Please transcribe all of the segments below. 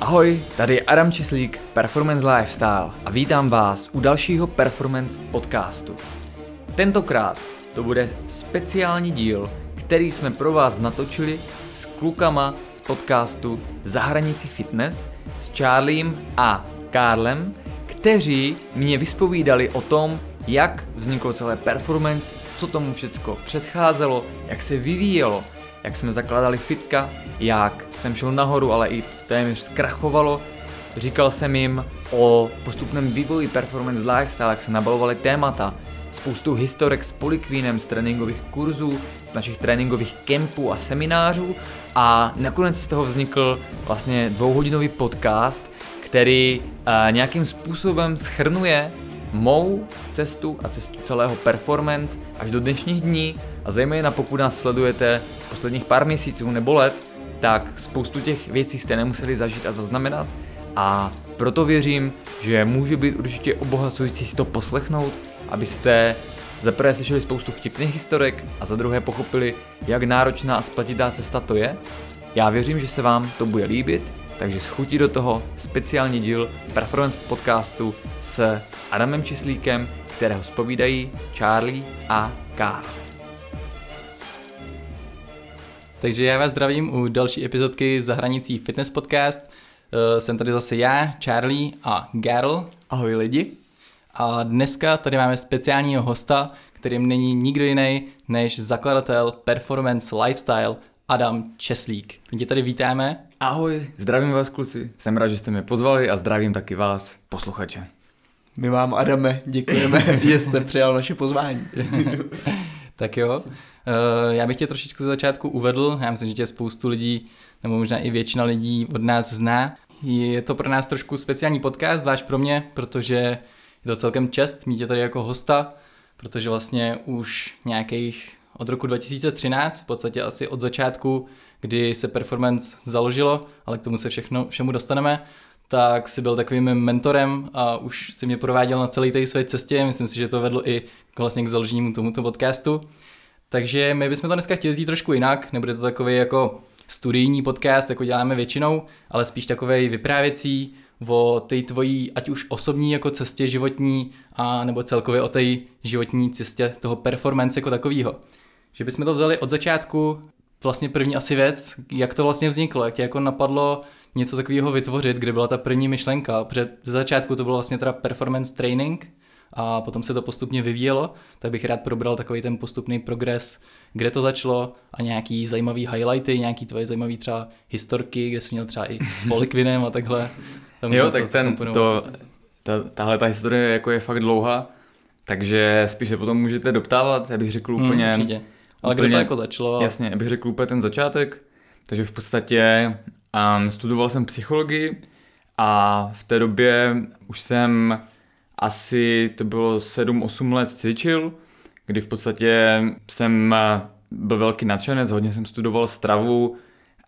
Ahoj, tady je Adam Česlík, Performance Lifestyle a vítám vás u dalšího Performance podcastu. Tentokrát to bude speciální díl, který jsme pro vás natočili s klukama z podcastu Za hranicí fitness, s Charliem a Karlem, kteří mě vyspovídali o tom, jak vzniklo celé performance, co tomu všecko předcházelo, jak se vyvíjelo, jak jsme zakládali fitka, jak jsem šel nahoru, ale i to téměř zkrachovalo. Říkal jsem jim o postupném vývoji performance lifestyle, jak se nabalovaly témata, spoustu historek s Poliquinem, z tréninkových kurzů, z našich tréninkových kempů a seminářů a nakonec z toho vznikl vlastně dvouhodinový podcast, který nějakým způsobem shrnuje mou cestu a cestu celého performance až do dnešních dní a zejména pokud nás sledujete posledních pár měsíců nebo let, tak spoustu těch věcí jste nemuseli zažít a zaznamenat a proto věřím, že může být určitě obohacující si to poslechnout, abyste za prvé slyšeli spoustu vtipných historek a za druhé pochopili, jak náročná a spletitá cesta to je. Já věřím, že se vám to bude líbit, takže schutí do toho speciální díl Performance podcastu s Adamem Česlíkem, kterého zpovídají Charlie a Karl. Takže já vás zdravím u další epizodky Za hranicí fitness podcast. Jsem tady zase já, Charlie a Karl. Ahoj lidi. A dneska tady máme speciálního hosta, kterým není nikdo jiný než zakladatel Performance Lifestyle Adam Česlík. Tě tady vítáme. Ahoj, zdravím vás kluci, jsem rád, že jste mě pozvali a zdravím taky vás, posluchače. My vám, Adame, děkujeme, že jste přijal naše pozvání. Tak jo, já bych tě trošičku ze začátku uvedl, já myslím, že tě spoustu lidí, nebo možná i většina lidí od nás zná. Je to pro nás trošku speciální podcast, zvlášť pro mě, protože je to celkem čest mít tě tady jako hosta, protože vlastně už nějakých od roku 2013, v podstatě asi od začátku, kdy se performance založilo, ale k tomu se všemu dostaneme, tak si byl takovým mentorem a už si mě prováděl na celé té své cestě. Myslím si, že to vedlo i vlastně k založení tomuto podcastu. Takže my bychom to dneska chtěli vzít trošku jinak. Nebude to takový jako studijní podcast, jako děláme většinou, ale spíš takový vyprávěcí o té tvojí, ať už osobní jako cestě životní, a nebo celkově o té životní cestě toho performance jako takového. Že bychom to vzali od začátku, vlastně první asi věc, jak to vlastně vzniklo, jak tě jako napadlo něco takového vytvořit, kde byla ta první myšlenka, protože ze začátku to bylo vlastně teda performance training a potom se to postupně vyvíjelo, tak bych rád probral takový ten postupný progres, kde to začalo a nějaký zajímavý highlighty, nějaký tvoje zajímavý třeba historky, kde jsi měl třeba i s Poliquinem a takhle. Jo, tak tahle historie jako je fakt dlouhá, takže spíš se potom můžete doptávat, já bych řekl úplně... Určitě. Ale kdo to jako začalo? Jasně, já bych řekl úplně ten začátek, takže v podstatě studoval jsem psychologii a v té době už jsem asi, to bylo 7-8 let cvičil, kdy v podstatě jsem byl velký nadšenec, hodně jsem studoval stravu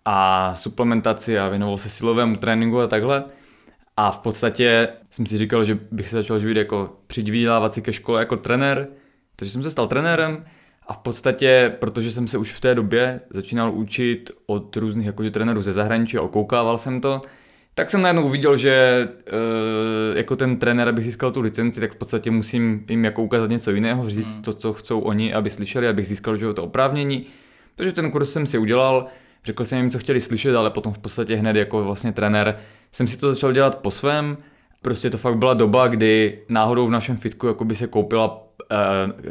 a suplementaci a věnoval se silovému tréninku a takhle. A v podstatě jsem si říkal, že bych se začal živit jako přidvídávat si ke škole jako trenér, takže jsem se stal trenérem. A v podstatě, protože jsem se už v té době začínal učit od různých jakože trenérů ze zahraničí a okoukával jsem to, tak jsem najednou uviděl, že jako ten trenér, abych získal tu licenci, tak v podstatě musím jim jako ukázat něco jiného, říct to, co chcou oni, aby slyšeli, abych získal to oprávnění. Takže ten kurz jsem si udělal, řekl jsem jim, co chtěli slyšet, ale potom v podstatě hned jako vlastně trenér jsem si to začal dělat po svém. Prostě to fakt byla doba, kdy náhodou v našem fitku jakoby se koupila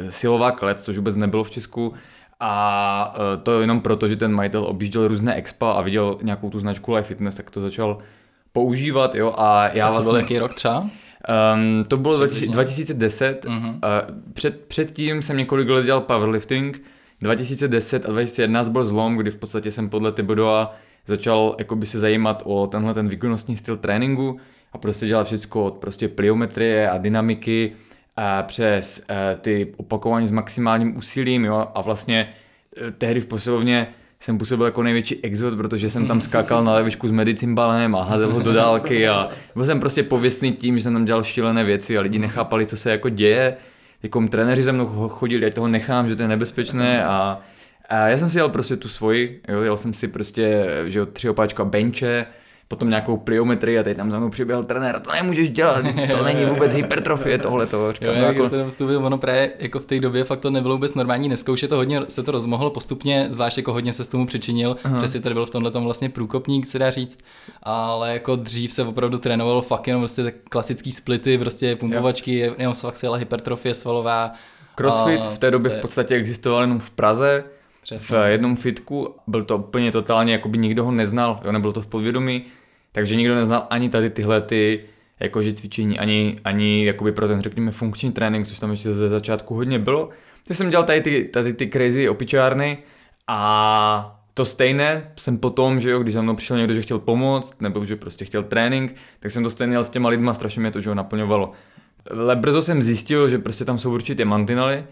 silová klec, což vůbec nebylo v Česku a to jenom proto, že ten majitel objížděl různé expa a viděl nějakou tu značku Life Fitness, tak to začal používat, jo, a já vlastně... To byl jaký rok třeba? To bylo 2010, předtím jsem několik let dělal powerlifting, 2010 a 2011 byl zlom, kdy v podstatě jsem podle Thibaudeau začal jakoby se zajímat o tenhle ten výkonnostní styl tréninku a prostě dělat všechno od prostě pliometrie a dynamiky přes ty opakování s maximálním úsilím, jo, a vlastně tehdy v posilovně jsem působil jako největší exot, protože jsem tam skákal na lavičku s medicimbalem a házel ho do dálky a byl jsem prostě pověstný tím, že jsem tam dělal šílené věci a lidi nechápali, co se jako děje, jako trenéři za mnou chodili, ať toho nechám, že to je nebezpečné a já jsem si jel prostě tu svoji, jo, jel jsem si prostě, že 3 opáčka benče, potom nějakou pliometrii a teď tam za mnou přiběhl trenér, to nemůžeš dělat, to není vůbec hypertrofie tohleto. Říkám, ono právě jako v té době fakt to nebylo vůbec normální, dneska už je to hodně, se to rozmohlo postupně, zvlášť jako hodně se s tomu přičinil, přesně tady byl v tomhletom vlastně průkopník, se dá říct, ale jako dřív se opravdu trénoval fakt jenom vlastně klasický splity, prostě pumpovačky, jenom fakt se jela hypertrofie svalová. Crossfit v té době v podstatě existoval jenom v Praze, přesně. V jednom fitku, byl to úplně totálně, jakoby nikdo ho neznal, jo, nebylo to v podvědomí, takže nikdo neznal ani tady tyhle ty jakože cvičení, ani jakoby pro ten řekněme funkční trénink, což tam ještě ze začátku hodně bylo. Takže jsem dělal tady ty crazy opičárny a to stejné jsem potom, že jo, když za mnou přišel někdo, že chtěl pomoct, nebo že prostě chtěl trénink, tak jsem to stejně s těma lidma, strašně mě to, že ho naplňovalo. Ale brzo jsem zjistil, že prostě tam jsou určitě mantinely,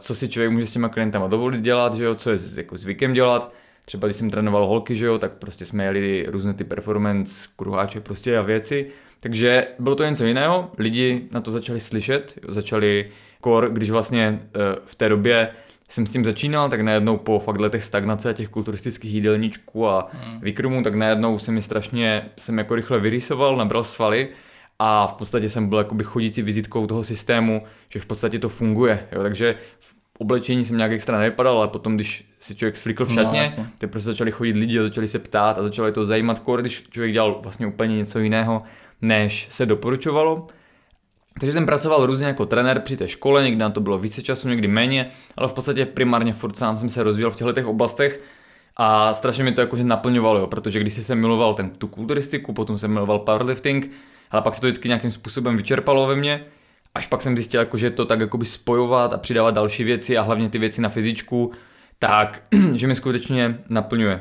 co si člověk může s těma klientama dovolit dělat, že jo, co je jako zvykem dělat. Třeba když jsem trénoval holky, že jo, tak prostě jsme jeli různé ty performance, kruháče prostě a věci. Takže bylo to něco jiného, lidi na to začali slyšet, jo, začali kor, když vlastně v té době jsem s tím začínal, tak najednou po fakt letech stagnace a těch kulturistických jídelníčků a výkrmů, tak najednou se mi strašně, jsem jako rychle vyrysoval, nabral svaly. A v podstatě jsem byl jakoby chodící vizitkou toho systému, že v podstatě to funguje. Jo? Takže v oblečení jsem nějak extra nevypadal, ale potom, když si člověk svlíkl v šatně, tak prostě začali chodit lidi a začali se ptát a začalo to zajímat, když člověk dělal vlastně úplně něco jiného, než se doporučovalo. Takže jsem pracoval různě jako trenér při té škole, někdy na to bylo více času, někdy méně, ale v podstatě primárně furt sám jsem se rozvíjel v těchto oblastech. A strašně mi to jakože naplňovalo, jo, protože když jsem miloval tu kulturistiku, potom jsem miloval powerlifting, ale pak se to vždycky nějakým způsobem vyčerpalo ve mně, až pak jsem zjistil, že to tak jakoby spojovat a přidávat další věci a hlavně ty věci na fyzičku, tak, že mi skutečně naplňuje.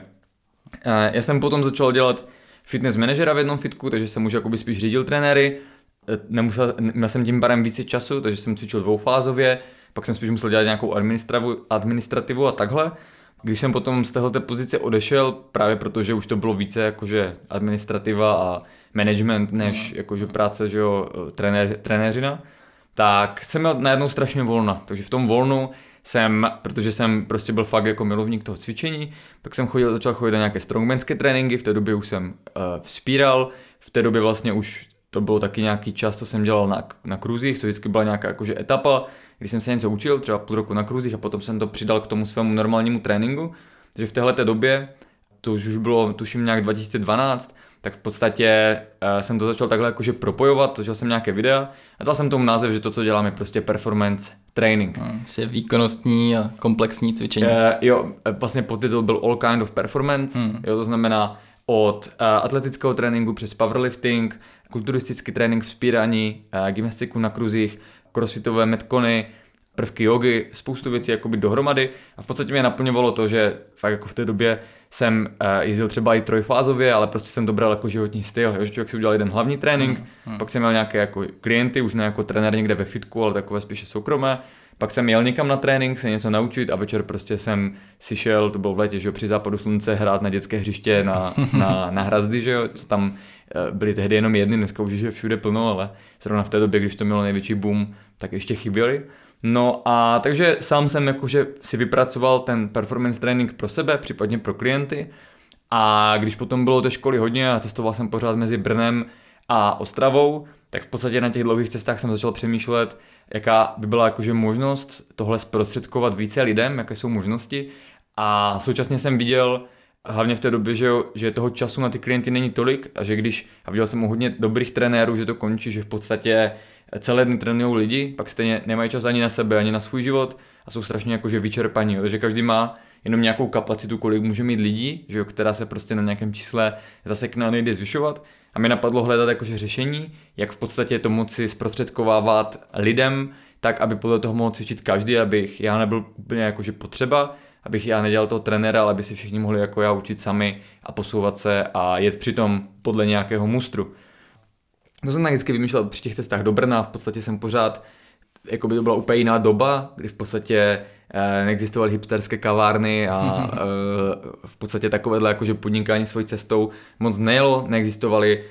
Já jsem potom začal dělat fitness manažera v jednom fitku, takže jsem už jakoby spíš řídil trenéry, měl jsem tím pádem více času, takže jsem cvičil dvoufázově, pak jsem spíš musel dělat nějakou administrativu a takhle. Když jsem potom z téhleté pozice odešel, právě protože už to bylo více jakože administrativa a management než jakože práce, že jo, trenéřina, tak jsem měl najednou strašně volna. Takže v tom volnu jsem, protože jsem prostě byl fakt jako milovník toho cvičení, tak jsem začal chodit na nějaké strongmanské tréninky, v té době už jsem vzpíral, v té době vlastně už to bylo taky nějaký čas, co jsem dělal na kruzích, to vždycky byla nějaká jakože etapa, když jsem se něco učil, třeba půl roku na kruzích a potom jsem to přidal k tomu svému normálnímu tréninku. Takže v téhleté době, to už bylo tuším nějak 2012, tak v podstatě jsem to začal takhle jakože propojovat, točil jsem nějaké videa a dal jsem tomu název, že to, co dělám, je prostě performance training. Je výkonnostní a komplexní cvičení. Vlastně podtitul byl All Kind of Performance, jo, to znamená od atletického tréninku přes powerlifting, kulturistický trénink vzpírání, gymnastiku na kruzích, crossfitové metcony, prvky jogy, spoustu věcí jakoby dohromady a v podstatě mě naplňovalo to, že fakt jako v té době jsem jezdil třeba i trojfázově, ale prostě jsem to bral jako životní styl, že člověk si udělal jeden hlavní trénink, pak jsem měl nějaké jako klienty, už ne jako trenér někde ve fitku, ale takové spíše soukromé, pak jsem jel někam na trénink se něco naučit a večer prostě jsem si šel, to bylo v létě, že jo, při západu slunce hrát na dětské hřiště na hrazdy, že jo, co tam byly tehdy jenom jedny, dneska už je všude plno, ale zrovna v té době, když to mělo největší boom, tak ještě chyběly. No a takže sám jsem jakože si vypracoval ten performance training pro sebe, případně pro klienty a když potom bylo té školy hodně a cestoval jsem pořád mezi Brnem a Ostravou, tak v podstatě na těch dlouhých cestách jsem začal přemýšlet, jaká by byla jakože možnost tohle zprostředkovat více lidem, jaké jsou možnosti a současně jsem viděl, hlavně v té době, že toho času na ty klienty není tolik a že když, a viděl jsem hodně dobrých trenérů, že to končí, že v podstatě celé dny trénujou lidi, pak stejně nemají čas ani na sebe, ani na svůj život a jsou strašně jakože vyčerpaní, protože každý má jenom nějakou kapacitu, kolik může mít lidí, že jo, která se prostě na nějakém čísle zasekne a nejde zvyšovat a mě napadlo hledat jakože řešení, jak v podstatě to moci zprostředkovávat lidem, tak aby podle toho mohl cvičit každý, abych já nebyl úplně jakože potřeba, abych já nedělal toho trenéra, ale aby si všichni mohli jako já učit sami a posouvat se a jet přitom podle nějakého mustru. To jsem tak vždycky vymýšlel při těch cestách do Brna, v podstatě jsem pořád, jako by to byla úplně jiná doba, kdy v podstatě neexistovaly hipsterské kavárny a v podstatě takovéhle jakože podnikání svojí cestou moc nejelo, neexistovaly.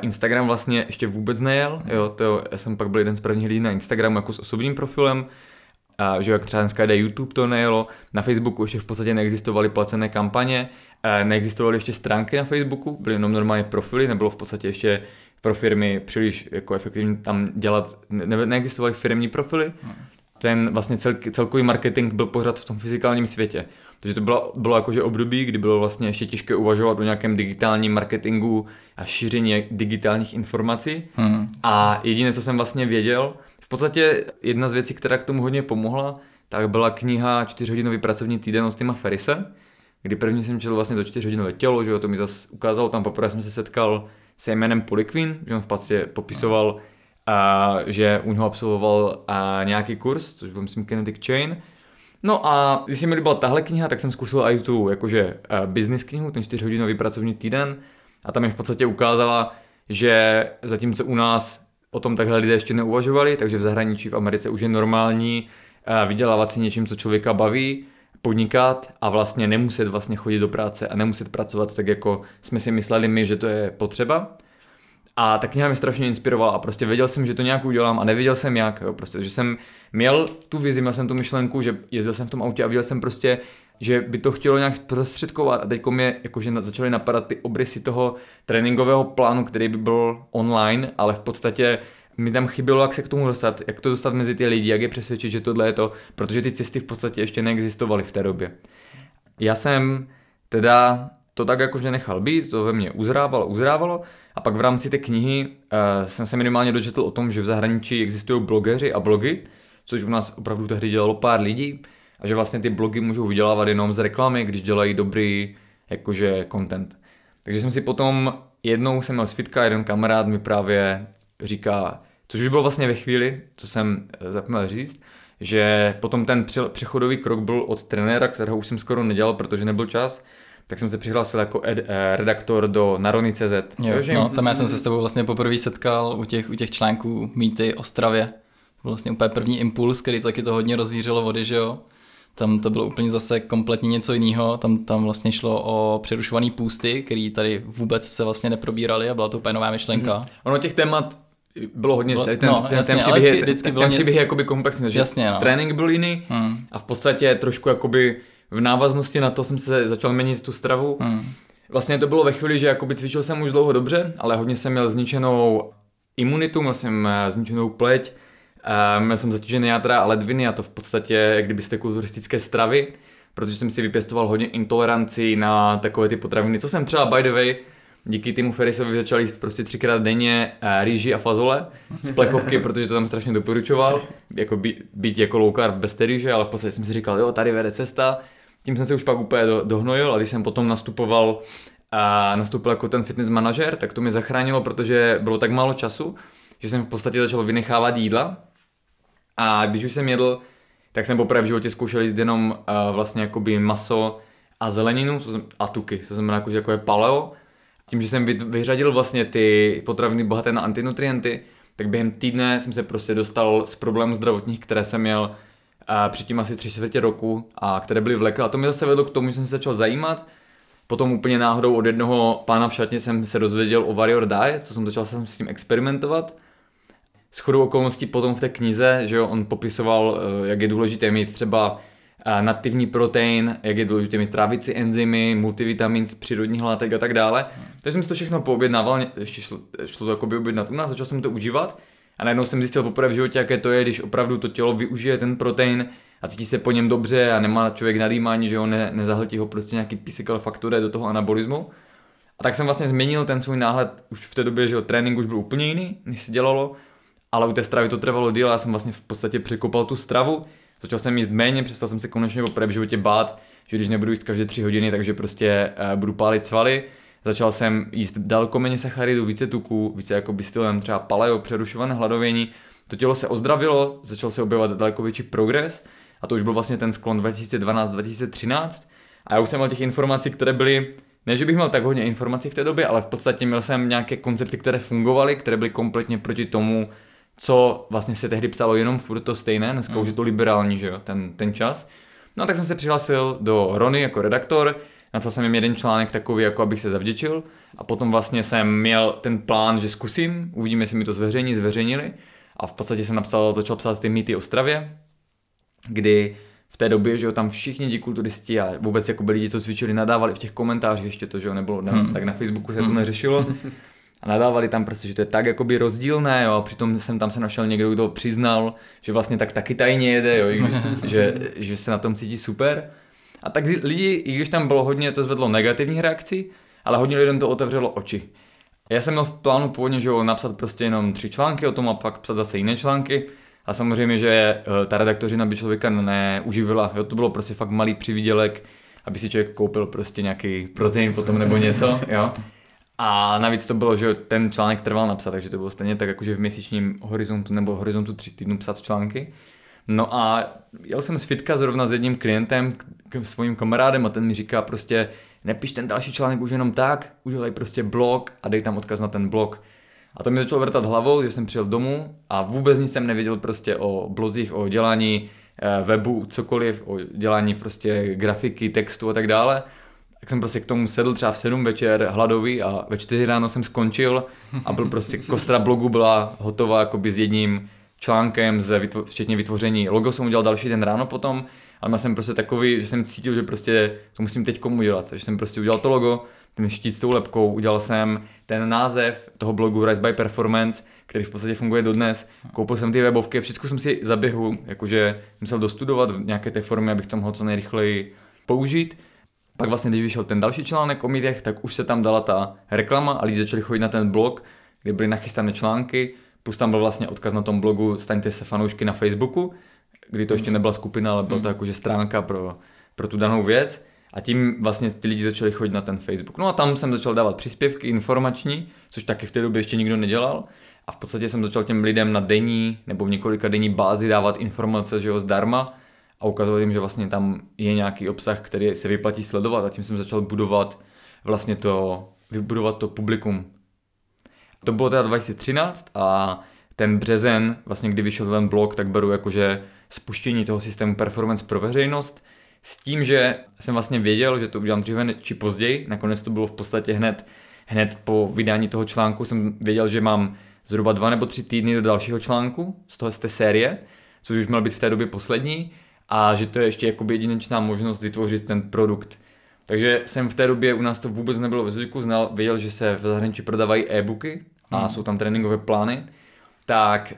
Instagram vlastně ještě vůbec nejel, jo, já jsem pak byl jeden z prvních lidí na Instagramu jako s osobním profilem. že jak třeba dneska jde YouTube, to nejelo, na Facebooku ještě v podstatě neexistovaly placené kampaně, neexistovaly ještě stránky na Facebooku, byly jenom normálně profily, nebylo v podstatě ještě pro firmy příliš jako efektivně tam dělat, neexistovaly firmní profily, ten vlastně celkový marketing byl pořád v tom fyzikálním světě. Takže to bylo jakože období, kdy bylo vlastně ještě těžké uvažovat o nějakém digitálním marketingu a šíření digitálních informací. A jediné, co jsem vlastně věděl, v podstatě jedna z věcí, která k tomu hodně pomohla, tak byla kniha 4-hodinový pracovní týden od Tima Ferrise, kdy první jsem četl vlastně to 4-hodinové tělo, že jo, to mi zase ukázalo, tam poprvé jsem se setkal se jménem Poliquin, že on v podstatě popisoval, že u něho absolvoval nějaký kurz, což byl myslím Kinetic Chain. No a když se mi líbila tahle kniha, tak jsem zkusil i tu jakože business knihu, ten 4-hodinový pracovní týden, a tam mi v podstatě ukázala, že zatímco u nás o tom takhle lidé ještě neuvažovali, takže v zahraničí, v Americe už je normální vydělávat si něčím, co člověka baví, podnikat a vlastně nemuset vlastně chodit do práce a nemuset pracovat tak, jako jsme si mysleli my, že to je potřeba. A ta kniha mě strašně inspirovala a prostě věděl jsem, že to nějak udělám a nevěděl jsem jak, jo, prostě, že jsem měl tu vizi, měl jsem tu myšlenku, že jezdil jsem v tom autě a viděl jsem prostě, že by to chtělo nějak zprostředkovat a teďko mě jakože začaly napadat ty obrysy toho tréninkového plánu, který by byl online, ale v podstatě mi tam chybělo, jak se k tomu dostat, jak to dostat mezi ty lidi, jak je přesvědčit, že tohle je to, protože ty cesty v podstatě ještě neexistovaly v té době. Já jsem teda to tak jakože nechal být, to ve mně uzrávalo a pak v rámci té knihy jsem se minimálně dočetl o tom, že v zahraničí existují blogeři a blogy, což u nás opravdu tehdy dělalo pár lidí a že vlastně ty blogy můžou vydělávat jenom z reklamy, když dělají dobrý jakože content. Takže jsem si potom, jednou jsem měl svitka, jeden kamarád mi právě říká, což už bylo vlastně ve chvíli, co jsem zapomněl říct, že potom ten přechodový krok byl od trenéra, kterého už jsem skoro nedělal, protože nebyl čas, tak jsem se přihlásil jako redaktor do narony.cz. No, tam já jsem se s tebou vlastně poprvé setkal u těch článků Mýty Ostravě. To byl vlastně úplně první impuls, který taky to hodně rozvířilo vody, že jo. Tam to bylo úplně zase kompletně něco jiného. Tam vlastně šlo o přerušovaný půsty, který tady vůbec se vlastně neprobíraly a byla to úplně nová myšlenka. Ono těch témat bylo hodně, ten příběh je jakoby komplexní, že trénink byl jiný a v podstatě trošku jakoby v návaznosti na to jsem se začal měnit tu stravu. Vlastně to bylo ve chvíli, že jakoby cvičil jsem už dlouho dobře, ale hodně jsem měl zničenou imunitu, měl jsem zničenou pleť, měl jsem zatížené játra a ledviny a to v podstatě kdyby z té kulturistické stravy, protože jsem si vypěstoval hodně intoleranci na takové ty potraviny, co jsem třeba by the way díky Timu Ferrisovi začal jíst prostě 3x denně rýži a fazole z plechovky, protože to tam strašně doporučoval, jako být jako low carb bez té rýže, ale v podstatě jsem si říkal, jo, tady vede cesta. Tím jsem se už pak úplně dohnojil a když jsem potom nastupoval jako ten fitness manažer, tak to mě zachránilo, protože bylo tak málo času, že jsem v podstatě začal vynechávat jídla a když už jsem jedl, tak jsem poprvé v životě zkoušel jíst jenom vlastně jakoby maso a zeleninu a tuky, to znamená jako je paleo. Tím, že jsem vyřadil vlastně ty potraviny bohaté na antinutrienty, tak během týdne jsem se prostě dostal z problémů zdravotních, které jsem měl předtím asi 3/4 roku a které byly vleky. A to mě zase vedlo k tomu, že jsem se začal zajímat. Potom úplně náhodou od jednoho pána v šatně jsem se dozvěděl o Warrior Diet, co jsem začal s tím experimentovat. Shodou okolností potom v té knize, že jo, on popisoval, jak je důležité mít třeba nativní protein, jak je důležité mít trávicí enzymy, multivitamin z přírodních látek a tak dále. Takže jsem si to všechno poobjednával, ještě šlo to jakoby objednat u nás, začal jsem to užívat a najednou jsem zjistil poprvé v životě, jaké to je, když opravdu to tělo využije ten protein a cítí se po něm dobře a nemá člověk nadýmání, že ho nezahltí ho prostě nějaký physical factor do toho anabolismu. A tak jsem vlastně změnil ten svůj náhled už v té době, že trénink už byl úplně jiný, než se dělalo, ale u té stravy to trvalo díl, já jsem vlastně v podstatě překopal tu stravu. Začal jsem jíst méně, přestal jsem se konečně poprvé v životě bát, že když nebudu jíst každé 3 hodiny, takže prostě budu pálit svaly. Začal jsem jíst daleko méně sacharidů, více tuků, více jakoby stylem třeba paleo, přerušované hladovění. To tělo se ozdravilo, začal se objevovat daleko větší progres a to už byl vlastně ten sklon 2012-2013 a já už jsem měl těch informací, které byly, ne že bych měl tak hodně informací v té době, ale v podstatě měl jsem nějaké koncepty, které fungovaly, které byly kompletně proti tomu, co vlastně se tehdy psalo jenom furt to stejné, dneska už je to liberální, že jo, ten čas. No a tak jsem se přihlásil do Rony jako redaktor, napsal jsem jim jeden článek takový, jako abych se zavděčil a potom vlastně jsem měl ten plán, že zkusím, uvidíme, jestli mi to zveřejnili a v podstatě jsem začal psát ty Mýty Ostravě kdy v té době, že jo, tam všichni ti kulturisti a vůbec jako lidi, co cvičili, nadávali v těch komentářích ještě to, že jo, nebylo, tak na Facebooku se to neřešilo. A nadávali tam prostě, že to je tak jakoby rozdílné, jo, a přitom jsem tam se našel někdo, kdo přiznal, že vlastně tak taky tajně jede, jo, že se na tom cítí super. A tak lidi, i když tam bylo hodně, to zvedlo negativních reakcí, ale hodně lidem to otevřelo oči. Já jsem měl v plánu původně, že jo, napsat prostě jenom 3 články o tom a pak psat zase jiné články. A samozřejmě, že ta redaktořina by člověka neuživila, jo, to bylo prostě fakt malý přivydělek, aby si člověk koupil prostě nějaký protein potom nebo něco, jo. A navíc to bylo, že ten článek trval napsat, takže to bylo stejně tak jakože v měsíčním horizontu nebo horizontu 3 týdnů psat články. No a jel jsem z fitka zrovna s jedním klientem, svým kamarádem, a ten mi říká prostě, nepiš ten další článek už jenom tak, udělej prostě blog a dej tam odkaz na ten blog. A to mi začalo vrtat hlavou, že jsem přijel domů a vůbec nic jsem nevěděl prostě o blozích, o dělání webu, cokoliv, o dělání prostě grafiky, textu a tak dále. Tak jsem prostě k tomu sedl třeba v 7 večer hladový a ve 4 ráno jsem skončil a byl prostě kostra blogu byla hotová jakoby s jedním článkem, včetně vytvoření logo jsem udělal další den ráno potom, ale já jsem prostě takový, že jsem cítil, že prostě to musím teď komu udělat, že jsem prostě udělal to logo, ten štít s tou lepkou, udělal jsem ten název toho blogu Rise by Performance, který v podstatě funguje dodnes, koupil jsem ty webovky, všechno jsem si zaběhl, jakože musel dostudovat v nějaké té formě, abych to mohl co nejrychleji použít. Pak vlastně, když vyšel ten další článek o mítech, tak už se tam dala ta reklama a lidi začali chodit na ten blog, kde byly nachystané články, plus tam byl vlastně odkaz na tom blogu Staňte se fanoušky na Facebooku, kdy to ještě nebyla skupina, ale byla to jakože stránka pro tu danou věc a tím vlastně ti lidi začali chodit na ten Facebook. No a tam jsem začal dávat příspěvky informační, což taky v té době ještě nikdo nedělal a v podstatě jsem začal těm lidem na denní nebo několika denní bázi dávat informace, že jo, zdarma. A ukazoval jim, že vlastně tam je nějaký obsah, který se vyplatí sledovat a tím jsem začal budovat vlastně vybudovat to publikum. To bylo teda 2013 a ten březen, vlastně kdy vyšel ten blog, tak beru jakože spuštění toho systému performance pro veřejnost s tím, že jsem vlastně věděl, že to udělám dříve či později, nakonec to bylo v podstatě hned po vydání toho článku jsem věděl, že mám zhruba 2 nebo 3 týdny do dalšího článku z té série, což už měl být v té době poslední. A že to je ještě jakoby jedinečná možnost vytvořit ten produkt. Takže jsem v té době, u nás to vůbec nebylo ve zvyku, věděl, že se v zahraničí prodávají e-booky a jsou tam tréninkové plány, tak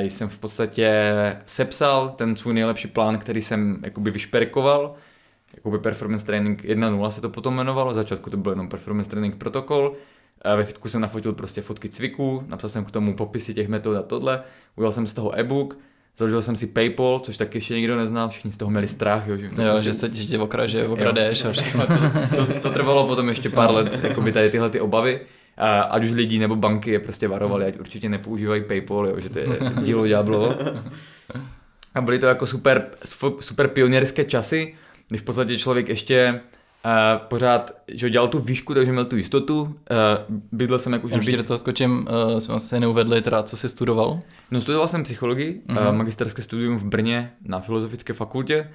jsem v podstatě sepsal ten svůj nejlepší plán, který jsem jakoby vyšperkoval, jakoby Performance Training 1.0 se to potom jmenovalo, začátku to byl jenom Performance Training protokol, ve fitku jsem nafotil prostě fotky cviků, napsal jsem k tomu popisy těch metod a tohle, udělal jsem z toho e-book, založil jsem si Paypal, což taky ještě nikdo neznal, všichni z toho měli strach, jo, že se tě okradeš a všechno. To trvalo potom ještě pár let, jakoby tady tyhle ty obavy, ať už lidi nebo banky je prostě varovali, ať určitě nepoužívají Paypal, jo, že to je dílo ďáblovo. A byly to jako super pionierské časy, kdy v podstatě člověk ještě pořád, že dělal tu výšku, takže měl tu jistotu. Bydlel jsem jak už... do toho skočím, jsme se neuvedli, teda co jsi studoval? No, studoval jsem psychologii, magisterské studium v Brně na Filozofické fakultě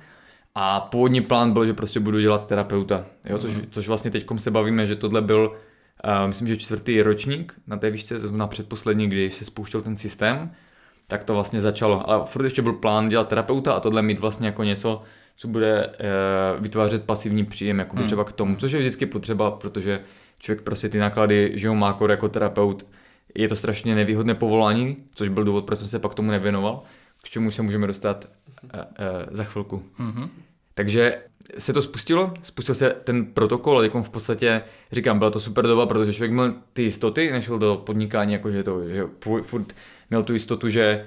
a původní plán byl, že prostě budu dělat terapeuta. Jo, což vlastně teďkom se bavíme, že tohle byl, myslím, že 4. ročník na té výšce, na předposlední, kdy se spouštěl ten systém, tak to vlastně začalo. Ale furt ještě byl plán dělat terapeuta a tohle mít vlastně jako něco, co bude vytvářet pasivní příjem jako třeba k tomu, což je vždycky potřeba, protože člověk prostě ty náklady, že ho má jako terapeut, je to strašně nevýhodné povolání, což byl důvod, proč jsem se pak tomu nevěnoval, k čemu se můžeme dostat za chvilku. Takže se to spustil se ten protokol a v podstatě říkám, byla to super doba, protože člověk měl ty jistoty, nešel do podnikání, jakože to, že furt měl tu jistotu, že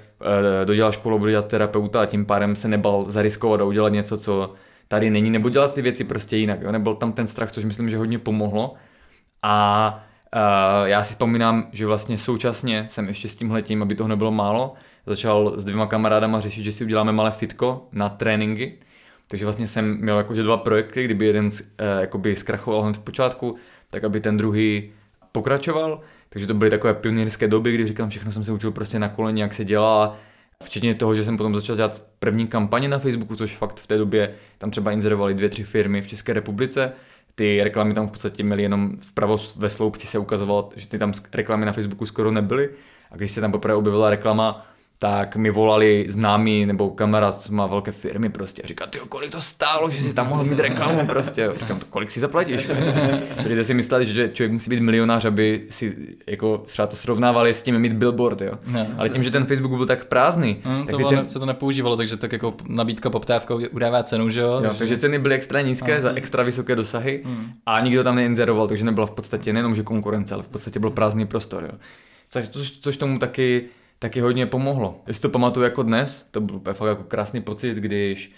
dodělá školu, bude dělat terapeuta a tím pádem se nebal zariskovat a udělat něco, co tady není, nebo dělat ty věci prostě jinak, jo? Nebyl tam ten strach, což myslím, že hodně pomohlo a já si vzpomínám, že vlastně současně jsem ještě s tímhletím, aby toho nebylo málo, začal s 2 kamarádama řešit, že si uděláme malé fitko na tréninky. Takže vlastně jsem měl jakože 2 projekty, kdyby jeden jakoby zkrachoval hned v počátku, tak aby ten druhý pokračoval. Takže to byly takové pionýrské doby, kdy říkám, všechno jsem se učil prostě na koleni, jak se dělá. Včetně toho, že jsem potom začal dělat první kampaně na Facebooku, což fakt v té době tam třeba inzerovali 2-3 firmy v České republice. Ty reklamy tam v podstatě měly jenom vpravo ve sloupci se ukazovalo, že ty tam reklamy na Facebooku skoro nebyly. A když se tam poprvé objevila reklama tak mi volali známí nebo kamarád, co má velké firmy prostě a říkal, tyjo, kolik to stálo, že si tam mohl mít reklamu prostě. Říkám, kolik si zaplatíš? Prostě. Protože si mysleli, že člověk musí být milionář, aby si jako třeba to srovnávali s tím mít billboard, jo. Ne. Ale tím, že ten Facebook byl tak prázdný, tak to se to nepoužívalo, takže tak jako nabídka poptávka udává cenu, že jo. Takže ceny byly extra nízké za extra vysoké dosahy a nikdo tam neinzeroval, takže nebyla v podstatě nejenom že konkurence, ale v podstatě byl prázdný prostor, jo. Což tomu taky hodně pomohlo. Jestli to pamatuju jako dnes, to byl fakt jako krásný pocit, když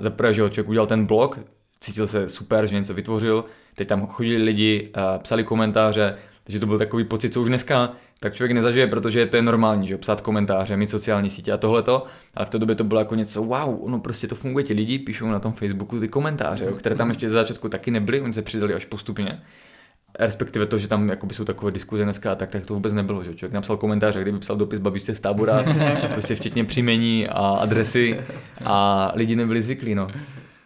zaprvé, že člověk udělal ten blog, cítil se super, že něco vytvořil, teď tam chodili lidi, psali komentáře, takže to byl takový pocit, co už dneska tak člověk nezažije, protože to je normální, že psát komentáře, mít sociální sítě a tohleto, ale v té době to bylo jako něco wow, ono prostě to funguje, ti lidi píšou na tom Facebooku ty komentáře, jo, které tam ještě ze začátku taky nebyly, oni se přidali až postupně. Respektive to, že tam jsou takové diskuze dneska, tak to vůbec nebylo, že člověk napsal komentáře, kdyby psal dopis babičce z tábora, prostě včetně příjmení a adresy a lidi nebyli zvyklí, no.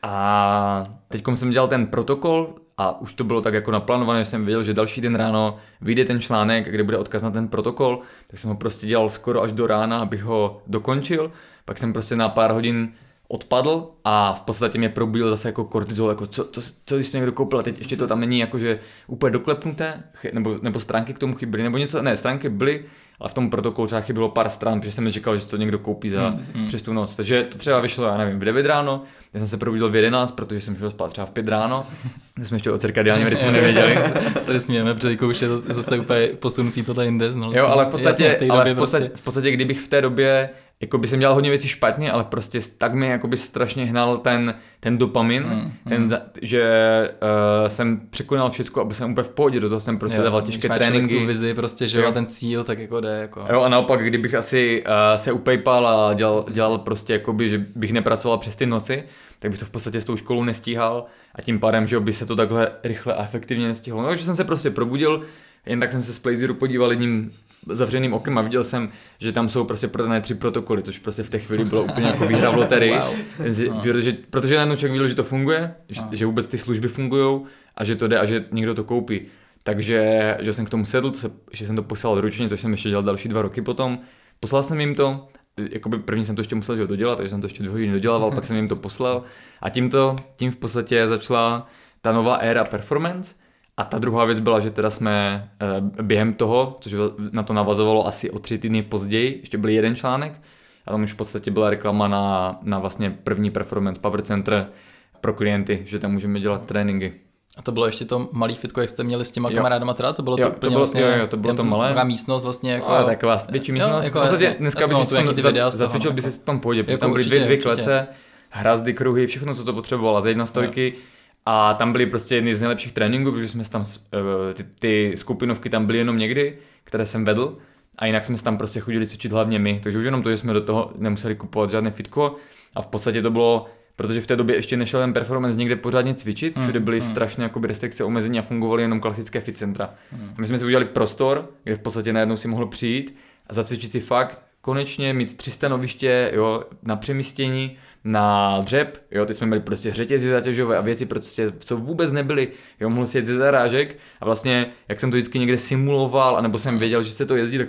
A teďkom jsem dělal ten protokol a už to bylo tak jako naplánované, že jsem věděl, že další den ráno vyjde ten článek, kde bude odkaz na ten protokol, tak jsem ho prostě dělal skoro až do rána, abych ho dokončil, pak jsem prostě na pár hodin odpadl a v podstatě mě probudil zase jako kortizol, jako co když to někdo koupil a teď ještě to tam není jakože úplně doklepnuté, nebo stránky k tomu chybily, nebo něco, ne, stránky byly, ale v tom protokolu třeba chybilo pár stran, protože jsem nečekal, že to někdo koupí za přes tu noc, takže to třeba vyšlo, já nevím, v 9 ráno, já jsem se probudil v 11, protože jsem šel spát třeba v 5 ráno, my jsme ještě o cirkadiálním rytmu nevěděli. Tady smějeme, protože už je to zase úplně posunutý tohle jinde. No, jo, ale v podstatě kdybych v té době jakoby jsem dělal hodně věcí špatně, ale prostě tak mě jakoby strašně hnal ten dopamin, že jsem překonal všechno, aby jsem úplně v pohodě, do toho jsem prostě dával těžké tréninky. Tu vizi prostě, že jo, ten cíl, tak jako jde. Jako. Jo, a naopak, kdybych asi se upaypal a dělal prostě jakoby, že bych nepracoval přes ty noci, tak bych to v podstatě s tou školou nestíhal a tím pádem, že by se to takhle rychle a efektivně nestihlo. No, že jsem se prostě probudil, jen tak jsem se z Playzeru podíval jedním zavřeným okem a viděl jsem, že tam jsou prostě prodané 3 protokoly, což prostě v té chvíli bylo úplně jako výhra v loterii, protože najednou člověk viděl, že to funguje, že vůbec ty služby fungujou a že to jde a že někdo to koupí. Takže že jsem k tomu sedl, že jsem to poslal ručně, což jsem ještě dělal další 2 roky potom, poslal jsem jim to, jakoby první jsem to ještě musel dodělat, takže jsem to ještě 2 hodiny dodělával, pak jsem jim to poslal a tím v podstatě začala ta nová éra performance. A ta druhá věc byla, že teda jsme během toho, což na to navazovalo asi o 3 týdny později, ještě byl jeden článek a tam už v podstatě byla reklama na vlastně první Performance Power Center pro klienty, že tam můžeme dělat tréninky. A to bylo ještě to malý fitko, jak jste měli s těma kamarádama teda, to bylo to úplně vlastně, to bylo to malé. Taková místnost vlastně jako. A taková větší místnost, jako v podstatě dneska by si zacvičil by si v tom pohodě, protože tam byly dvě klece, hrazdy, kruhy, všechno, co to potřebovalo, za jedna stojky. A tam byly prostě jedny z nejlepších tréninků, protože jsme tam ty skupinovky tam byly jenom někdy, které jsem vedl a jinak jsme tam prostě chodili cvičit hlavně my, takže už jenom to, že jsme do toho nemuseli kupovat žádné fitko a v podstatě to bylo, protože v té době ještě nešel ten performance někde pořádně cvičit, všude byly strašné jakoby restrikce, omezení a fungovaly jenom klasické fit centra. A my jsme si udělali prostor, kde v podstatě najednou si mohl přijít a zacvičit si fakt, konečně mít 3 stanoviště, jo, na přemístění, na dřep, jo, teď jsme měli prostě řetězy zátěžové a věci prostě, co vůbec nebyly, jo, mohl si jet ze zarážek a vlastně, jak jsem to vždycky někde simuloval, anebo jsem věděl, že se to jezdí, tak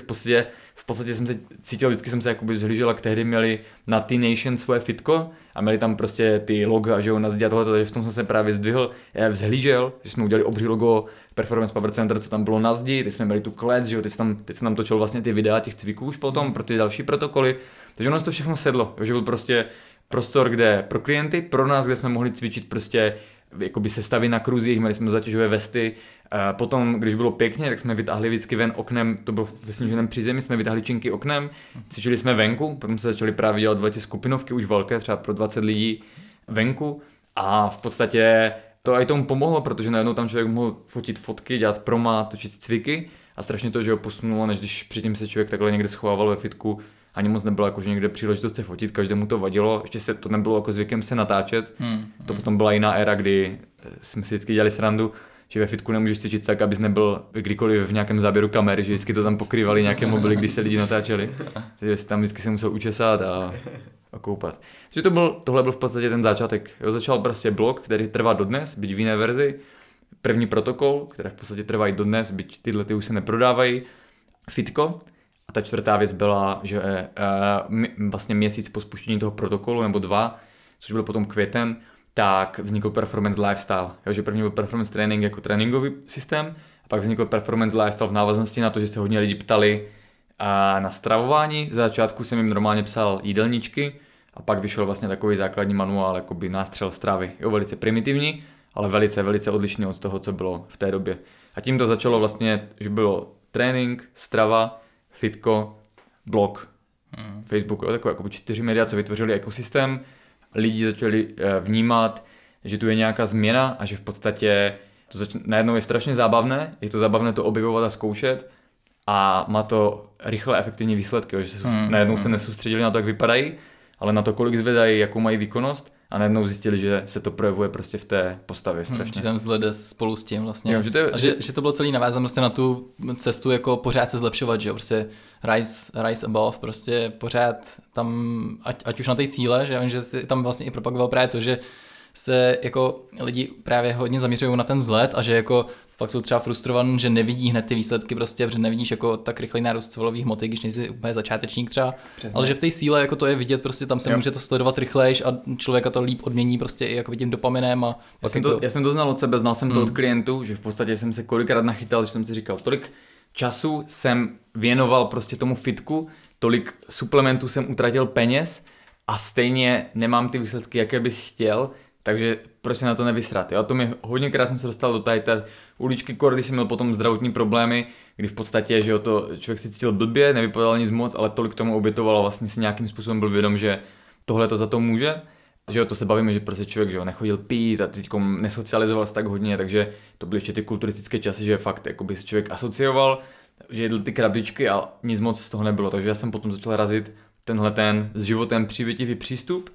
v podstatě jsem se cítil, vždycky jsem se jakoby zhlížel, jak tehdy měli na T-Nation svoje fitko a měli tam prostě ty loga, že jo, na zdi a tohleto, takže v tom jsem se právě zdvihl, vzhlížel, že jsme udělali obří logo Performance Power Center, co tam bylo na zdi, teď jsme měli tu klec, že jo, teď se tam točil vlastně ty videa těch cviků už potom pro ty další protokoly, takže ono to všechno sedlo, jo, že byl prostě prostor, kde pro klienty, pro nás, kde jsme mohli cvičit prostě jakoby sestavy na kruzích, měli jsme zatěžové vesty, potom, když bylo pěkně, tak jsme vytáhli vždycky ven oknem, to bylo ve sníženém přízemí, jsme vytáhli činky oknem, cvičili jsme venku, potom se začaly právě dělat dvě skupinovky, už velké, třeba pro 20 lidí venku a v podstatě to i tomu pomohlo, protože najednou tam člověk mohl fotit fotky, dělat proma, točit cviky a strašně to, že ho posunulo, než když předtím se člověk takhle někde schovával ve fitku. Ani moc nebylo jakože někde příležitost se fotit, každému to vadilo, ještě se to nebylo jako zvykem se natáčet, to potom byla jiná éra, kdy jsme si vždycky dělali srandu, že ve fitku nemůžeš cvičit tak, abys nebyl kdykoliv v nějakém záběru kamery, že vždycky to tam pokrývali nějaké mobily, když se lidi natáčeli, takže tam vždycky se musel učesat a koupat. Takže tohle byl v podstatě ten začátek, jo, začal prostě blog, který trvá dodnes, byť v jiné verzi, první protokol, které v podstatě trvají dodnes, byť tyhle už se neprodávají, fitko. A ta čtvrtá věc byla, že vlastně měsíc po spuštění toho protokolu, nebo dva, což byl potom květen, tak vznikl Performance Lifestyle. Jo, že první byl Performance Training jako tréninkový systém, a pak vznikl Performance Lifestyle v návaznosti na to, že se hodně lidí ptali na stravování. Za začátku jsem jim normálně psal jídelníčky a pak vyšel vlastně takový základní manuál, jakoby nástřel stravy. Jo, velice primitivní, ale velice, velice odlišný od toho, co bylo v té době. A tím to začalo vlastně, že bylo trénink, strava, fitko, blog, Facebook, takové jako 4 média, co vytvořili ekosystém. Lidi začali vnímat, že tu je nějaká změna a že v podstatě to najednou je strašně zábavné, je to zábavné to objevovat a zkoušet a má to rychle efektivní výsledky, že se najednou se nesoustředili na to, jak vypadají, ale na to, kolik zvedají, jakou mají výkonnost a najednou zjistili, že se to projevuje prostě v té postavě strašně. Že tam zlede spolu s tím vlastně. Jo, že, to je, že to bylo celý navázané prostě na tu cestu jako pořád se zlepšovat, že jo, prostě rise above, prostě pořád tam, ať už na té síle, že jsi tam vlastně i propagoval právě to, že se jako lidi právě hodně zaměřují na ten vzhled a že jako fakt jsou třeba frustrovaní, že nevidí hned ty výsledky prostě, protože nevidíš jako tak rychlý nárůst svalových hmoty, když nejsi úplně začátečník třeba. Přesně. Ale že v té síle jako to je vidět, prostě tam se může to sledovat rychlejš a člověka to líp odmění prostě i jako vidím dopaminem a já jsem to znal od sebe, znal jsem to od klientů, že v podstatě jsem se kolikrát nachytal, že jsem si říkal, tolik času jsem věnoval prostě tomu fitku, tolik suplementů jsem utratil peněz a stejně nemám ty výsledky, jaké bych chtěl. Takže proč se na to nevysrat? Jo? A to mě hodněkrát jsem se dostal do tady té uličky, když jsem měl potom zdravotní problémy, kdy v podstatě, že jo, to člověk si cítil blbě, nevypadal nic moc, ale tolik tomu obětoval a vlastně si nějakým způsobem byl vědom, že tohle to za to může. Že jo, to se bavíme, že prostě člověk, že jo, nechodil pít a teď nesocializoval se tak hodně, takže to byly ještě ty kulturistické časy, že fakt jakoby se člověk asocioval, že jedl ty krabičky a nic moc z toho nebylo. Takže já jsem potom začal razit tenhle ten s životem přívětivý přístup.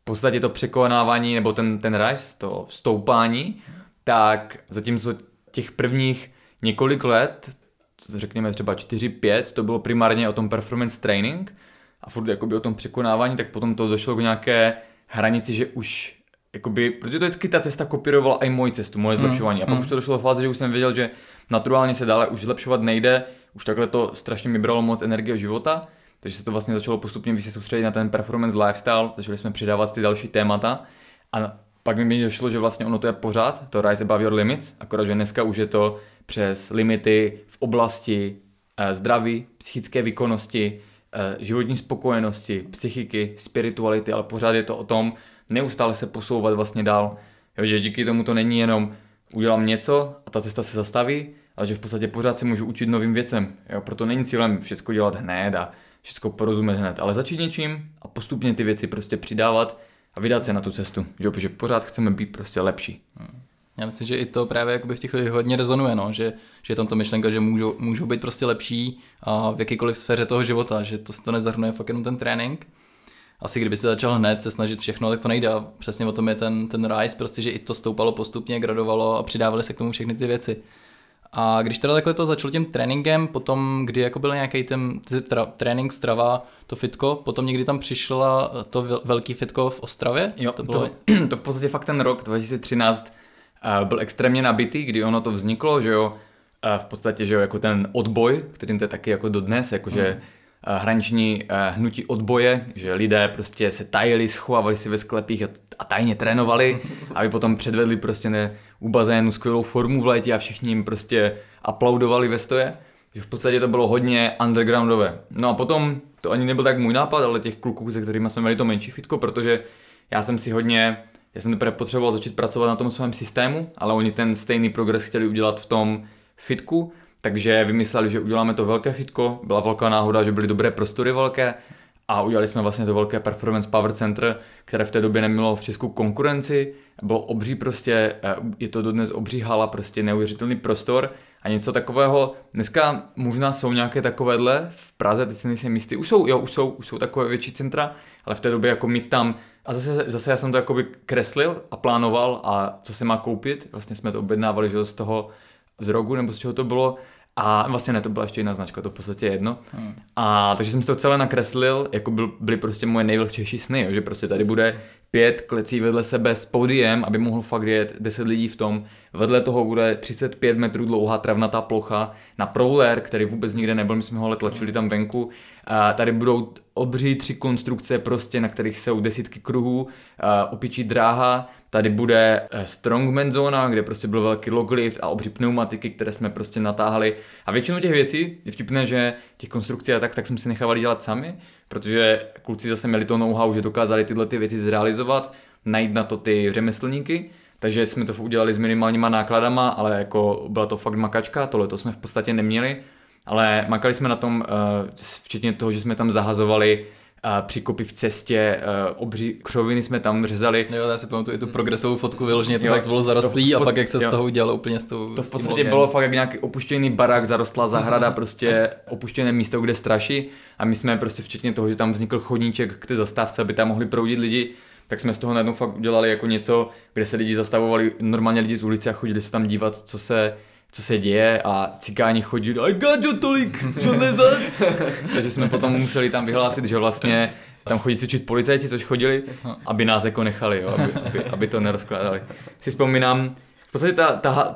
V podstatě to překonávání nebo ten rise, to vstoupání, tak zatímco těch prvních několik let, řekněme třeba 4-5, to bylo primárně o tom performance training a furt jakoby o tom překonávání, tak potom to došlo k nějaké hranici, že už jakoby, protože to vždycky ta cesta kopírovala i moji cestu, moje zlepšování a pak už to došlo do fáze, že už jsem věděl, že naturálně se dále už zlepšovat nejde, už takhle to strašně mi bralo moc energie života. Takže se to vlastně začalo postupně více soustředit na ten performance lifestyle, začali jsme přidávat ty další témata a pak mi došlo, že vlastně ono to je pořád, to rise above your limits, akorát, že dneska už je to přes limity v oblasti zdraví, psychické výkonnosti, životní spokojenosti, psychiky, spirituality, ale pořád je to o tom neustále se posouvat vlastně dál, jo, že díky tomu to není jenom udělám něco a ta cesta se zastaví, ale že v podstatě pořád se můžu učit novým věcem, jo, proto není cílem všechno dělat hned a všechno porozumět hned, ale začít něčím a postupně ty věci prostě přidávat a vydat se na tu cestu, že protože pořád chceme být prostě lepší. Já myslím, že i to právě jakoby v těch lidech hodně rezonuje, no, že je tam ta myšlenka, že můžou být prostě lepší a v jakýkoliv sféře toho života, že to nezahrnuje fakt jenom ten trénink. Asi kdyby se začal hned se snažit všechno, tak to nejde a přesně o tom je ten rise, prostě, že i to stoupalo postupně, gradovalo a přidávaly se k tomu všechny ty věci. A když teda takhle to začalo tím tréninkem, potom kdy jako byl nějaký ten trénink, strava, to fitko, potom někdy tam přišla to velký fitko v Ostravě? Jo, to bylo... to v podstatě fakt ten rok 2013 byl extrémně nabitý, kdy ono to vzniklo, že jo, v podstatě, že jo, jako ten odboj, kterým to je taky jako dodnes, jakože hraniční hnutí odboje, že lidé prostě se tajili, schovávali si ve sklepích a tajně trénovali, aby potom předvedli prostě u bazénu skvělou formu v létě a všichni jim prostě aplaudovali ve stoje. Že v podstatě to bylo hodně undergroundové. No a potom, to ani nebyl tak můj nápad, ale těch kluků, se kterými jsme měli to menší fitko, protože já jsem teprve potřeboval začít pracovat na tom svém systému, ale oni ten stejný progres chtěli udělat v tom fitku, takže vymysleli, že uděláme to velké fitko, byla velká náhoda, že byly dobré prostory velké a udělali jsme vlastně to velké Performance Power Center, které v té době nemělo v Česku konkurenci, bylo obří prostě, je to dodnes obří hala, prostě neuvěřitelný prostor a něco takového, dneska možná jsou nějaké takovéhle v Praze, teď si nejsem jistý, už jsou takové větší centra, ale v té době jako mít tam, a zase já jsem to jakoby kreslil a plánoval a co se má koupit, vlastně jsme to objednávali, že z toho z rogu, nebo z čeho to bylo, a vlastně ne, to byla ještě jiná značka, to v podstatě jedno. A takže jsem si to celé nakreslil, jako byly prostě moje nejvlhčejší sny, jo, že prostě tady bude 5 klecí vedle sebe s pódiem, aby mohl fakt jet 10 lidí v tom. Vedle toho bude 35 metrů dlouhá travnatá plocha na Prowler, který vůbec nikde nebyl, my jsme ho ale tlačili tam venku. A tady budou obří 3 konstrukce prostě, na kterých jsou desítky kruhů, opičí dráha. Tady bude strongman zóna, kde prostě byl velký log lift a obří pneumatiky, které jsme prostě natáhali. A většinu těch věcí, je vtipné, že těch konstrukcí a tak jsme si nechávali dělat sami, protože kluci zase měli to know-how, že dokázali tyhle ty věci zrealizovat, najít na to ty řemeslníky, takže jsme to udělali s minimálníma nákladama, ale jako byla to fakt makačka, tohle to jsme v podstatě neměli, ale makali jsme na tom, včetně toho, že jsme tam zahazovali příkopy v cestě, obří křoviny jsme tam řezali. Jo, já si pamatuju i tu progresovou fotku vyloženě, to tak bylo zarostlý to, a pak jak se z toho udělalo úplně s tou. To v podstatě bylo fakt jak nějaký opuštěný barák, zarostlá zahrada, prostě opuštěné místo, kde straší, a my jsme prostě včetně toho, že tam vznikl chodníček k té zastávce, aby tam mohli proudit lidi, tak jsme z toho najednou fakt udělali jako něco, kde se lidi zastavovali, normálně lidi z ulice a chodili se tam dívat, co se děje, a cikáni chodili I got you tolik, co nezad. Takže jsme potom museli tam vyhlásit, že vlastně tam chodí cvičit policajti, což chodili, aby nás jako nechali, jo, aby to nerozkládali. Si vzpomínám, v podstatě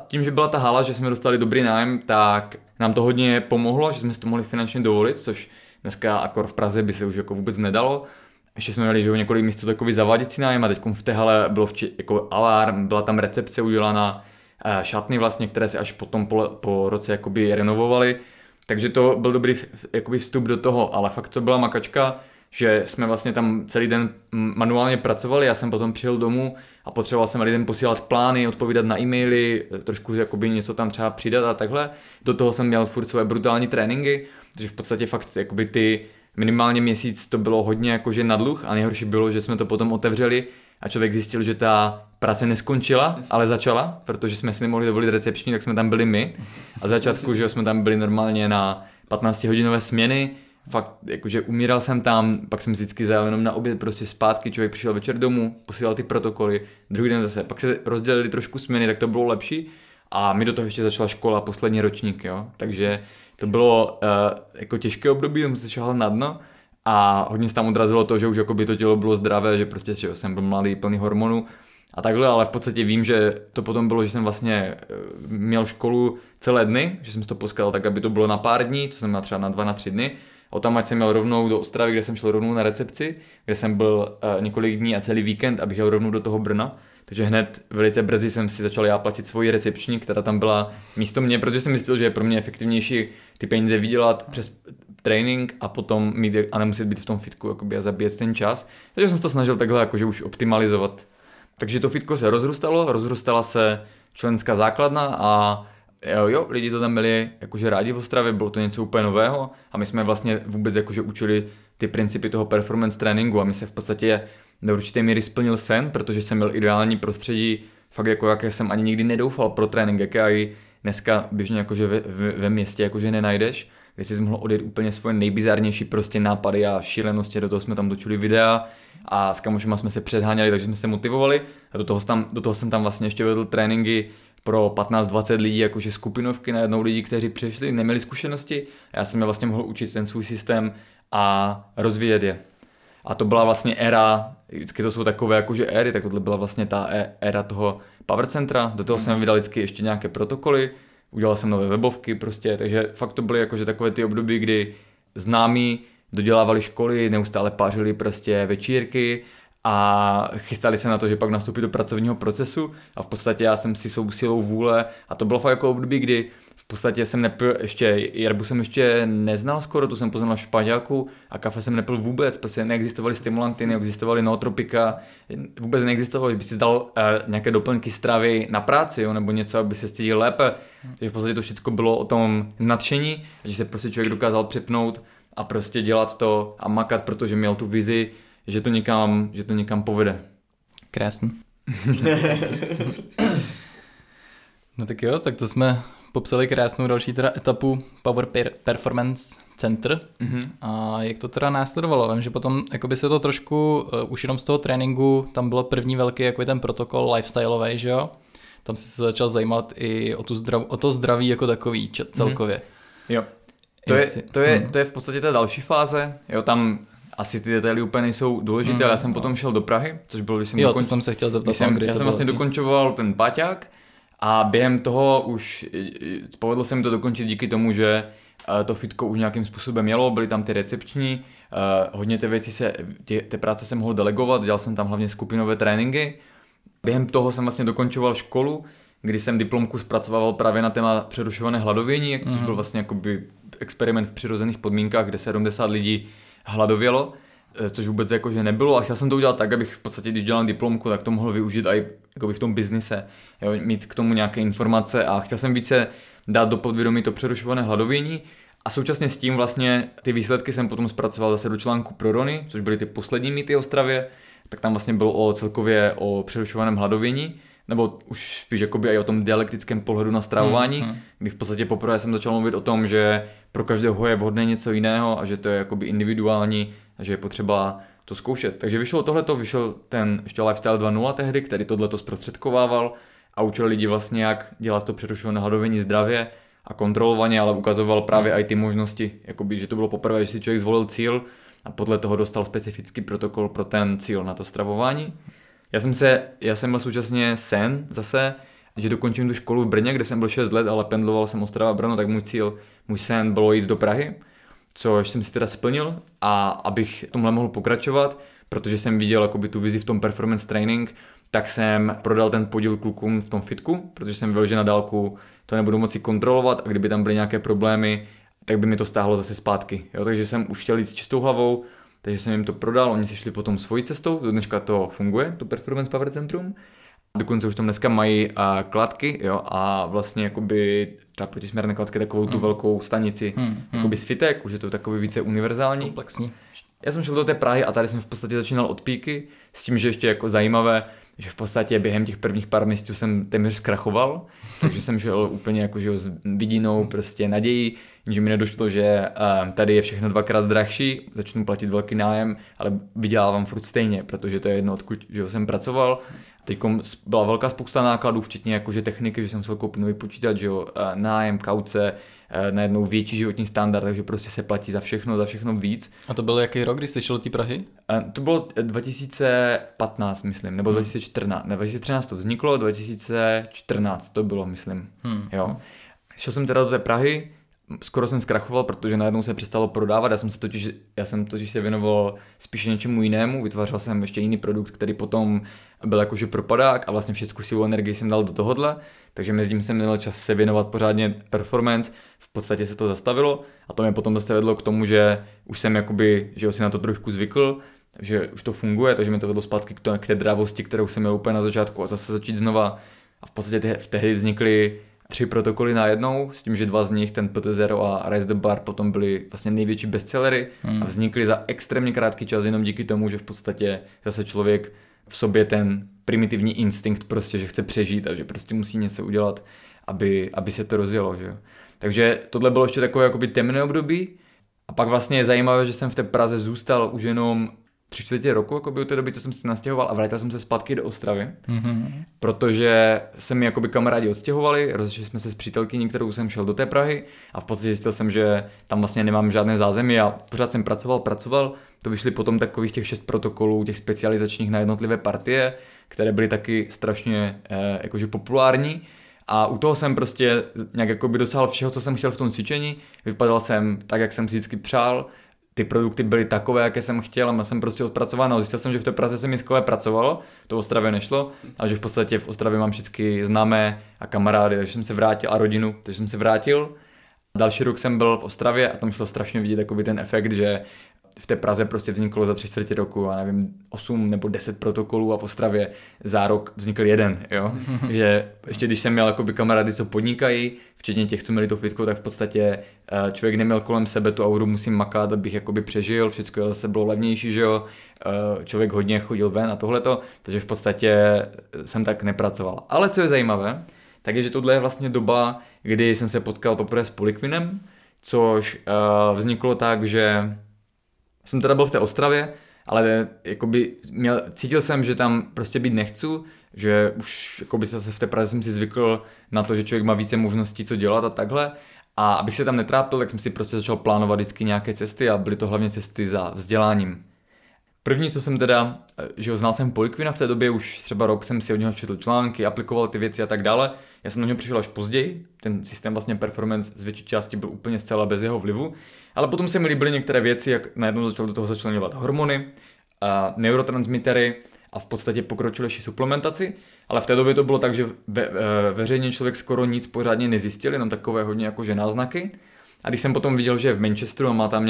tím, že byla ta hala, že jsme dostali dobrý nájem, tak nám to hodně pomohlo, že jsme si to mohli finančně dovolit, což dneska akor v Praze by se už jako vůbec nedalo. Ještě jsme měli, že několik místů takový zaváděcí nájem, a teď v té hale bylo jako alarm, byla tam recepce udělaná, šatny vlastně, které se až potom po roce jakoby renovovaly, takže to byl dobrý jakoby vstup do toho, ale fakt to byla makačka, že jsme vlastně tam celý den manuálně pracovali, já jsem potom přijel domů a potřeboval jsem lidem posílat plány, odpovídat na e-maily, trošku jakoby něco tam třeba přidat a takhle, do toho jsem měl furt své brutální tréninky, takže v podstatě fakt jakoby ty minimálně měsíc to bylo hodně jakože na dluh, a nejhorší bylo, že jsme to potom otevřeli a člověk zjistil, že ta práce neskončila, ale začala, protože jsme si nemohli dovolit recepční, tak jsme tam byli my. A začátku, že jsme tam byli normálně na 15-hodinové směny, fakt jakože umíral jsem tam, pak jsem vždycky zajel jenom na oběd prostě zpátky, člověk přišel večer domů, posílal ty protokoly, druhý den zase, pak se rozdělili trošku směny, tak to bylo lepší, a mi do toho ještě začala škola, poslední ročník, jo, takže to bylo jako těžké období, jsem se šahal na dno. A hodně se tam odrazilo to, že už jako by to tělo bylo zdravé, že prostě že jsem byl mladý, plný hormonů a takhle, ale v podstatě vím, že to potom bylo, že jsem vlastně měl školu celé dny, že jsem si to poskládal tak, aby to bylo na pár dní, to jsem měl třeba na 2-3 dny. O tam, ať jsem měl rovnou do Ostravy, kde jsem šel rovnou na recepci, kde jsem byl několik dní a celý víkend, abych jel rovnou do toho Brna. Takže hned velice brzy jsem si začal já platit svoji recepční, která tam byla místo mě, protože jsem myslel, že je pro mě efektivnější ty peníze vydělat přes trénink a potom mít a nemuset být v tom fitku jakoby, a zabíjet ten čas. Takže jsem se to snažil takhle jakože už optimalizovat. Takže to fitko se rozrůstalo, rozrůstala se členská základna a jo, lidi to tam byli jakože rádi v Ostravě, bylo to něco úplně nového a my jsme vlastně vůbec jakože učili ty principy toho performance tréninku a my se v podstatě do určité míry splnil sen, protože jsem měl ideální prostředí, fakt jako jaké jsem ani nikdy nedoufal pro trénink, jaké i dneska běžně jakože ve městě jakože nenajdeš, kde jsi mohl odjet úplně svoje nejbizarnější prostě nápady a šílenosti, do toho jsme tam točili videa a s kamošima jsme se předháněli, takže jsme se motivovali a do toho jsem tam vlastně ještě vedl tréninky pro 15-20 lidí, jakože skupinovky najednou lidí, kteří přešli, neměli zkušenosti a já jsem je vlastně mohl učit ten svůj systém a rozvíjet je. A to byla vlastně era, vždycky to jsou takové jakože éry, tak tohle byla vlastně ta éra toho Power Centra, do toho jsem vydal vždycky ještě nějaké protokoly, udělal jsem nové webovky prostě, takže fakt to byly jakože takové ty období, kdy známí dodělávali školy, neustále pářili prostě večírky a chystali se na to, že pak nastoupí do pracovního procesu a v podstatě já jsem si svou silou vůle a to bylo fakt jako období, kdy v podstatě jsem nepil ještě, Jarbu jsem ještě neznal skoro, tu jsem poznal v Špaňáku a kafe jsem nepil vůbec, prostě neexistovaly stimulanty, neexistovaly nootropika, vůbec neexistovalo, že by si dal nějaké doplňky stravy na práci, jo, nebo něco, aby se cítil lépe, takže v podstatě to všechno bylo o tom nadšení, že se prostě člověk dokázal přepnout a prostě dělat to a makat, protože měl tu vizi, že to někam povede. Krásný. No tak jo, tak to jsme popsali krásnou další teda etapu Power Performance Center. Mm-hmm. A jak to teda následovalo? Vím, že potom jakoby se to trošku, už jenom z toho tréninku, tam byl první velký jako ten protokol lifestyleový, že jo? Tam jsi se začal zajímat i o to zdraví jako takový celkově. Mm-hmm. Jo, to je v podstatě ta další fáze, jo, tam asi ty detaily úplně nejsou důležité, ale já jsem potom šel do Prahy, což bylo, když jsem jsem se chtěl zeptat, já jsem vlastně dokončoval ten páťák a během toho už povedlo se mi to dokončit díky tomu, že to fitko už nějakým způsobem mělo, byly tam ty recepční, hodně ty věci ty práce jsem mohl delegovat, dělal jsem tam hlavně skupinové tréninky. Během toho jsem vlastně dokončoval školu, kdy jsem diplomku zpracoval právě na téma přerušované hladovění, což byl vlastně jakoby experiment v přirozených podmínkách, kde 70 lidí hladovělo, což vůbec jakože nebylo, a chtěl jsem to udělat tak, abych v podstatě, když dělal diplomku, tak to mohl využít i jakoby v tom biznise, jo, mít k tomu nějaké informace, a chtěl jsem více dát do podvědomí to přerušované hladovění, a současně s tím vlastně ty výsledky jsem potom zpracoval zase do článku pro Rony, což byly ty poslední mýty o stravě, tak tam vlastně bylo celkově o přerušovaném hladovění, nebo už spíš jakoby i o tom dialektickém pohledu na stravování, kdy v podstatě poprvé jsem začal mluvit o tom, že pro každého je vhodné něco jiného a že to je jakoby individuální a že je potřeba to zkoušet. Takže vyšel ten ještě Lifestyle 2.0 tehdy, který tohleto zprostředkovával a učil lidi vlastně, jak dělat to přerušované hladovění zdravě a kontrolovaně, ale ukazoval právě i ty možnosti, jakoby, že to bylo poprvé, že si člověk zvolil cíl a podle toho dostal specifický protokol pro ten cíl na to stravování. Já jsem byl současně sen zase, že dokončím tu školu v Brně, kde jsem byl 6 let, ale pendloval jsem Ostrava Brno, tak můj sen bylo jít do Prahy, což jsem si teda splnil, a abych tomhle mohl pokračovat, protože jsem viděl jakoby tu vizi v tom performance training, tak jsem prodal ten podíl klukům v tom fitku, protože jsem věděl, že na dálku to nebudu moci kontrolovat a kdyby tam byly nějaké problémy, tak by mi to stáhlo zase zpátky. Jo, takže jsem už chtěl jít s čistou hlavou, takže jsem jim to prodal, oni si šli potom svojí cestou, do dneška to funguje, to Performance Power Centrum. Dokonce už tam dneska mají kladky, jo, a vlastně jakoby ta protisměrné kladky, takovou tu velkou stanici jakoby z fitek, už je to takový více univerzální. Komplexní. Já jsem šel do té Prahy a tady jsem v podstatě začínal od píky, s tím, že ještě jako zajímavé, že v podstatě během těch prvních pár měsíců jsem téměř zkrachoval, takže jsem šel úplně jakože s vidinou, prostě nadějí, že mi nedošlo, že tady je všechno dvakrát drahší, začnu platit velký nájem, ale vydělávám furt stejně, protože to je jedno, odkud že jsem pracoval. Teď byla velká spousta nákladů, včetně jakože techniky, že jsem musel koupit nový počítač, že jo, nájem, kauce, najednou větší životní standard, takže prostě se platí za všechno víc. A to byl jaký rok, když jsi šel do té Prahy? To bylo 2015, myslím, nebo 2014. Ne, 2013 to vzniklo, 2014 to bylo, myslím. Jo. Šel jsem teda do té Prahy, skoro jsem zkrachoval, protože najednou se přestalo prodávat, já jsem totiž se věnoval spíše něčemu jinému, vytvářel jsem ještě jiný produkt, který potom byl jakože propadák a vlastně všechnu sílu energii jsem dal do tohohle, takže mezi tím jsem měl čas se věnovat pořádně performance, v podstatě se to zastavilo a to mě potom zase vedlo k tomu, že už jsem jakoby, že si na to trošku zvykl, že už to funguje, takže mi to vedlo zpátky k té dravosti, kterou jsem měl úplně na začátku, a zase začít znova, a v podstatě v tehdy vznikly 3 protokoly najednou, s tím, že 2 z nich, ten PT0 a Rise the Bar, potom byly vlastně největší bestsellery a vznikly za extrémně krátký čas jenom díky tomu, že v podstatě zase člověk v sobě ten primitivní instinkt prostě, že chce přežít a že prostě musí něco udělat, aby se to rozjelo, že jo. Takže tohle bylo ještě takové jakoby temné období a pak vlastně je zajímavé, že jsem v té Praze zůstal už jenom 3/4 roku, jakoby od té doby, co jsem se nastěhoval, a vrátil jsem se zpátky do Ostravy, protože se mi jakoby kamarádi odstěhovali, rozešli jsme se s přítelkyní, kterou jsem šel do té Prahy, a v podstatě zjistil jsem, že tam vlastně nemám žádné zázemí a pořád jsem pracoval, to vyšly potom takových těch 6 protokolů, těch specializačních na jednotlivé partie, které byly taky strašně jakože populární. A u toho jsem prostě nějak jakoby dosáhl všeho, co jsem chtěl v tom cvičení, vypadal jsem tak, jak jsem si vždycky přál, ty produkty byly takové, jaké jsem chtěl, a já jsem prostě odpracoval, a zjistil jsem, že v té Praze se mi skvěle pracovalo, to v Ostravě nešlo, a že v podstatě v Ostravě mám všichni známé a kamarády, takže jsem se vrátil, a rodinu, takže jsem se vrátil. Další rok jsem byl v Ostravě a tam šlo strašně vidět takový ten efekt, že v té Praze prostě vzniklo za 3/4 roku, a nevím, 8 nebo 10 protokolů, a v Ostravě za rok vznikl 1, jo. Že ještě když jsem měl jakoby kamarády, co podnikají, včetně těch, co měli to fitko, tak v podstatě člověk neměl kolem sebe tu auru, musím makat, abych jakoby přežil, všechno zase bylo levnější, že jo. Člověk hodně chodil ven a tohleto, takže v podstatě jsem tak nepracoval. Ale co je zajímavé, tak je, že tohle je vlastně doba, kdy jsem se potkal poprvé s Poliquinem, což vzniklo tak, že jsem teda byl v té Ostravě, ale jakoby cítil jsem, že tam prostě být nechci, že už jakoby zase v té Praze jsem si zvykl na to, že člověk má více možností, co dělat a takhle. A abych se tam netrápil, tak jsem si prostě začal plánovat vždycky nějaké cesty, a byly to hlavně cesty za vzděláním. První, co jsem teda, že znal jsem Poliquina v té době, už třeba rok jsem si od něho četl články, aplikoval ty věci a tak dále. Já jsem na něj přišel až později, ten systém vlastně performance z větší části byl úplně zcela bez jeho vlivu, ale potom se mi líbily některé věci, jak najednou začal do toho začlenovat hormony, a neurotransmitery a v podstatě pokročilejší suplementaci, ale v té době to bylo tak, že veřejně člověk skoro nic pořádně nezjistil, jenom takové hodně jakože náznaky. A když jsem potom viděl, že je v Manchesteru a má tam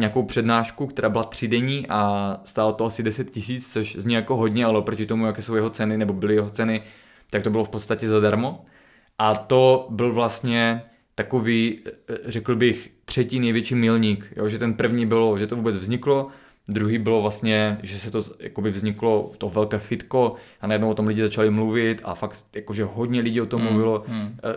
nějakou přednášku, která byla 3denní a stálo to asi 10 000, což zní jako hodně, ale oproti tomu, jaké jsou jeho ceny, nebo byly jeho ceny, tak to bylo v podstatě zadarmo. A to byl vlastně takový, řekl bych, třetí největší milník, jo? Že ten první bylo, že to vůbec vzniklo, druhý bylo vlastně, že se to jakoby vzniklo to velké fitko a najednou o tom lidi začali mluvit a fakt jakože hodně lidí o tom mluvilo,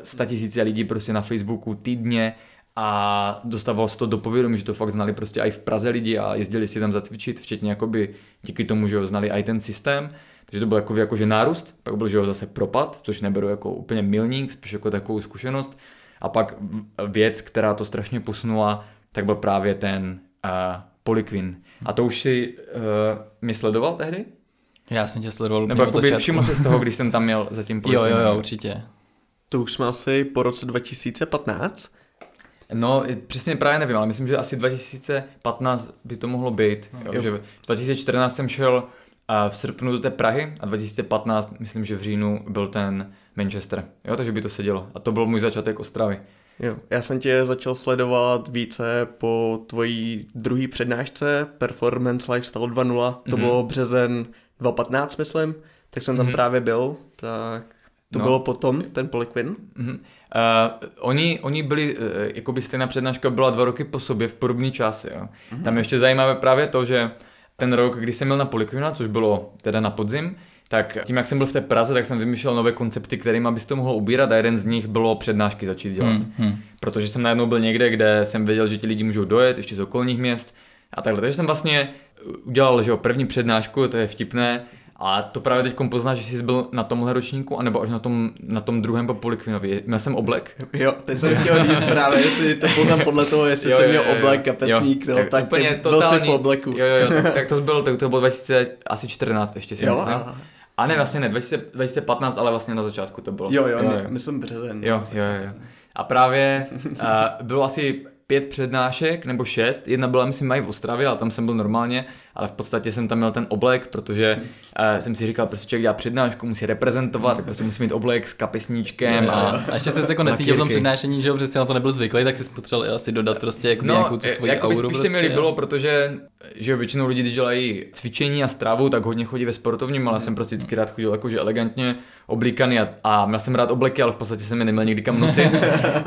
100 000 lidí prostě na Facebooku týdně a dostávalo se to do povědomí, že to fakt znali prostě i v Praze lidi a jezdili si tam zacvičit, včetně jakoby díky tomu, že ho znali i ten systém, takže to byl jakože nárůst, pak byl, že ho zase propad, což neberu jako úplně milník, spíš jako takovou zkušenost a pak věc, která to strašně posunula, tak byl právě ten Poliquin. A to už si mě sledoval tehdy? Já jsem tě sledoval úplně od začátku. Nebo všiml se z toho, když jsem tam měl zatím Poliquin. Jo, určitě. To už jsme asi po roce 2015. No, přesně právě nevím, ale myslím, že asi 2015 by to mohlo být. Jo, že 2014 jsem šel v srpnu do té Prahy a 2015, myslím, že v říjnu byl ten Manchester. Jo, takže by to sedělo. A to byl můj začátek Ostravy. Jo, já jsem tě začal sledovat více po tvojí druhé přednášce Performance Lifestyle 2.0, to bylo březen 2015, myslím, tak jsem tam právě byl, tak to bylo potom, ten Poliquin. Oni byli, jakoby stejná přednáška byla 2 roky po sobě v podobný čase. Jo. Tam je ještě zajímavé právě to, že ten rok, kdy jsem měl na Poliquina, což bylo teda na podzim, tak tím, jak jsem byl v té Praze, tak jsem vymýšlel nové koncepty, kterým abys to mohl ubírat a jeden z nich bylo přednášky začít dělat. Protože jsem najednou byl někde, kde jsem věděl, že ti lidi můžou dojet, ještě z okolních měst a takhle. Takže jsem vlastně udělal, že jo, první přednášku, to je vtipné a to právě teď poznáš, že jsi byl na tomhle ročníku anebo až na tom druhém po Poliquinovi. Měl jsem oblek? Jo, teď jsem chtěl říct právě, jestli to poznám podle toho, jestli jsem měl oblek, kapesník, no, tak byl jsem po obleku. Tak to bylo 2014 ještě si myslím. A ne, vlastně ne, 2015, ale vlastně na začátku to bylo. Jo, myslím březen. Jo. A právě bylo asi 5 přednášek, nebo 6, jedna byla, myslím, mají v Ostravě, ale tam jsem byl normálně, ale v podstatě jsem tam měl ten oblek, protože jsem si říkal, prostě člověk dělá přednášku, musí reprezentovat, tak prostě musí mít oblek s kapesníčkem. A ještě se jako necítil v tom přednášení, že občas na to nebyl zvyklý, tak si potřeboval asi dodat prostě jako nějakou tu svoji auru. Spíš prostě, se mi líbilo, protože že většinou lidi, když dělají cvičení a stravu, tak hodně chodí ve sportovním, ale jsem prostě vždycky rád chodil jakože elegantně oblíkaný a měl jsem rád obleky, ale v podstatě jsem je neměl nikdy kam nosit,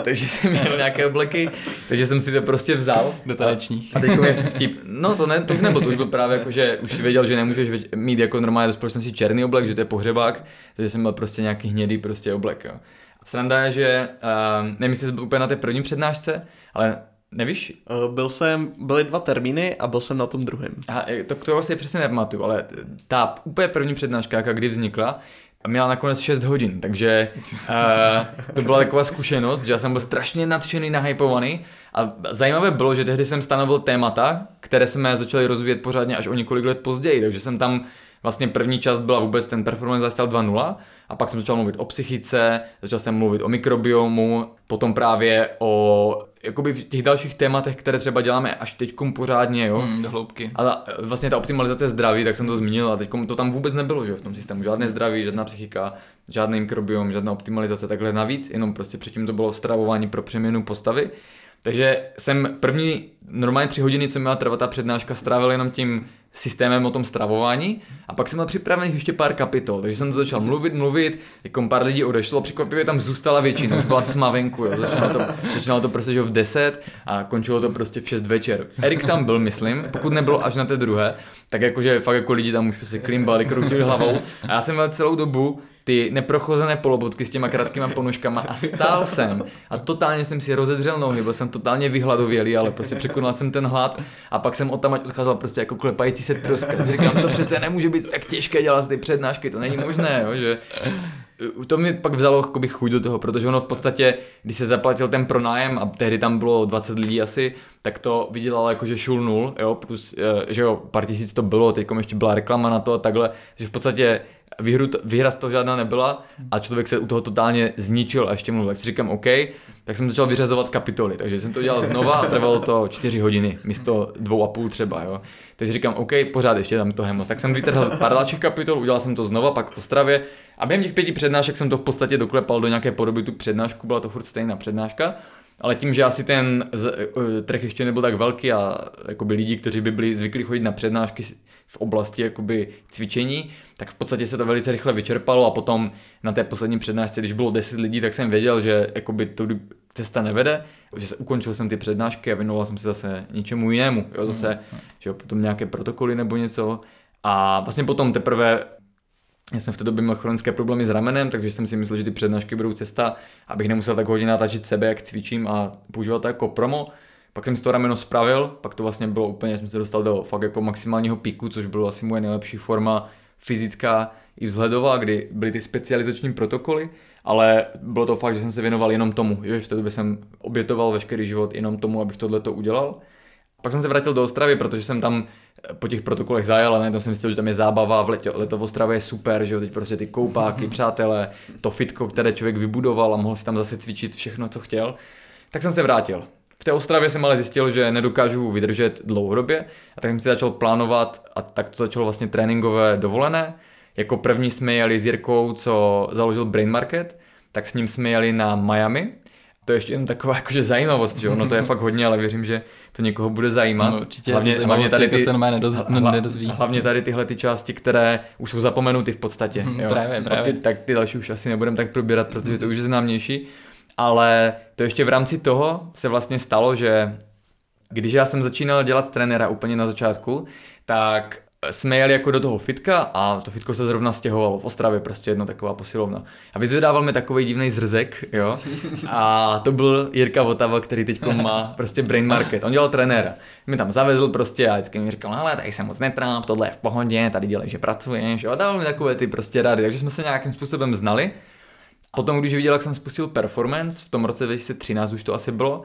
takže jsem měl nějaké obleky, takže jsem si to prostě vzal. Do tanečních. A teď je vtip. No to už nebyl, to už byl právě jako, že už věděl, že nemůžeš mít jako normálně do společnosti černý oblek, že to je pohřebák, takže jsem měl prostě nějaký hnědý prostě oblek. Jo. Sranda je, že nevím, jestli jsi byl úplně na té první přednášce, ale nevíš? Byly 2 termíny a byl jsem na tom druhém. To si přesně nepamatuju, ale ta úplně první přednáška, jaká kdy vznikla, měla nakonec 6 hodin, takže to byla taková zkušenost, že já jsem byl strašně nadšený, nahypovaný a zajímavé bylo, že tehdy jsem stanovil témata, které jsme začali rozvíjet pořádně až o několik let později, takže jsem tam vlastně první část byla vůbec ten Performance Lifestyle 2.0 a pak jsem začal mluvit o psychice, začal jsem mluvit o mikrobiomu, potom právě o jakoby v těch dalších tématech, které třeba děláme až teďkom pořádně, jo. Do hloubky. A vlastně ta optimalizace zdraví, tak jsem to zmínil a teďkom to tam vůbec nebylo, že v tom systému žádné zdraví, žádná psychika, žádný mikrobiom, žádná optimalizace, takhle navíc, jenom prostě předtím to bylo stravování pro přeměnu postavy. Takže jsem první normálně 3 hodiny, co měla trvat ta přednáška, strávil jenom tím systémem o tom stravování a pak jsem měl připravených ještě pár kapitol, takže jsem to začal mluvit, jako pár lidí odešlo, překvapivě tam zůstala většina, už byla tma venku, jo. Začínalo to prostě že v 10 a končilo to prostě v 6 večer. Erik tam byl, myslím, pokud nebylo až na té druhé, tak jakože fakt jako lidi tam už se klimbali, kroutili hlavou a já jsem měl celou dobu ty neprochozené polobotky s těma krátkýma ponožkama a stál jsem a totálně jsem si rozedřel nohy, byl jsem totálně vyhladovělý, ale prostě překonal jsem ten hlad a pak jsem odtamať odcházel prostě jako klepající se troska. Říkám, to přece nemůže být tak těžké dělat z ty přednášky, to není možné, jo, že... to mě pak vzalo chuť do toho, protože ono v podstatě, když se zaplatil ten pronájem a tehdy tam bylo 20 lidí asi, tak to vydělalo jakože šulnul, jo, plus, že jo, pár tisíc to bylo, teďkom ještě byla reklama na to a takhle, že v podstatě výhra z toho žádná nebyla a člověk se u toho totálně zničil a ještě mluvil, tak si říkám OK, tak jsem začal vyřazovat z kapitoly, takže jsem to dělal znova a trvalo to 4 hodiny, místo 2,5 třeba, jo. Takže říkám OK, pořád ještě tam to hemos, tak jsem vytrhl pár dalších kapitol, udělal jsem to znova, pak v Ostravě a během těch 5 přednášek jsem to v podstatě doklepal do nějaké podoby tu přednášku, byla to furt stejná přednáška, ale tím, že asi ten trh ještě nebyl tak velký a jakoby lidi, kteří by byli zvyklí chodit na přednášky v oblasti jakoby cvičení, tak v podstatě se to velice rychle vyčerpalo a potom na té poslední přednášce, když bylo 10 lidí, tak jsem věděl, že jakoby tudy cesta nevede, že ukončil jsem ty přednášky a věnoval jsem se zase něčemu jinému, jo, zase, že jo, potom nějaké protokoly nebo něco a vlastně potom teprve já jsem v té době měl chronické problémy s ramenem, takže jsem si myslel, že ty přednášky budou cesta, abych nemusel tak hodně natáčet sebe, jak cvičím a používat to jako promo. Pak jsem si to rameno spravil, pak to vlastně bylo úplně, jsem se dostal do fakt jako maximálního píku, což byla asi moje nejlepší forma fyzická i vzhledová, kdy byly ty specializační protokoly, ale bylo to fakt, že jsem se věnoval jenom tomu, že v té době jsem obětoval veškerý život jenom tomu, abych tohleto udělal. Pak jsem se vrátil do Ostravy, protože jsem tam po těch protokolech zajel a najednou jsem myslel, že tam je zábava, v leto v Ostravě je super, že jo, teď prostě ty koupáky, přátelé, to fitko, které člověk vybudoval a mohl si tam zase cvičit všechno, co chtěl, tak jsem se vrátil. V té Ostravě jsem ale zjistil, že nedokážu vydržet dlouhodobě a tak jsem si začal plánovat a tak to začalo vlastně tréninkové dovolené. Jako první jsme jeli s Jirkou, co založil Brain Market, tak s ním jsme jeli na Miami. To je ještě jen taková jakože zajímavost, že ono to je fakt hodně, ale věřím, že to někoho bude zajímat. No, určitě, hlavně tady ty, hlavně tady tyhle ty části, které už jsou zapomenuty v podstatě. Jo. Právě. Tak ty další už asi nebudeme tak probírat, protože to už je známější. Ale to ještě v rámci toho se vlastně stalo, že když já jsem začínal dělat trenéra úplně na začátku, tak jsme jeli jako do toho fitka a to fitko se zrovna stěhovalo v Ostravě, prostě jedna taková posilovna. A vyzvedával mi takovej divnej zrzek, jo, a to byl Jirka Votava, který teďko má prostě Brain Market, on dělal trenéra. Mě tam zavezl prostě a vždycky mi říkal, ale tady se moc netráp, tohle je v pohodě, tady dělej, že pracuješ, a dával mi takové ty prostě rady, takže jsme se nějakým způsobem znali. Potom, když viděl, jak jsem spustil Performance, v tom roce 2013 už to asi bylo,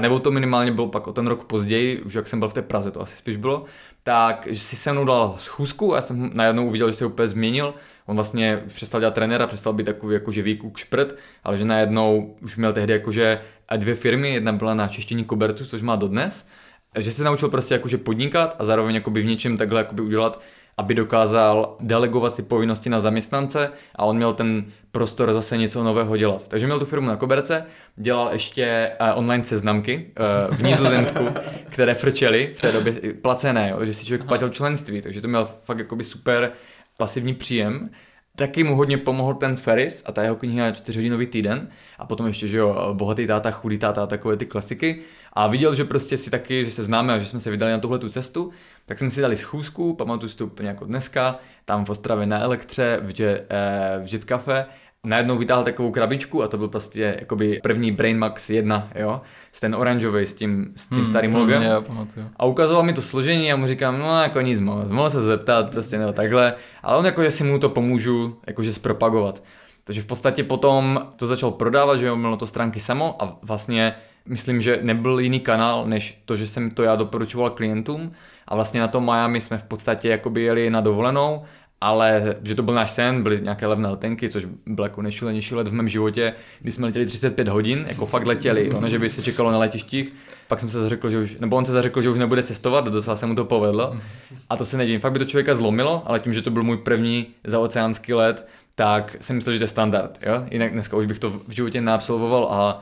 nebo to minimálně bylo pak o ten rok později, už jak jsem byl v té Praze, to asi spíš bylo, tak si se mnou dal schůzku a jsem najednou uviděl, že se úplně změnil. On vlastně přestal dělat trenéra, přestal být takový jakože výkuk šprt, ale že najednou už měl tehdy jakože 2 firmy, jedna byla na čištění koberců, což má dodnes, že se naučil prostě jakože podnikat a zároveň jakoby v něčem takhle jakoby udělat, aby dokázal delegovat ty povinnosti na zaměstnance a on měl ten prostor zase něco nového dělat. Takže měl tu firmu na koberce, dělal ještě online seznamky v Nizozemsku, které frčely v té době placené, jo, že si člověk platil členství, takže to měl fakt jakoby super pasivní příjem. Taky mu hodně pomohl ten Ferris a ta jeho kniha 4hodinový týden a potom ještě, že jo, bohatý táta, chudý táta, takové ty klasiky a viděl, že prostě si taky, že se známe a že jsme se vydali na tuhle tu cestu, tak jsme si dali schůzku, pamatuju si to nějak dneska, tam v Ostravě na Elektře, v Jet Café, najednou vytáhl takovou krabičku a to byl prostě jakoby první Brain Max 1, jo, ten oranžový s tím starým logem. A ukazoval mi to složení a mu říkám, no jako nic moc, mohl se zeptat prostě nebo takhle, ale on jakože si mu to pomůžu jakože zpropagovat. Takže v podstatě potom to začal prodávat, že jo, mělo to stránky samo a vlastně myslím, že nebyl jiný kanál, než to, že jsem to já doporučoval klientům a vlastně na tom Miami jsme v podstatě jakoby jeli na dovolenou, ale že to byl náš sen, byly nějaké levné letenky, což byl jako nejšílenější let v mém životě, kdy jsme letěli 35 hodin, jako fakt letěli, ono, že by se čekalo na letištích, pak jsem se zařekl, že už, nebo on se zařekl, že už nebude cestovat, docela se mu to povedlo a to se nedivím, fakt by to člověka zlomilo, ale tím, že to byl můj první zaoceánský let, tak jsem myslel, že to je standard, jo? Jinak dneska už bych to v životě neabsolvoval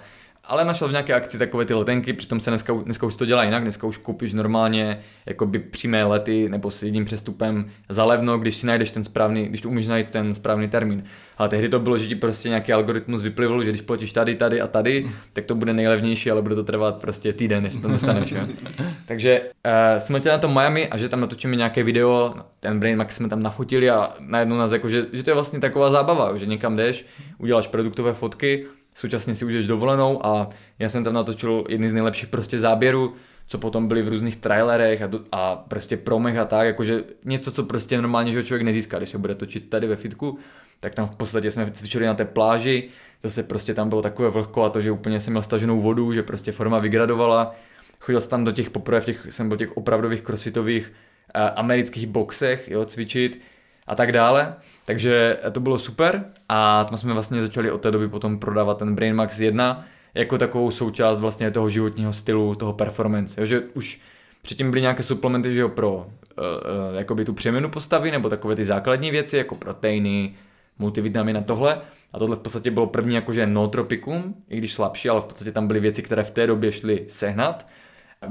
ale našel v nějaké akci takové ty letenky, přitom se dneska už to dělá jinak, dneska už koupíš normálně jakoby přímé lety nebo s jedním přestupem za levno, když tu umíš najít ten správný termín. Ale tehdy to bylo, že ti prostě nějaký algoritmus vyplivl, že když platíš tady a tady, tak to bude nejlevnější, ale bude to trvat prostě týden, než to dostaneš. Jo? Takže jsme letěli na to Miami a že tam natočíme nějaké video, ten Brain Max jsme tam nafotili a najednou nás že to je vlastně taková zábava, že někam jdeš, uděláš produktové fotky, současně si užiješ dovolenou a já jsem tam natočil jedny z nejlepších prostě záběrů, co potom byly v různých trailerech a prostě promech a tak, jakože něco, co prostě normálně, že člověk nezíská, když se bude točit tady ve fitku. tak tam v podstatě jsme cvičili na té pláži, zase prostě tam bylo takové vlhko a to, že úplně jsem měl staženou vodu, že prostě forma vygradovala. Chodil jsem tam do těch poprvé, jsem byl těch opravdových crossfitových amerických boxech, jo, cvičit a tak dále, takže to bylo super a tam jsme vlastně začali od té doby potom prodávat ten Brain Max 1 jako takovou součást vlastně toho životního stylu, toho performance, jo, že už předtím byly nějaké suplementy, že jo, pro jakoby tu přeměnu postavy nebo takové ty základní věci jako proteiny, multivitamíny a tohle. A tohle v podstatě bylo první jakože nootropikum, i když slabší, ale v podstatě tam byly věci, které v té době šly sehnat,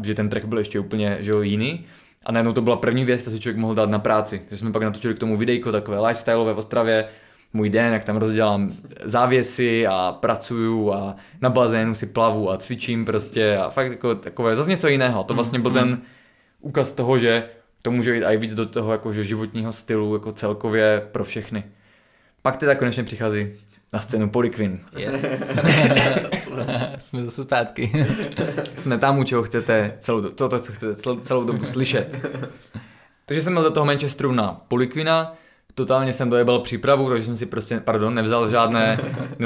že ten trh byl ještě úplně, že jo, jiný. A najednou to byla první věc, co si člověk mohl dát na práci. Takže jsme pak natočili k tomu videjko takové lifestyleové v Ostravě, můj den, jak tam rozdělám závěsy a pracuju a na bazénu si plavu a cvičím prostě a fakt jako takové zase něco jiného. A to vlastně byl ten ukaz toho, že to může jít i víc do toho jakože životního stylu jako celkově pro všechny. Pak teda konečně přichází na scénu Poliquin. Yes. Jsme zase zpátky. Jsme tam, u čeho chcete celou dobu slyšet. Takže jsem měl do toho Manchesteru na Poliquina. Totálně jsem dojebal přípravu, takže jsem si prostě, nevzal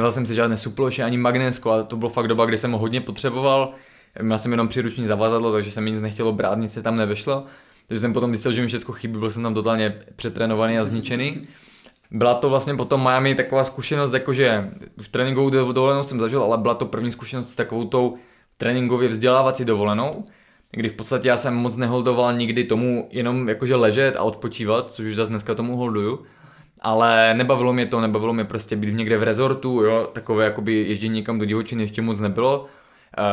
jsem si žádné suploše ani magnésko a to bylo fakt doba, kdy jsem ho hodně potřeboval. Měl jsem jenom příruční zavazadlo, takže se mi nic nechtělo brát, nic se tam nevešlo. Takže jsem potom zjistil, že mi všechno chybí, byl jsem tam totálně přetrénovaný a zničený. Byla to vlastně potom Miami taková zkušenost, jakože už tréninkovou dovolenou jsem zažil, ale byla to první zkušenost s takovou tou tréninkově vzdělávací dovolenou, kdy v podstatě já jsem moc neholdoval nikdy tomu jenom jakože ležet a odpočívat, což už zase dneska tomu holduju, ale nebavilo mě prostě být někde v rezortu, jo, takové jakoby ježdění někam do divočiny ještě moc nebylo,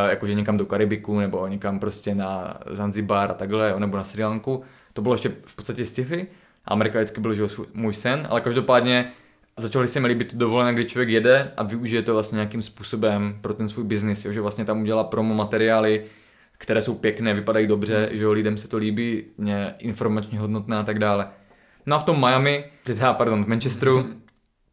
jakože někam do Karibiku nebo někam prostě na Zanzibar a takhle, jo, nebo na Sri Lanku, to bylo ještě v podstatě sci-fi. Amerika vždycky byl, že můj sen, ale každopádně začaly se mi líbit dovolené, kdy člověk jede a využije to vlastně nějakým způsobem pro ten svůj biznis, že vlastně tam udělá promo materiály, které jsou pěkné, vypadají dobře, že jo, lidem se to líbí, informačně hodnotné a tak dále. No a v tom v Manchesteru,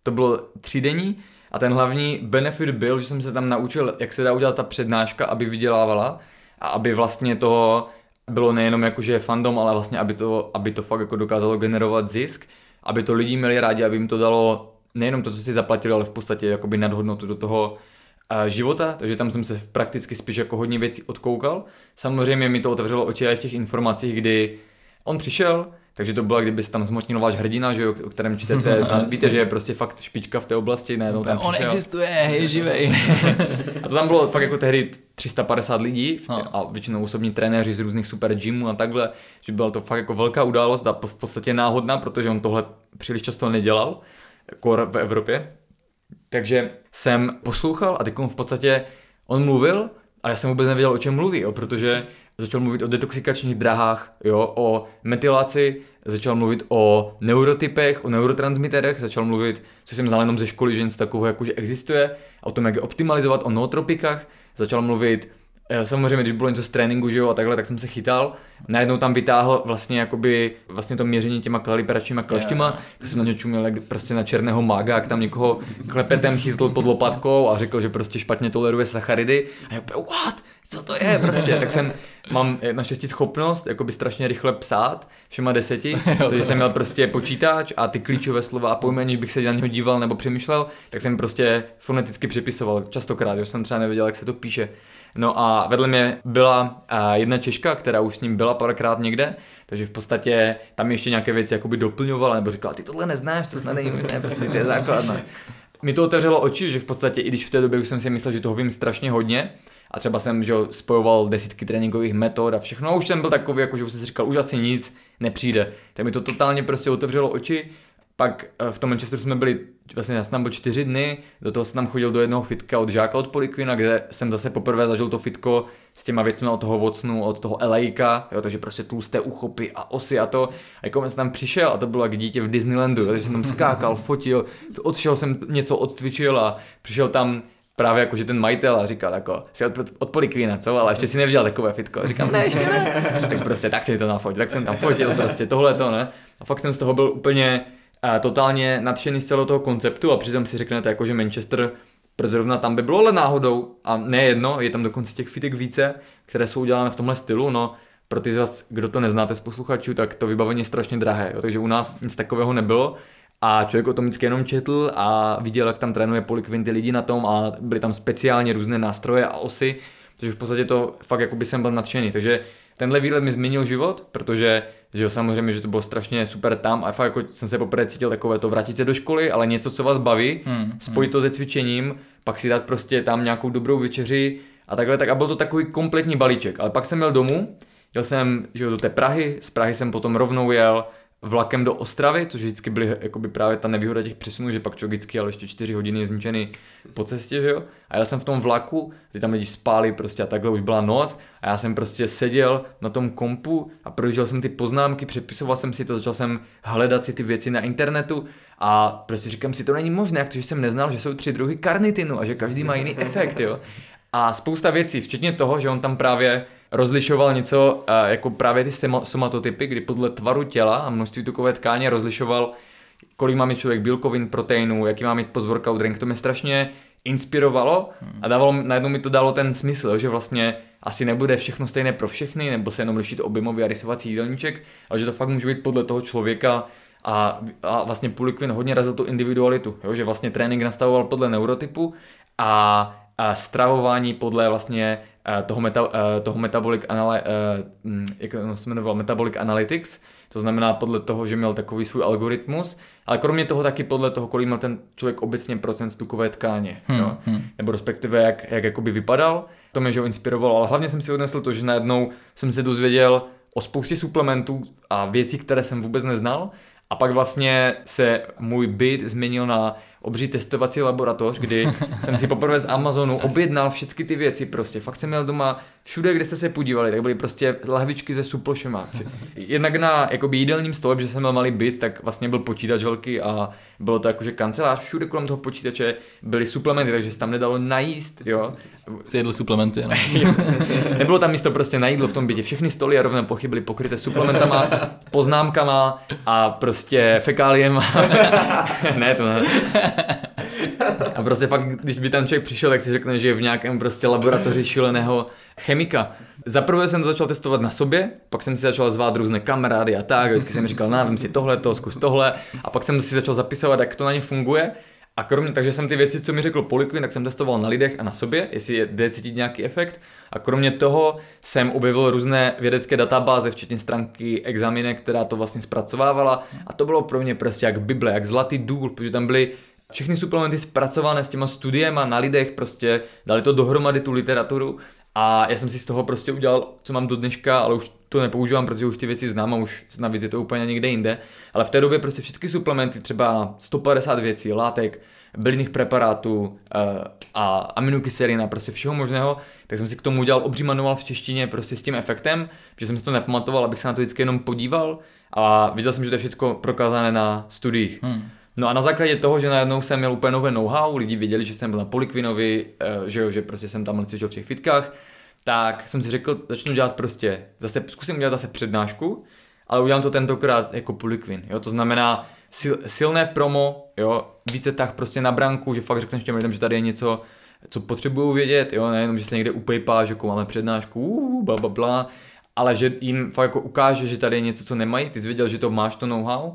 to bylo 3 dny a ten hlavní benefit byl, že jsem se tam naučil, jak se dá udělat ta přednáška, aby vydělávala a aby vlastně toho bylo nejenom jakože fandom, ale vlastně aby to fakt jako dokázalo generovat zisk, aby to lidi měli rádi, aby jim to dalo nejenom to, co si zaplatili, ale v podstatě jakoby nadhodnotu do toho života, takže tam jsem se prakticky spíš jako hodně věcí odkoukal. Samozřejmě mi to otevřelo oči i v těch informacích, kdy on přišel, takže to bylo, kdyby se tam zmotnil váš hrdina, že jo, o kterém čtete, víte, že je prostě fakt špička v té oblasti, najednou tam přišel. On existuje, je živej. A to tam bylo fakt jako tehdy 350 lidí a většinou osobní trenéři z různých super gymů a takhle, že byla to fakt jako velká událost a v podstatě náhodná, protože on tohle příliš často nedělal, kor v Evropě. Takže jsem poslouchal a teď v podstatě on mluvil, ale já jsem vůbec nevěděl, o čem mluví, jo, protože začal mluvit o detoxikačních drahách, jo, o metylaci, začal mluvit o neurotypech, o neurotransmiterech, začal mluvit, co jsem znal jenom ze školy, že něco takového jakože existuje, o tom, jak je optimalizovat, o nootropikách, začal mluvit, samozřejmě, když bylo něco z tréninku, že jo, a takhle, tak jsem se chytal, najednou tam vytáhl vlastně jakoby vlastně to měření těma kalibračníma kleštěma, to jsem na něj čuměl jak prostě na černého mága, jak tam někoho klepetem chytl pod lopatkou a řekl, že prostě špatně toleruje sacharidy a já úplně, what? Co to je prostě, tak mám naštěstí schopnost jakoby strašně rychle psát všema 10, takže jsem měl prostě počítač a ty klíčové slova a pojmy, aniž bych se na něho díval nebo přemýšlel, tak jsem prostě foneticky přepisoval častokrát, že jsem třeba nevěděl, jak se to píše. No a vedle mě byla jedna Češka, která už s ním byla párkrát někde, takže v podstatě tam ještě nějaké věci jakoby doplňovala nebo říkala, ty tohle neznáš, to snad není možné, prostě to je základna. Mi to otevřelo oči, že v podstatě i když v té době už jsem si myslel, že toho vím strašně hodně, a třeba jsem, že spojoval desítky tréninkových metod a všechno. A už jsem byl takový, jakože už jsem si říkal, už asi nic nepřijde. Tak mi to totálně prostě otevřelo oči. Pak v tom Manchesteru jsme byli, vlastně já jsem tam byl 4 dny, do toho jsem tam chodil do jednoho fitka od žáka od Poliquina, kde jsem zase poprvé zažil to fitko s těma věcmi od toho vocnu, od toho elejka, jo, takže prostě tlusté uchopy a osy a to. A jako jsem tam přišel a to bylo jak dítě v Disneylandu, jo, takže jsem tam skákal, fotil, od všeho jsem něco odcvičil a přišel tam právě jakože ten majitel a říkal jako, si od Poliquina, co? Ale ještě si neviděl takové fitko. Říkám, ne, ještě ne. Tak prostě tak si to nafotil, tak jsem tam fotil prostě tohleto, ne? A fakt jsem z toho byl úplně totálně nadšený z celého toho konceptu a přitom si řeknete jako, že Manchester, protože zrovna tam by bylo, ale náhodou a nejedno, je tam dokonce těch fitek více, které jsou udělané v tomhle stylu, no pro ty z vás, kdo to neznáte z posluchačů, tak to vybavení je strašně drahé, jo? Takže u nás nic takového nebylo. a člověk o tom vždycky jenom četl a viděl, jak tam trénuje Poliquin ty lidi na tom a byly tam speciálně různé nástroje a osy, takže v podstatě to fakt jakoby jsem byl nadšený, takže tenhle výlet mi změnil život, protože že samozřejmě, že to bylo strašně super tam a fakt jako jsem se poprvé cítil takové to vrátit se do školy, ale něco, co vás baví, spojit to se cvičením, pak si dát prostě tam nějakou dobrou večeři a takhle, tak a byl to takový kompletní balíček, ale pak jsem jel domů, jel jsem že do té Prahy, z Prahy jsem potom rovnou jel vlakem do Ostravy, což vždycky byly jakoby právě ta nevýhoda těch přesunů, že pak čogicky, ale ještě 4 hodiny je zničený po cestě, že jo. A já jsem v tom vlaku, kdy tam lidi spáli prostě a takhle už byla noc a já jsem prostě seděl na tom kompu a projížděl jsem ty poznámky, přepisoval jsem si to, začal jsem hledat si ty věci na internetu a prostě říkám si, to není možné, protože jsem neznal, že jsou 3 druhy karnitinu a že každý má jiný efekt, jo. A spousta věcí, včetně toho, že on tam právě rozlišoval něco jako právě ty somatotypy, kdy podle tvaru těla a množství tukové tkáně rozlišoval, kolik má mít člověk bílkovin, proteinů, jaký má mít post-workout drink. To mě strašně inspirovalo a dávalo, najednou mi to dalo ten smysl, že vlastně asi nebude všechno stejné pro všechny, nebo se jenom lišit objemový a rysovací jídelníček, ale že to fakt může být podle toho člověka a vlastně Poliquin hodně razil tu individualitu, jo? Že vlastně trénink nastavoval podle neurotypu a stravování podle vlastně toho Metabolic Analytics, to znamená podle toho, že měl takový svůj algoritmus, ale kromě toho taky podle toho, kolik měl ten člověk obecně procent tukové tkáně, jo? Nebo respektive jak jakoby vypadal, to mě že ho inspirovalo, ale hlavně jsem si odnesl to, že najednou jsem se dozvěděl o spoustě suplementů a věcí, které jsem vůbec neznal. A pak vlastně se můj byt změnil na obří testovací laboratoř, kdy jsem si poprvé z Amazonu objednal všechny ty věci prostě. Fakt jsem měl doma všude, kde jste se podívali, tak byly prostě lahvičky ze suplošema. Jednak na jakoby jídelním stole, že jsem měl malý byt, tak vlastně byl počítač velký a bylo to jakože kancelář. Všude kolem toho počítače byly suplementy, takže se tam nedalo najíst, jo. Se jedl suplementy, no. Nebylo tam místo prostě na jídlo v tom bytě. Všechny stoly a rovné plochy byly pokryté suplementama, poznámkama a prostě fekáliem. Ne, to ne. A prostě fakt, když by tam člověk přišel, tak si řekne, že je v nějakém prostě laboratoři šíleného chemika. Zaprvé jsem to začal testovat na sobě, pak jsem si začal zvát různé kamarády a tak, vždycky jsem říkal, vem si tohleto, zkus tohle a pak jsem si začal zapisovat, jak to na ně funguje a kromě, takže jsem ty věci, co mi řekl Poliquin, tak jsem testoval na lidech a na sobě, jestli je jde cítit nějaký efekt a kromě toho jsem objevil různé vědecké databáze, včetně stránky Examine, která to vlastně zpracovávala a to bylo pro mě prostě jak Bible, jak zlatý důl, protože tam byly všechny suplementy zpracované s těma studiema na lidech, prostě dali to dohromady tu literaturu a já jsem si z toho prostě udělal, co mám do dneška, ale už to nepoužívám, protože už ty věci znám a už navíc je to úplně někde jinde, ale v té době prostě všechny suplementy, třeba 150 věcí, látek, bylinných preparátů a aminokyselin a prostě všeho možného, tak jsem si k tomu udělal obří manuál v češtině prostě s tím efektem, že jsem si to nepamatoval, abych se na to vždycky jenom podíval a viděl jsem, že to je všechno prokázané na studiích. No a na základě toho, že najednou jsem měl úplně nové know-how, lidi věděli, že jsem byl na Poliquinovi, že prostě jsem tam cvičil v těch fitkách, tak jsem si řekl, začnu dělat prostě, zkusím udělat zase přednášku, ale udělám to tentokrát jako Poliquin, jo, to znamená silné promo, jo, více tah prostě na branku, že fakt řekneš těm lidem, že tady je něco, co potřebují vědět, jo, nejenom, že se někde u Paypal, že jako máme přednášku, blablabla, ale že jim fakt jako ukáže, že tady je něco, co nemají, ty jsi věděl, že to máš to know-how,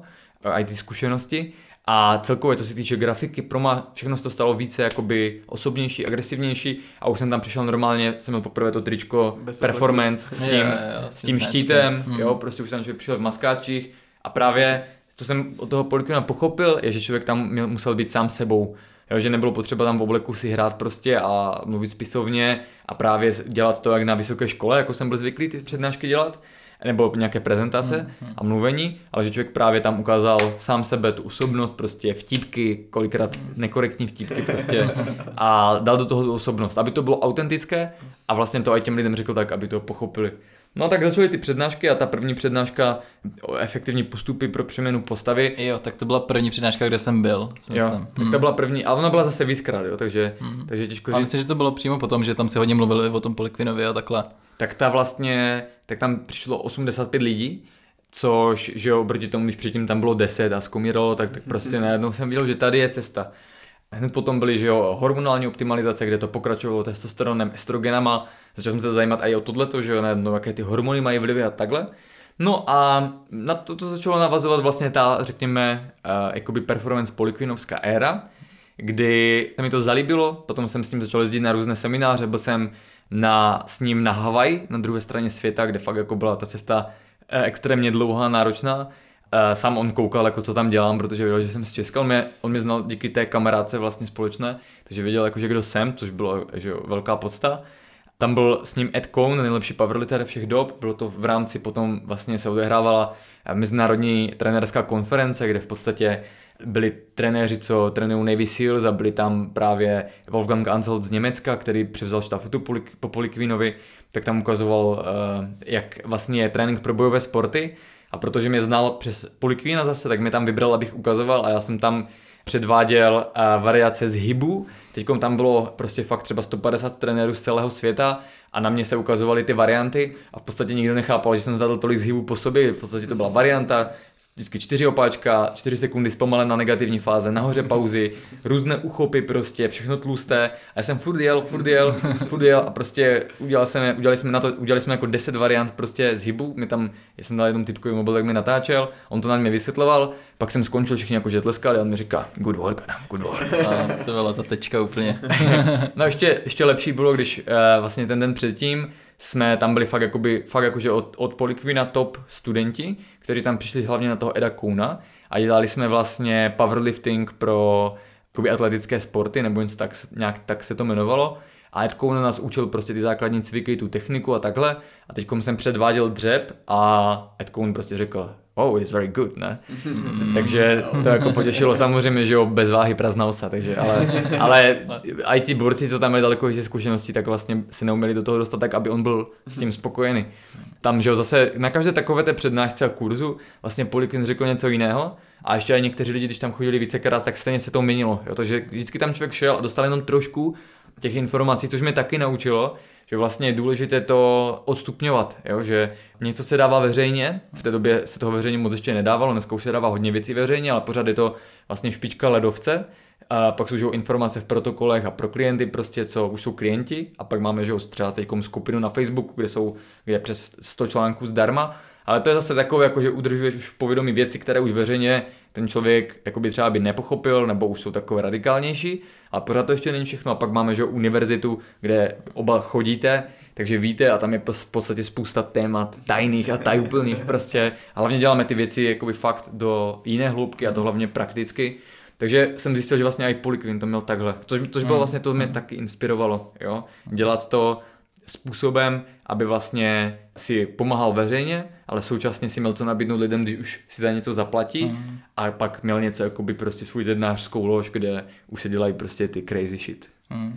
a ty zkušenosti. A celkově, co se týče grafiky, proma, všechno se to stalo více jakoby osobnější, agresivnější a už jsem tam přišel normálně, jsem měl poprvé to tričko bez Performance s tím, jo, s tím štítem, jo, prostě už tam člověk přišel v maskáčích a právě, co jsem od toho Poliquina pochopil, je, že člověk tam musel být sám sebou, jo, že nebylo potřeba tam v obleku si hrát prostě a mluvit spisovně a právě dělat to jak na vysoké škole, jako jsem byl zvyklý ty přednášky dělat, nebo nějaké prezentace a mluvení, ale že člověk právě tam ukázal sám sebe, tu osobnost, prostě vtípky, kolikrát nekorektní vtípky prostě a dal do toho tu osobnost, aby to bylo autentické a vlastně to i těm lidem řekl tak, aby to pochopili. No tak začaly ty přednášky a ta první přednáška o efektivní postupy pro přeměnu postavy. Jo, tak to byla první přednáška, kde jsem byl. Tak to byla první, ale ona byla zase víckrát, jo, takže těžko říct. A myslím, že to bylo přímo potom, že tam si hodně mluvili o tom Poliquinovi a takhle. Tak tam přišlo 85 lidí, což, že jo, proti tomu, když předtím tam bylo 10 a zkomíralo, tak prostě najednou jsem viděl, že tady je cesta. Hned potom byly, že jo, hormonální optimalizace, kde to pokračovalo testosteronem, estrogenama, začal jsem se zajímat i o tohleto, že jo, najednou jaké ty hormony mají vlivy a takhle. No a na to, to začalo navazovat vlastně ta, řekněme, jakoby performance poliquinovská éra, kdy se mi to zalíbilo, potom jsem s ním začal jezdit na různé semináře, byl jsem s ním na Hawaii, na druhé straně světa, kde fakt jako byla ta cesta extrémně dlouhá, náročná. Sám on koukal, jako co tam dělám, protože věděl, že jsem z Česka, on mě znal díky té kamarádce vlastně společné, takže věděl, jako, že kdo jsem, což bylo že jo, velká podsta. Tam byl s ním Ed Coan, nejlepší powerlifter všech dob, bylo to v rámci, potom vlastně se odehrávala mezinárodní trenérská konference, kde v podstatě byli trenéři, co trénují Navy Seals, a byli tam právě Wolfgang Unsöld z Německa, který převzal štafetu po Poliquinovi, tak tam ukazoval, jak vlastně je trénink pro bojové sporty, a protože mě znal přes Poliquina zase, tak mě tam vybral, abych ukazoval, a já jsem tam předváděl variace z hybů. Teď tam bylo prostě fakt třeba 150 trenérů z celého světa a na mě se ukazovaly ty varianty a v podstatě nikdo nechápal, že jsem zadal tolik zhybů po sobě, v podstatě to byla varianta, vždycky 4 opáčka, 4 sekundy zpomalená negativní fáze, nahoře pauzy, různé uchopy prostě, všechno tlusté a já jsem furt jel a prostě udělali jsme jako 10 variant prostě z hybů, já jsem dal jednou typkový mobil, tak mi natáčel, on to na mě vysvětloval, pak jsem skončil, všichni jako že tleskali a on mi říká good work Adam, good work. A to byla ta tečka úplně. No ještě lepší bylo, když vlastně ten den předtím jsme tam byli fakt jakože od Poliquina top studenti, kteří tam přišli hlavně na toho Eda Coana a dělali jsme vlastně powerlifting pro jakoby atletické sporty, nebo něco tak, nějak tak se to jmenovalo. A Ed Coan nás učil prostě ty základní cviky, tu techniku a takhle. A teď jsem předváděl dřep a Ed Coan prostě řekl wow, it's very good, ne? Takže to jako potěšilo samozřejmě, že jo, bez váhy prázdná osa, takže, ale i ti borci, co tam měli daleko více zkušeností, tak vlastně se neuměli do toho dostat tak, aby on byl s tím spokojený. Tam, že jo, zase na každé takové té přednášce a kurzu vlastně Poliquin řekl něco jiného a ještě i někteří lidi, když tam chodili vícekrát, tak stejně se to měnilo, jo, takže vždycky tam člověk šel a dostal jenom trošku těch informací, což mě taky naučilo, že vlastně je důležité to odstupňovat, jo? Že něco se dává veřejně, v té době se toho veřejně moc ještě nedávalo, dneska už se dává hodně věcí veřejně, ale pořád je to vlastně špička ledovce, a pak jsou informace v protokolech a pro klienty prostě, co už jsou klienti, a pak máme, že jo, třeba teďkom skupinu na Facebooku, kde je přes 100 článků zdarma, ale to je zase takové, jako že udržuješ už v povědomí věci, které už veřejně ten člověk jakoby třeba by nepochopil, nebo už jsou takové radikálnější, ale pořád to ještě není všechno. A pak máme, že univerzitu, kde oba chodíte, takže víte, a tam je v podstatě spousta témat tajných a tajuplných prostě. A hlavně děláme ty věci jakoby fakt do jiné hloubky a to hlavně prakticky. Takže jsem zjistil, že vlastně i Poliquin to měl takhle, což bylo vlastně, to mě taky inspirovalo, jo? Dělat to způsobem, aby vlastně si pomáhal veřejně, ale současně si měl co nabídnout lidem, když už si za něco zaplatí, a pak měl něco jakoby prostě svůj zednářskou lož, kde už se dělají prostě ty crazy shit.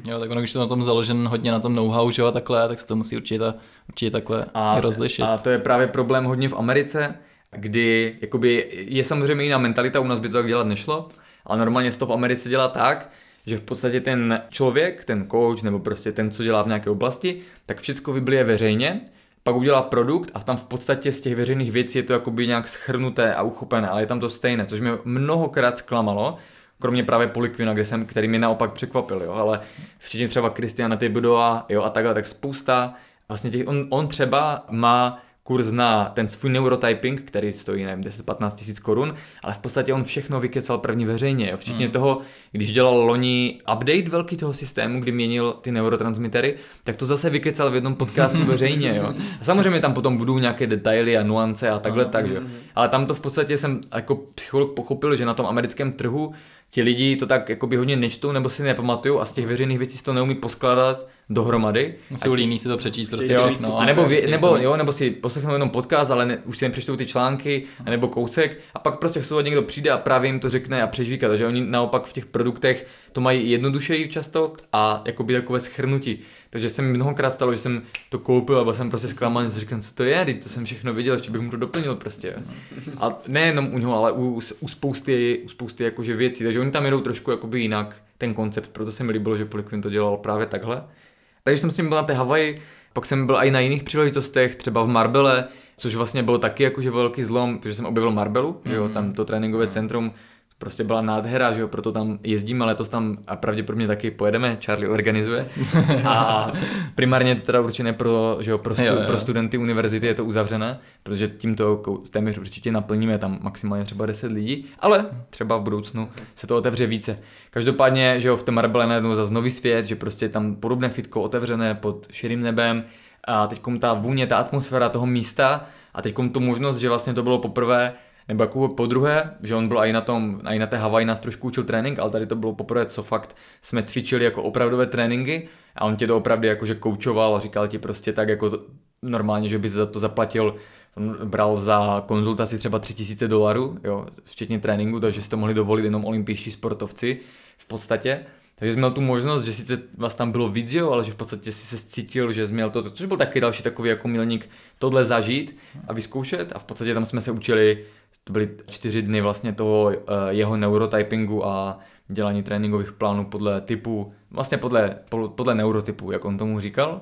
Jo, tak ono, když to na tom založen hodně na tom know-how, že a takhle, tak se to musí určitě takhle a rozlišit. A to je právě problém hodně v Americe, kdy jakoby je samozřejmě jiná mentalita, u nás by to tak dělat nešlo, ale normálně se to v Americe dělá tak, že v podstatě ten člověk, ten coach nebo prostě ten, co dělá v nějaké oblasti, tak všechno vyblije veřejně, pak udělá produkt a tam v podstatě z těch veřejných věcí je to jakoby nějak schrnuté a uchopené, ale je tam to stejné, což mě mnohokrát zklamalo, kromě právě Poliquina, který mě naopak překvapil, jo, ale včetně třeba Kristiana Thibaudeau, jo, a takhle, tak spousta, vlastně on třeba má kurz na ten svůj neurotyping, který stojí, nevím, 10-15 000 korun, ale v podstatě on všechno vykecal první veřejně, jo? Včetně toho, když dělal loni update velký toho systému, kdy měnil ty neurotransmitery, tak to zase vykecal v jednom podcastu veřejně, jo. A samozřejmě tam potom budou nějaké detaily a nuance a takhle, takže. Ale tam to v podstatě jsem jako psycholog pochopil, že na tom americkém trhu ti lidi to tak jakoby hodně nečtou nebo si nepamatujou a z těch veřejných věcí si to neumí poskládat dohromady. Jsou líní si to přečíst prostě všechno. A nebo si poslechnou jenom podcast, ale už si nepřečtou ty články, nebo kousek a pak prostě se někdo přijde a právě jim to řekne a přežvíká. Takže oni naopak v těch produktech to mají jednodušeji často a jakoby takové shrnutí. Takže se mi mnohokrát stalo, že jsem to koupil a byl jsem prostě zklamaný, že říkám, co to je, to jsem všechno viděl, ještě bych mu to doplnil prostě. A nejenom u něho, ale u spousty jakože věcí, takže oni tam jedou trošku jakoby jinak ten koncept, proto se mi líbilo, že Poliquin to dělal právě takhle. Takže jsem s ním byl na té Havaji, pak jsem byl i na jiných příležitostech, třeba v Marbelle, což vlastně byl taky jakože velký zlom, protože jsem objevil Marbellu, že jo, tam to tréninkové centrum, prostě byla nádhera, že jo, proto tam jezdíme, letos tam a pravděpodobně taky pojedeme, Charlie organizuje. A primárně je to teda určené pro, že jo, pro studenty univerzity je to uzavřené, protože tímto téměř určitě naplníme tam maximálně třeba 10 lidí, ale třeba v budoucnu se to otevře více. Každopádně, že jo, v té Marbelle najednou zase nový svět, že prostě tam podobné fitko otevřené pod širým nebem a teďkom ta vůně, ta atmosféra toho místa a teďkom tu možnost, že vlastně to bylo poprvé nebo jako podruhé, že on byl i na té Hawaii nás trošku učil trénink, ale tady to bylo poprvé, co fakt jsme cvičili jako opravdové tréninky a on tě to opravdu jakože koučoval a říkal ti prostě tak jako to, normálně, že bys za to zaplatil, bral za konzultaci třeba $3,000, jo, včetně tréninku, takže si to mohli dovolit jenom olympijští sportovci v podstatě. Takže jsi měl tu možnost, že sice vás tam bylo víc, jo, ale že v podstatě si se cítil, že jsi měl to, což byl taky další takový jako milník, tohle zažít a vyzkoušet a v podstatě tam jsme se učili, to byly 4 dny vlastně toho jeho neurotypingu a dělání tréninkových plánů podle typu, vlastně podle neurotypu, jak on tomu říkal.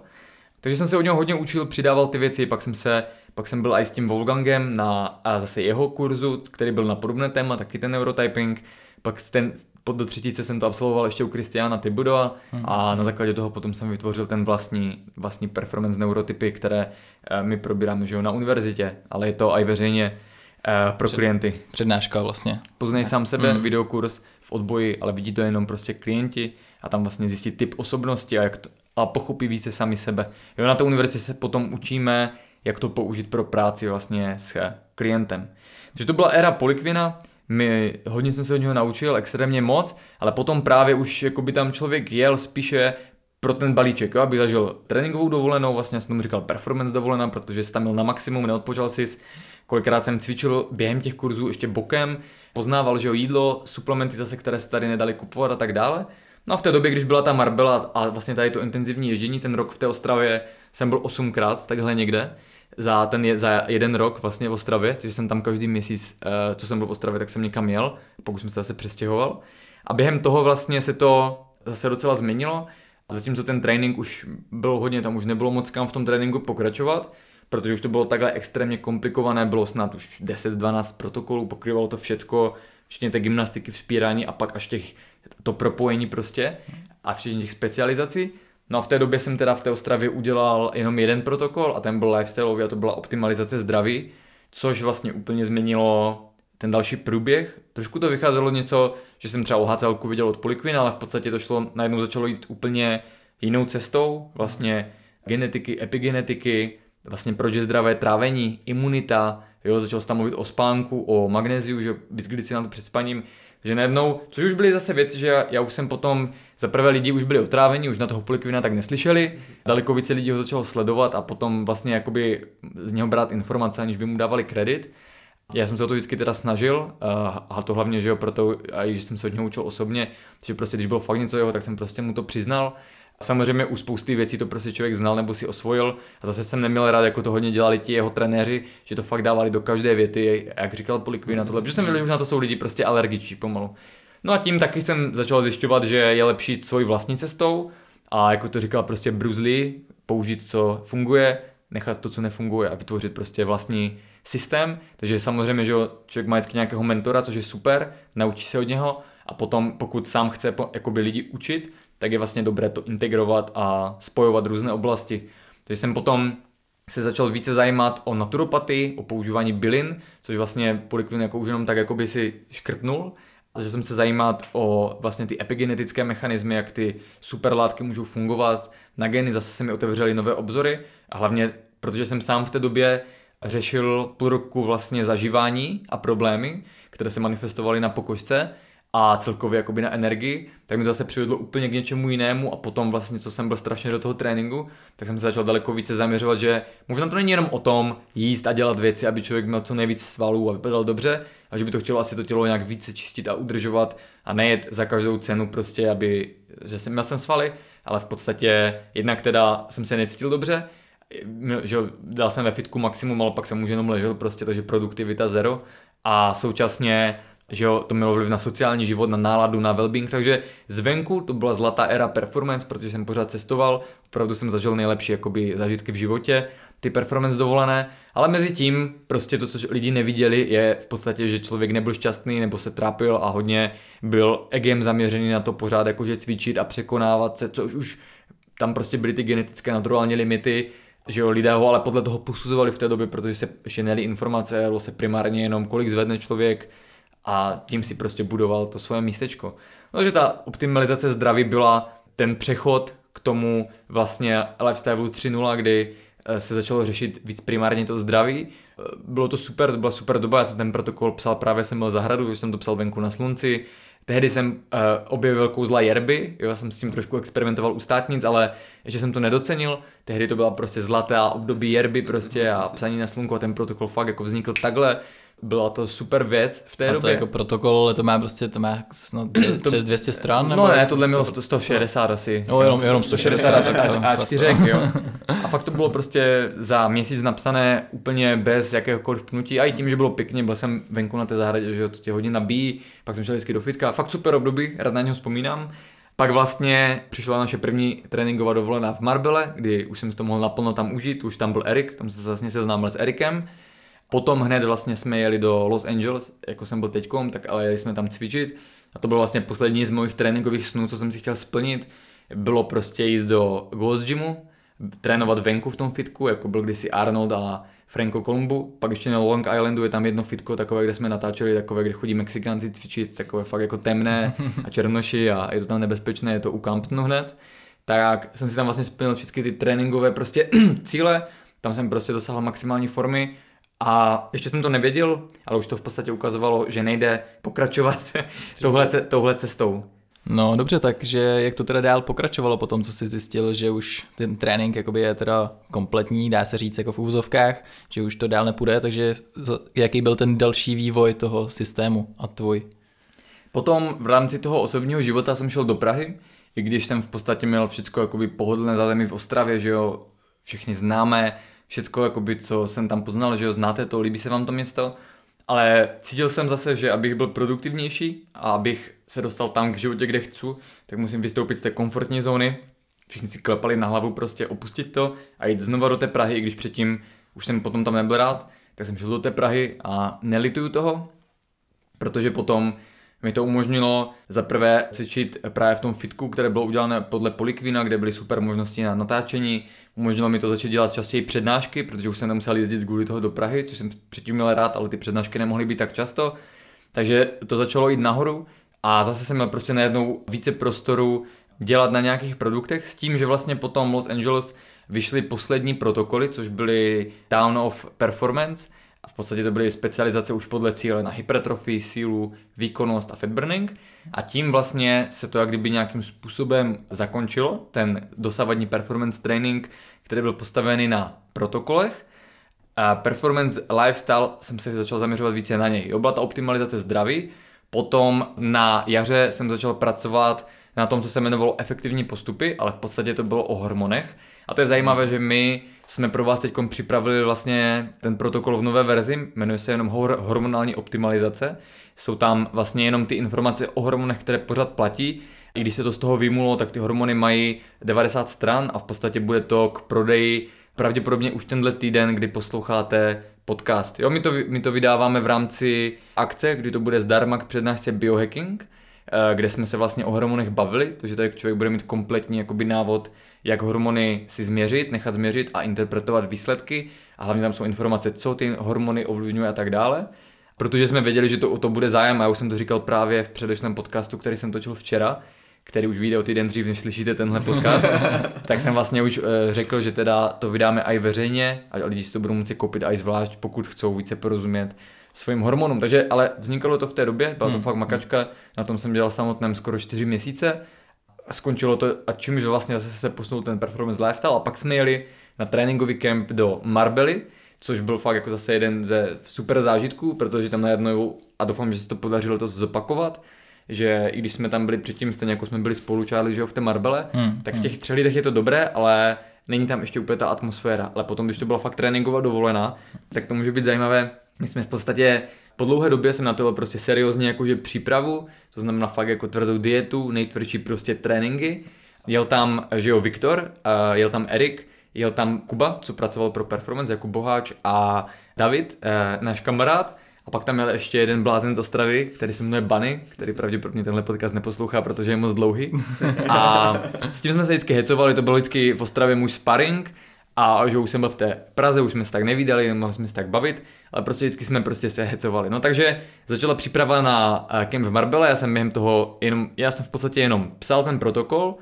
Takže jsem se od něho hodně učil, přidával ty věci, pak jsem byl i s tím Wolfgangem a zase jeho kurzu, který byl na podobné téma, taky ten neurotyping, pak ten pod do 30 jsem to absolvoval ještě u Kristiána Thibaudea a na základě toho potom jsem vytvořil ten vlastní performance neurotypy, které my probíráme, že jo, na univerzitě, ale je to i veřejně pro klienty. Přednáška vlastně. Poznej sám sebe, videokurs v odboji, ale vidí to jenom prostě klienti a tam vlastně zjistí typ osobnosti a jak to, a pochopí více sami sebe. Jo, na té univerzitě se potom učíme, jak to použít pro práci vlastně s klientem. Takže to byla éra Poliquina. Hodně jsem se od něho naučil, extrémně moc, ale potom právě už jakoby tam člověk jel spíše pro ten balíček, jo, aby zažil tréninkovou dovolenou, vlastně jsem tomu říkal performance dovolená, protože jsi tam jel na maximum, neodpočal sis, kolikrát jsem cvičil během těch kurzů ještě bokem, poznával, že jo, jídlo, suplementy zase, které se tady nedali kupovat a tak dále. No a v té době, když byla ta Marbella a vlastně tady to intenzivní ježdění, ten rok v té Ostravě jsem byl 8krát takhle někde, za jeden rok vlastně v Ostravě, takže jsem tam každý měsíc, co jsem byl v Ostravě, tak jsem někam jel, pokud jsem se zase přestěhoval. A během toho vlastně se to zase docela změnilo, a zatímco ten trénink už byl hodně, tam už nebylo moc kam v tom tréninku pokračovat, protože už to bylo takhle extrémně komplikované, bylo snad už 10-12 protokolů, pokrývalo to všecko, včetně té gymnastiky, vzpírání a pak až to propojení prostě a včetně těch specializací. No a v té době jsem teda v té Ostravě udělal jenom jeden protokol a ten byl lifestyleový a to byla optimalizace zdraví, což vlastně úplně změnilo ten další průběh. Trošku to vycházelo něco, že jsem třeba o HCLku viděl od Poliquina, ale v podstatě to šlo, najednou začalo jít úplně jinou cestou, vlastně genetiky, epigenetiky, vlastně proč je zdravé trávení, imunita, jo, začalo se tam mluvit o spánku, o magnéziu, že bisglicinát před spaním, že najednou, což už byly zase věci, že já už jsem potom, za prvé lidi už byli otráveni, už na toho Poliquina tak neslyšeli, daleko více lidí ho začalo sledovat a potom vlastně jakoby z něho brát informace, aniž by mu dávali kredit. Já jsem se o to vždycky teda snažil a to hlavně, že jo, proto, že jsem se od něho učil osobně, že prostě když bylo fakt něco jeho, tak jsem prostě mu to přiznal. Samozřejmě u spousty věcí to prostě člověk znal nebo si osvojil a zase jsem neměl rád, jako to hodně dělali ti jeho trenéři, že to fakt dávali do každé věty, jak říkal Poliquin na tohle, protože jsem věděl, že už na to jsou lidi prostě alergičtí pomalu. No a tím taky jsem začal zjišťovat, že je lepší jít svojí vlastní cestou a jako to říkal prostě Bruce Lee, použít co funguje, nechat to, co nefunguje a vytvořit prostě vlastní systém. Takže samozřejmě, že člověk má vždycky nějakého mentora, což je super, naučí se od něho a potom pokud sám chce jakoby lidi učit, tak je vlastně dobré to integrovat a spojovat různé oblasti. Takže jsem potom se začal více zajímat o naturopatii, o používání bylin, což vlastně Poliquin jako už jenom tak jakoby si škrtnul. Takže jsem se zajímat o vlastně ty epigenetické mechanismy, jak ty superlátky můžou fungovat na geny. Zase se mi otevřely nové obzory a hlavně, protože jsem sám v té době řešil půl roku vlastně zažívání a problémy, které se manifestovaly na pokožce a celkově jakoby na energii, tak mi to zase přivedlo úplně k něčemu jinému a potom vlastně, co jsem byl strašně do toho tréninku, tak jsem se začal daleko více zaměřovat, že možná to není jenom o tom jíst a dělat věci, aby člověk měl co nejvíc svalů a vypadal dobře, a že by to chtělo asi to tělo nějak více čistit a udržovat a nejet za každou cenu prostě, aby, že jsem měl svaly, ale v podstatě jednak teda jsem se necítil dobře, že dal jsem ve fitku maximum, ale pak jsem už jenom ležel prostě, takže produktivita zero a současně že jo, to mělo vliv na sociální život, na náladu, na wellbeing, takže zvenku to byla zlatá éra performance, protože jsem pořád cestoval, opravdu jsem zažil nejlepší jakoby zážitky v životě, ty performance dovolené, ale mezi tím prostě to, co lidi neviděli, je v podstatě, že člověk nebyl šťastný nebo se trápil a hodně byl egem zaměřený na to pořád jakože cvičit a překonávat se, což už tam prostě byly ty genetické naturální limity, že jo, lidé ho ale podle toho posuzovali v té době, protože se ještě nejeli informace, jelo se primárně jenom kolik zvedne člověk a tím si prostě budoval to svoje místečko. No, že ta optimalizace zdraví byla ten přechod k tomu vlastně lifestyle 3.0, kdy se začalo řešit víc primárně to zdraví. Bylo to super, to byla super doba, já jsem ten protokol psal, právě jsem byl zahradu, že jsem to psal venku na slunci. Tehdy jsem objevil kouzla jerby, já jsem s tím trošku experimentoval u státnic, ale ještě jsem to nedocenil. Tehdy to byla prostě zlatá období jerby prostě a psaní na slunku a ten protokol fakt jako vznikl takhle. Byla to super věc v té době. A to době. Jako protokol, ale to má snad přes 200 stran? Nebo no ne, tohle mělo 160 asi. No, jenom 160 A4, jo. A fakt to bylo prostě za měsíc napsané úplně bez jakéhokoliv pnutí. A i tím, že bylo pěkně, byl jsem venku na té zahradě, že to tě hodně nabíjí. Pak jsem šel vždycky do fitka. Fakt super období, rád na něho vzpomínám. Pak vlastně přišla naše první tréninková dovolená v Marbelle, kdy už jsem si to mohl naplno tam užít. Už tam byl Erik, tam jsem se vlastně seznámil s Erikem. Potom hned vlastně jsme jeli do Los Angeles, jako jsem byl teďkom, tak ale jeli jsme tam cvičit a to byl vlastně poslední z mojich tréninkových snů, co jsem si chtěl splnit. Bylo prostě jít do Ghost Gymu, trénovat venku v tom fitku, jako byl kdysi Arnold a Franco Columbu, pak ještě na Long Islandu je tam jedno fitko takové, kde jsme natáčeli, takové, kde chodí Mexikánci cvičit, takové fakt jako temné a černoši a je to tam nebezpečné, je to u Camptonu hned. Tak jsem si tam vlastně splnil všechny ty tréninkové prostě cíle, tam jsem prostě dosáhl maximální formy. A ještě jsem to nevěděl, ale už to v podstatě ukazovalo, že nejde pokračovat touhle cestou. No dobře, takže jak to teda dál pokračovalo po tom, co jsi zjistil, že už ten trénink jakoby je teda kompletní, dá se říct jako v úvozovkách, že už to dál nepůjde, takže jaký byl ten další vývoj toho systému a tvůj? Potom v rámci toho osobního života jsem šel do Prahy, i když jsem v podstatě měl všecko jakoby pohodlné zázemí v Ostravě, že jo, všichni známe, všecko, jakoby, co jsem tam poznal, že jo, znáte to, líbí se vám to město, ale cítil jsem zase, že abych byl produktivnější a abych se dostal tam v životě, kde chci, tak musím vystoupit z té komfortní zóny. Všichni si klepali na hlavu prostě opustit to a jít znova do té Prahy, i když předtím už jsem potom tam nebyl rád, tak jsem šel do té Prahy a nelituju toho, protože potom mi to umožnilo zaprvé cvičit právě v tom fitku, které bylo udělané podle Poliquina, kde byly super možnosti na natáčení. Umožnilo mi to začít dělat častěji přednášky, protože už jsem nemusel jezdit kvůli toho do Prahy, což jsem předtím měl rád, ale ty přednášky nemohly být tak často. Takže to začalo jít nahoru a zase jsem měl prostě najednou více prostoru dělat na nějakých produktech s tím, že vlastně potom Los Angeles vyšly poslední protokoly, což byly Down of Performance. A v podstatě to byly specializace už podle cíle na hypertrofii, sílu, výkonnost a fat burning. A tím vlastně se to jak kdyby nějakým způsobem zakončilo, ten dosavadní performance training, který byl postavený na protokolech. A performance lifestyle jsem se začal zaměřovat více na něj. Byla ta optimalizace zdraví. Potom na jaře jsem začal pracovat na tom, co se jmenovalo efektivní postupy, ale v podstatě to bylo o hormonech. A to je zajímavé, že my jsme pro vás teď připravili vlastně ten protokol v nové verzi, jmenuje se jenom hormonální optimalizace. Jsou tam vlastně jenom ty informace o hormonech, které pořád platí. I když se to z toho vymulo, tak ty hormony mají 90 stran a v podstatě bude to k prodeji pravděpodobně už tenhle týden, kdy posloucháte podcast. Jo, my to vydáváme v rámci akce, kdy to bude zdarma k přednášce biohacking, kde jsme se vlastně o hormonech bavili, takže tady člověk bude mít kompletní jakoby návod, jak hormony si změřit, nechat změřit a interpretovat výsledky a hlavně tam jsou informace, co ty hormony ovlivňuje a tak dále. Protože jsme věděli, že to o to bude zájem a já už jsem to říkal právě v předešlém podcastu, který jsem točil včera, který už vyjde o týden dřív, než slyšíte tenhle podcast, tak jsem vlastně už řekl, že teda to vydáme i veřejně a lidi si to budou moci koupit i zvlášť, pokud chcou více porozumět svým hormonům. Takže ale vznikalo to v té době, byla to fakt makačka, na tom jsem dělal samotném skoro 4 měsíce. Skončilo to a čímž vlastně zase se posunul ten performance lifestyle a pak jsme jeli na tréninkový kemp do Marbelly, což byl fakt jako zase jeden ze super zážitků, protože tam najednou, a doufám, že se to podařilo to zopakovat, že i když jsme tam byli předtím, stejně jako jsme byli spolu Charlie, že jo, v té Marbelle, tak v těch 3 lidech je to dobré, ale není tam ještě úplně ta atmosféra. Ale potom, když to byla fakt tréninková dovolená, tak to může být zajímavé. My jsme v podstatě po dlouhé době jsem na to prostě seriózně jakože přípravu, to znamená fakt jako tvrdou dietu, nejtvrdší prostě tréninky. Jel tam, že jo, Viktor, jel tam Erik, Jel tam Kuba, co pracoval pro Performance jako boháč, a David, náš kamarád. A pak tam jel ještě jeden blázen z Ostravy, který se jmenuje Bunny, který pravděpodobně tenhle podcast neposlouchá, protože je moc dlouhý. A s tím jsme se vždycky hecovali, to bylo vždycky v Ostravě můj sparring, a že už jsem byl v té Praze, už jsme se tak nevídali, mohli jsme se tak bavit, ale prostě vždycky jsme prostě se hecovali. No takže začala příprava na camp v Marbella, já jsem v podstatě jenom psal ten protokol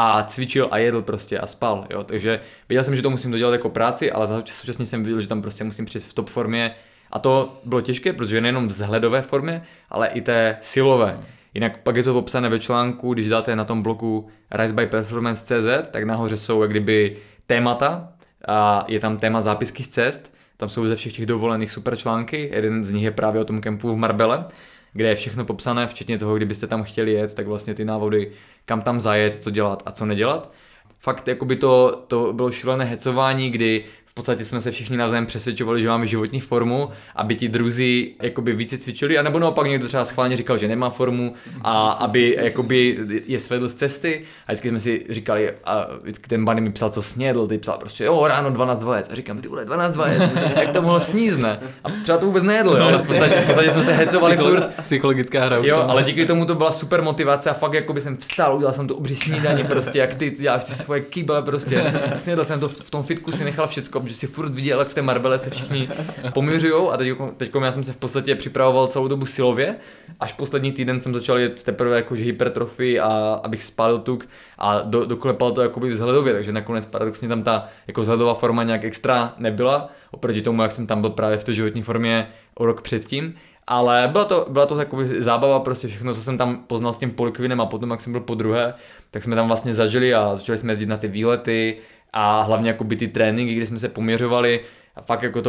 a cvičil a jedl prostě a spal, jo. Takže věděl jsem, že to musím dodělat jako práci, ale současně jsem viděl, že tam prostě musím přijít v top formě. A to bylo těžké, protože nejenom v zhledové formě, ale i té silové. Jinak pak je to popsané ve článku, když dáte na tom blogu risebyperformance.cz, tak nahoře jsou jak kdyby témata a je tam téma zápisky z cest, tam jsou ze všech těch dovolených super články, jeden z nich je právě o tom kempu v Marbelle, kde je všechno popsané, včetně toho, kdybyste tam chtěli jet, tak vlastně ty návody, kam tam zajet, co dělat a co nedělat. Fakt jakoby to bylo šílené hecování, kdy v podstatě jsme se všichni navzájem přesvědčovali, že máme životní formu, aby ti druzí jakoby více cvičili, anebo naopak někdo třeba schválně říkal, že nemá formu a aby jakoby je svedl z cesty. A vždycky jsme si říkali, a vždycky ten Bunny mi psal, co snědl, ty psal prostě jo, ráno 12 vajec, a říkám, ty vole, 12 vajec, jak to mohl sníst, ne? A třeba to vůbec nejedl, jo, ale v podstatě jsme se hecovali furt. Psychologická hra. Jo, ale díky tomu to byla super motivace a fakt jakoby jsem vstal, udělal jsem tu obří snídaní prostě, jak ty děláš ty svoje kýble prostě. Snědl jsem to, v tom fitku si nechal všecko, protože si furt viděl, jak v té Marbelle se všichni poměřujou, a teďko já jsem se v podstatě připravoval celou dobu silově. Až poslední týden jsem začal jet teprve jakože hypertrofii, a abych spálil tuk a doklepal to jakoby vzhledově, takže nakonec paradoxně tam ta jako vzhledová forma nějak extra nebyla, oproti tomu, jak jsem tam byl právě v té životní formě o rok předtím. Ale byla to jakoby zábava, prostě všechno, co jsem tam poznal s tím Poliquinem a potom, jak jsem byl podruhé, tak jsme tam vlastně zažili a začali jsme jezdit na ty výlety a hlavně jakoby ty tréninky, kdy jsme se poměřovali, a fakt jako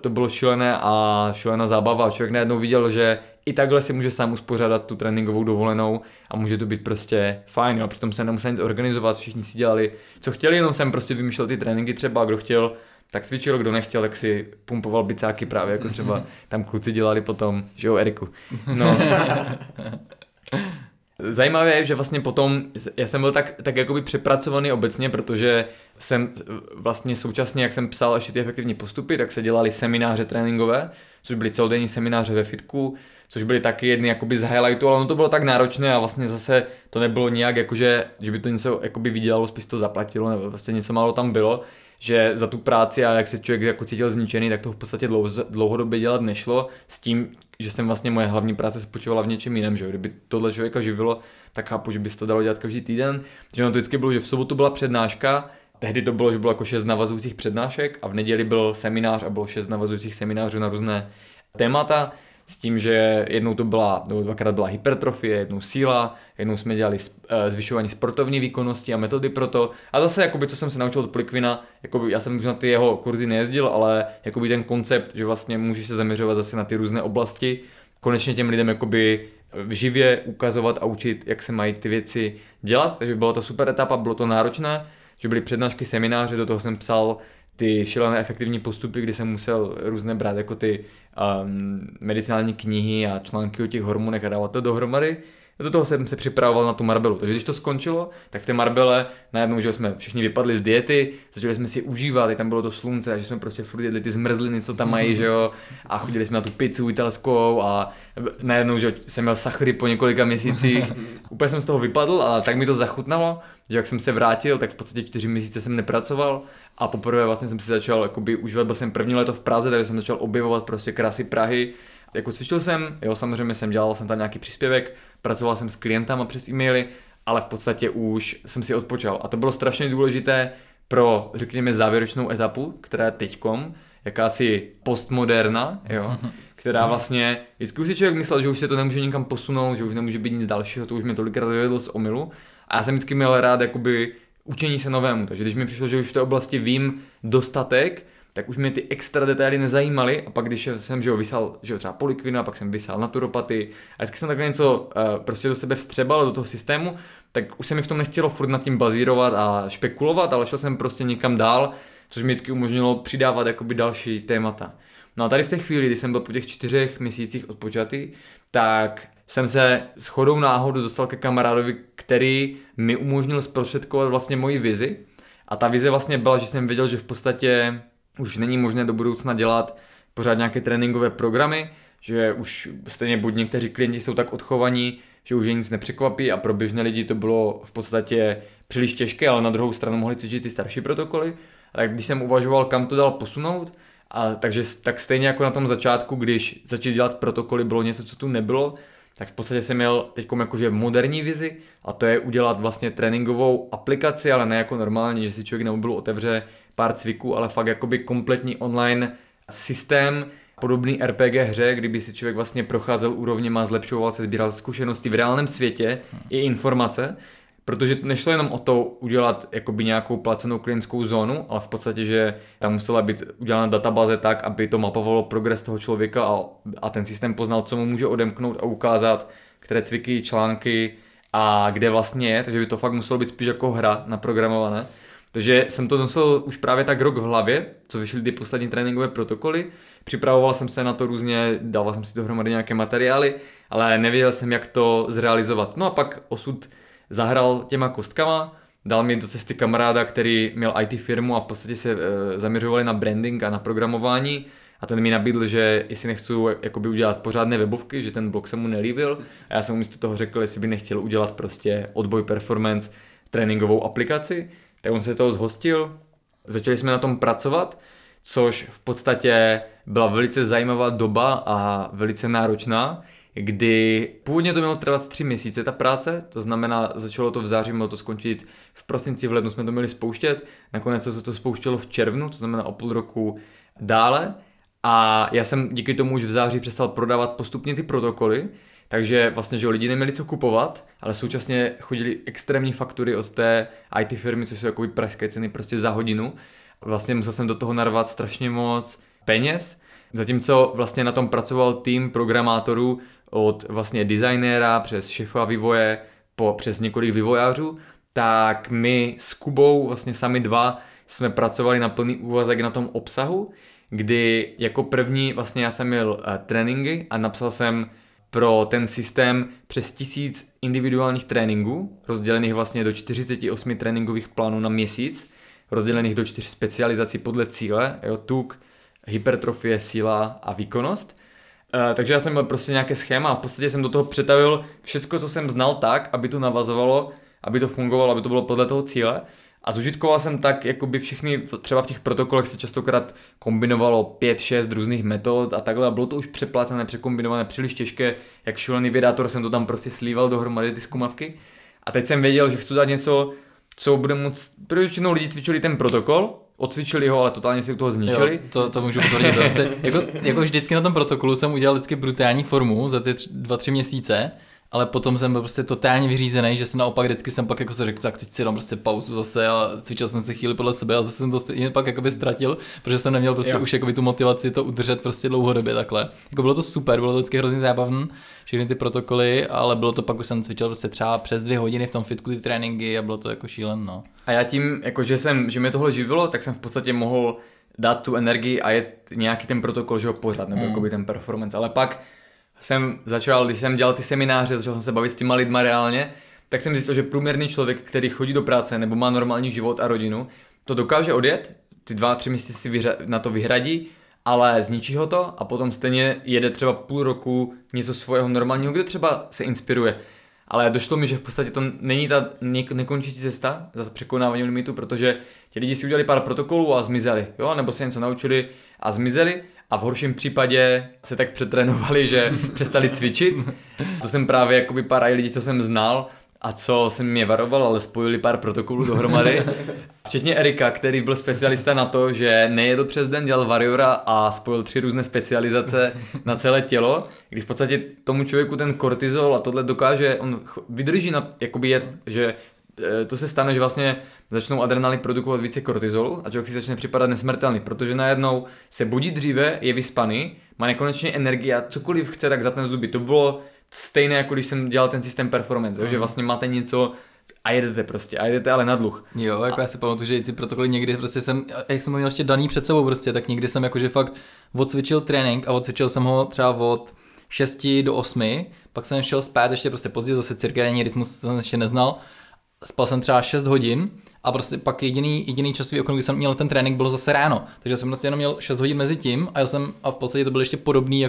to bylo šílené a šílená zábava a člověk najednou viděl, že i takhle si může sám uspořádat tu tréninkovou dovolenou a může to být prostě fajn, jo, přitom se nemusel nic organizovat, všichni si dělali, co chtěli, jenom jsem prostě vymýšlel ty tréninky třeba, kdo chtěl, tak cvičil, kdo nechtěl, tak si pumpoval bicáky právě, jako třeba tam kluci dělali potom, že jo, Eriku. No. Zajímavé je, že vlastně potom, já jsem byl tak jakoby přepracovaný obecně, protože jsem vlastně současně, jak jsem psal ještě ty efektivní postupy, tak se dělali semináře tréninkové, což byly celodenní semináře ve fitku, což byly taky jedny jakoby z highlightů, ale ono to bylo tak náročné a vlastně zase to nebylo nijak jakože, že by to něco jakoby vydělalo, spíš to zaplatilo, nebo vlastně něco málo tam bylo, že za tu práci a jak se člověk jako cítil zničený, tak to v podstatě dlouhodobě dělat nešlo s tím, že jsem vlastně moje hlavní práce spočívala v něčem jiném, že kdyby tohle člověka živilo, tak chápu, že by se to dalo dělat každý týden, takže ono to vždycky bylo, že v sobotu byla přednáška, tehdy to bylo, že bylo jako 6 navazujících přednášek a v neděli byl seminář a bylo 6 navazujících seminářů na různé témata, s tím, že jednou to byla, nebo dvakrát byla hypertrofie, jednou síla, jednou jsme dělali zvyšování sportovní výkonnosti a metody pro to. A zase, jakoby, co jsem se naučil od Poliquina, jakoby, já jsem už na ty jeho kurzy nejezdil, ale jakoby ten koncept, že vlastně můžeš se zaměřovat zase na ty různé oblasti, konečně těm lidem jakoby živě ukazovat a učit, jak se mají ty věci dělat. Takže byla to super etapa, bylo to náročné, že byly přednášky, semináře, do toho jsem psal ty šílené efektivní postupy, kdy jsem musel různé brát jako ty medicinální knihy a články o těch hormonech a dávat to dohromady. Do toho jsem se připravoval na tu Marbellu. Takže když to skončilo, tak v té Marbelle najednou, že jsme všichni vypadli z diety, začali jsme si užívat, i tam bylo to slunce, a že jsme prostě furt jedli ty zmrzliny, co tam mají, že jo, a chodili jsme na tu pizzu italskou a najednou, že jsem měl sachry po několika měsících. Úplně jsem z toho vypadl a tak mi to zachutnalo, že jak jsem se vrátil, tak v podstatě 4 měsíce jsem nepracoval a poprvé vlastně jsem si začal jakoby užívat, byl jsem první léto v Praze, takže jsem začal objevovat prostě krásy Prahy. Jako cvičil jsem, jo, samozřejmě dělal jsem tam nějaký příspěvek, pracoval jsem s klientama přes e-maily, ale v podstatě už jsem si odpočal. A to bylo strašně důležité pro, řekněme, závěrečnou etapu, která je teďkom, jakási postmoderna, jo, která vlastně, vždycky už si člověk myslel, že už se to nemůže nikam posunout, že už nemůže být nic dalšího, to už mě tolikrát dovedlo z omylu. A já jsem vždycky měl rád jakoby učení se novému, takže když mi přišlo, že už v té oblasti vím dostatek, tak už mě ty extra detaily nezajímaly a pak když jsem vysal, třeba Poliquina, pak jsem vysal naturopaty a vždycky jsem takhle něco prostě do sebe vstřebal do toho systému, tak už se mi v tom nechtělo furt nad tím bazírovat a špekulovat, ale šel jsem prostě někam dál, což mi vždycky umožnilo přidávat jakoby další témata. No a tady v té chvíli, kdy jsem byl po těch 4 měsících odpočatý, tak jsem se shodou náhodou dostal ke kamarádovi, který mi umožnil zprostředkovat vlastně moji vizi. A ta vize vlastně byla, že jsem věděl, že v podstatě už není možné do budoucna dělat pořád nějaké tréninkové programy, že už stejně buď někteří klienti jsou tak odchovaní, že už je nic nepřekvapí a pro běžné lidi to bylo v podstatě příliš těžké, ale na druhou stranu mohli cvičit ty starší protokoly. A tak když jsem uvažoval, kam to dál posunout, a takže tak stejně jako na tom začátku, když začít dělat protokoly, bylo něco, co tu nebylo, tak v podstatě jsem měl teď jakože moderní vizi, a to je udělat vlastně tréninkovou aplikaci, ale ne jako normálně, že si člověk na mobilu otevře pár cviků, ale fakt jakoby kompletní online systém, podobný RPG hře, kdyby si člověk vlastně procházel úrovněma, zlepšoval se, sbíral zkušenosti v reálném světě i informace, protože nešlo jenom o to udělat jakoby nějakou placenou klientskou zónu, ale v podstatě, že tam musela být udělána databáze tak, aby to mapovalo progres toho člověka a ten systém poznal, co mu může odemknout a ukázat, které cviky, články a kde vlastně je, takže by to fakt muselo být spíš jako hra naprogramované. Takže jsem to nosil už právě tak rok v hlavě, co vyšly ty poslední tréninkové protokoly. Připravoval jsem se na to různě, dával jsem si dohromady nějaké materiály, ale nevěděl jsem, jak to zrealizovat. No a pak osud zahrál těma kostkama, dal mi do cesty kamaráda, který měl IT firmu a v podstatě se zaměřovali na branding a na programování. A ten mi nabídl, že jestli nechci jakoby udělat pořádné webovky, že ten blog se mu nelíbil. A já jsem místo toho řekl, jestli by nechtěl udělat prostě odboj performance tréninkovou aplikaci. Tak on se toho zhostil, začali jsme na tom pracovat, což v podstatě byla velice zajímavá doba a velice náročná, kdy původně to mělo trvat 3 měsíce ta práce, to znamená začalo to v září, mělo to skončit v prosinci, v lednu jsme to měli spouštět, nakonec se to spouštělo v červnu, to znamená o půl roku dále a já jsem díky tomu už v září přestal prodávat postupně ty protokoly, takže vlastně, že lidi neměli co kupovat, ale současně chodili extrémní faktury od té IT firmy, což jsou jakoby pražské ceny prostě za hodinu. Vlastně musel jsem do toho narvat strašně moc peněz, zatímco vlastně na tom pracoval tým programátorů od vlastně designéra přes šefa vývoje přes několik vývojářů, tak my s Kubou vlastně sami dva jsme pracovali na plný úvazek na tom obsahu, kdy jako první vlastně já jsem měl tréninky a napsal jsem pro ten systém přes 1000 individuálních tréninků, rozdělených vlastně do 48 tréninkových plánů na měsíc, rozdělených do 4 specializací podle cíle, jo, tuk, hypertrofie, síla a výkonnost. Takže já jsem byl prostě nějaké schéma a v podstatě jsem do toho přetavil všechno, co jsem znal tak, aby to navazovalo, aby to fungovalo, aby to bylo podle toho cíle. A zužitkoval jsem tak, jakoby všechny, třeba v těch protokolech se častokrát kombinovalo 5-6 různých metod a takhle. A bylo to už přeplácané, překombinované, příliš těžké, jak šílený vědátor jsem to tam prostě slíval dohromady ty zkumavky. A teď jsem věděl, že chci dát něco, co bude moc... Většinou lidi cvičili ten protokol, odcvičili ho, ale totálně si u toho zničili. Jo, to můžu potvrdit. Prostě, jako vždycky na tom protokolu jsem udělal vždycky brutální formu za ty 2-3 měsíce. Ale potom jsem byl prostě totálně vyřízený, že se naopak vždycky jsem pak jako se řekl, tak teď si dám prostě pauzu zase a cvičil jsem se chvíli podle sebe a zase jsem to stejně pak jakoby ztratil, protože jsem neměl prostě už jakoby tu motivaci to udržet prostě dlouhodobě takhle. Jako bylo to super, bylo to vždycky hrozně zábavné, všechny ty protokoly, ale bylo to pak už jsem cvičil prostě třeba přes 2 hodiny v tom fitku ty tréninky a bylo to jako šílen, no. A já tím, jakože že mě tohle živilo, tak jsem v podstatě mohl dát tu energii a jet nějaký ten protokol, že ho pořád, nebo jakoby ten performance, ale pak jsem začal, když jsem dělal ty semináře, začal jsem se bavit s těma lidma reálně, tak jsem zjistil, že průměrný člověk, který chodí do práce nebo má normální život a rodinu, to dokáže odjet, ty 2-3 měsíce si na to vyhradí, ale zničí ho to a potom stejně jede třeba půl roku něco svého normálního, kde třeba se inspiruje. Ale došlo mi, že v podstatě to není ta nekončící cesta za překonávání limitu, protože ti lidi si udělali pár protokolů a zmizeli, jo? Nebo se něco naučili a zmizeli. A v horším případě se tak přetrénovali, že přestali cvičit. To jsem právě jakoby pár lidí, co jsem znal a co jsem mě varoval, ale spojili pár protokolů dohromady. Včetně Erika, který byl specialista na to, že nejedl přes den, dělal variora a spojil 3 různé specializace na celé tělo. Když v podstatě tomu člověku ten kortizol a tohle dokáže, on vydrží na, jakoby jet, že to se stane, že vlastně začnou adrenalin produkovat více kortizolu a člověk si začne připadat nesmrtelný, protože najednou se budí dříve, je vyspaný, má nekonečně energii a cokoliv chce, tak zatne zuby. To bylo stejné, jako když jsem dělal ten systém performance, že vlastně máte něco a jedete prostě, a jedete ale na dluh. Jo, jako já si pamatuju, že i ty protokoly někdy prostě jsem, jak jsem měl ještě daný před sebou prostě, tak někdy jsem jakože fakt odcvičil trénink a odcvičil jsem ho třeba od 6 do 8, pak jsem šel spát ještě prostě pozdě, zase cirkadiální rytmus jsem ještě neznal. spal jsem třeba 6 hodin a prostě pak jediný časový okno, kdy jsem měl ten trénink, bylo zase ráno. Takže jsem prostě jenom měl 6 hodin mezi tím a v podstatě to byl ještě podobný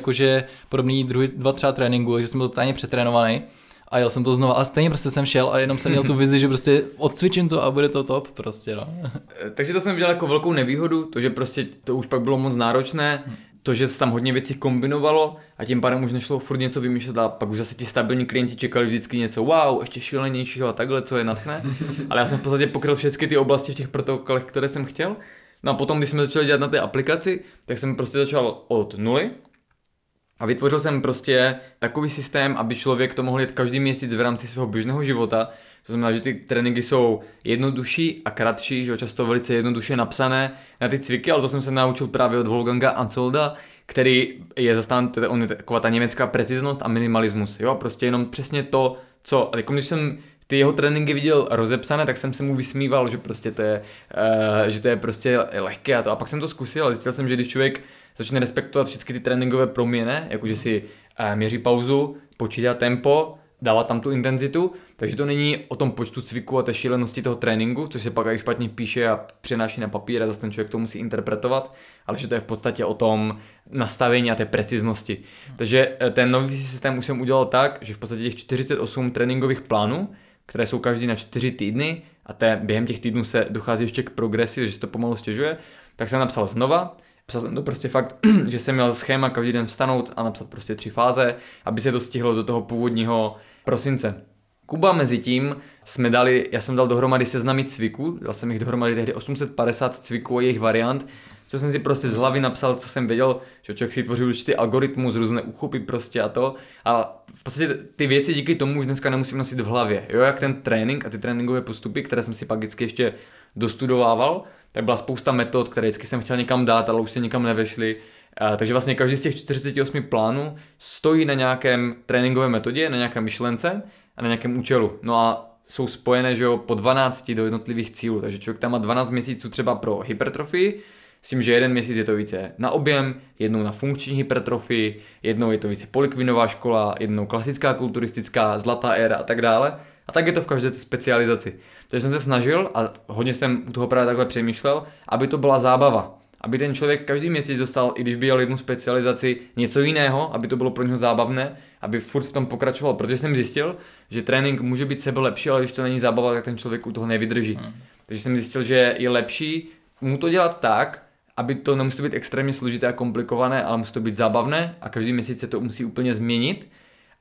druhý dva třeba tréninku, takže jsem byl totálně přetrénovaný. A jel jsem to znova a stejně prostě jsem šel a jenom jsem měl tu vizi, že prostě odcvičím to a bude to top prostě, no. Takže to jsem viděl jako velkou nevýhodu, to, že prostě to už pak bylo moc náročné, to, že se tam hodně věcí kombinovalo a tím pádem už nešlo furt něco vymýšlet a pak už zase ti stabilní klienti čekali vždycky něco wow, ještě šílenějšího a takhle, co je natchne. Ale já jsem v podstatě pokryl všechny ty oblasti v těch protokolech, které jsem chtěl. No a potom, když jsme začali dělat na té aplikaci, tak jsem prostě začal od nuly. A vytvořil jsem prostě takový systém, aby člověk to mohl dělat každý měsíc v rámci svého běžného života. To znamená, že ty tréninky jsou jednodušší a kratší, že často velice jednoduše napsané na ty cviky, ale to jsem se naučil právě od Wolfganga Unsölda, který je zastán, on je taková ta německá preciznost a minimalismus, jo, prostě jenom přesně to, co, jako když jsem ty jeho tréninky viděl rozepsané, tak jsem se mu vysmíval, že prostě to je prostě lehké a to. A pak jsem to zkusil a zjistil jsem, že když člověk začne respektovat všechny ty tréninkové proměny, jakože si měří pauzu, počítá tempo, dává tam tu intenzitu, takže to není o tom počtu cviků a té šílenosti toho tréninku, což se pak i špatně píše a přenáší na papír a zase ten člověk to musí interpretovat, ale že to je v podstatě o tom nastavení a té preciznosti. Takže ten nový systém už jsem udělal tak, že v podstatě těch 48 tréninkových plánů, které jsou každý na 4 týdny a během těch týdnů se dochází ještě k progresi, že se to pomalu stěžuje, tak jsem napsal znova. Psal jsem to prostě fakt, že jsem měl schéma každý den vstanout a napsat prostě 3 fáze, aby se to stihlo do toho původního prosince. Kuba mezi tím já jsem dal dohromady seznamy cviků, dal jsem jich dohromady tehdy 850 cviků a jejich variant, co jsem si prostě z hlavy napsal, co jsem věděl, že člověk si tvoří určitý algoritmus, různé uchopy prostě a to. A v podstatě ty věci díky tomu už dneska nemusím nosit v hlavě, jo, jak ten trénink a ty tréninkové postupy, které jsem si pak vždycky ještě dostudovával, tak byla spousta metod, které vždycky jsem chtěl někam dát, ale už se nikam nevešly. Takže vlastně každý z těch 48 plánů stojí na nějakém tréninkové metodě, na nějaké myšlence a na nějakém účelu. No a jsou spojené, že jo, po 12 do jednotlivých cílů, takže člověk tam má 12 měsíců třeba pro hypertrofii, s tím, že jeden měsíc je to více na objem, jednou na funkční hypertrofii, jednou je to více polikvinová škola, jednou klasická kulturistická, zlatá éra a tak dále. A tak je to v každé specializaci. Takže jsem se snažil a hodně jsem u toho právě takhle přemýšlel, aby to byla zábava. Aby ten člověk každý měsíc dostal, i když by jel jednu specializaci, něco jiného, aby to bylo pro něho zábavné, aby furt v tom pokračoval, protože jsem zjistil, že trénink může být sebe lepší, ale když to není zábava, tak ten člověk u toho nevydrží. Takže jsem zjistil, že je lepší mu to dělat tak, aby to nemuselo být extrémně složité a komplikované, ale musí to být zábavné a každý měsíc se to musí úplně změnit,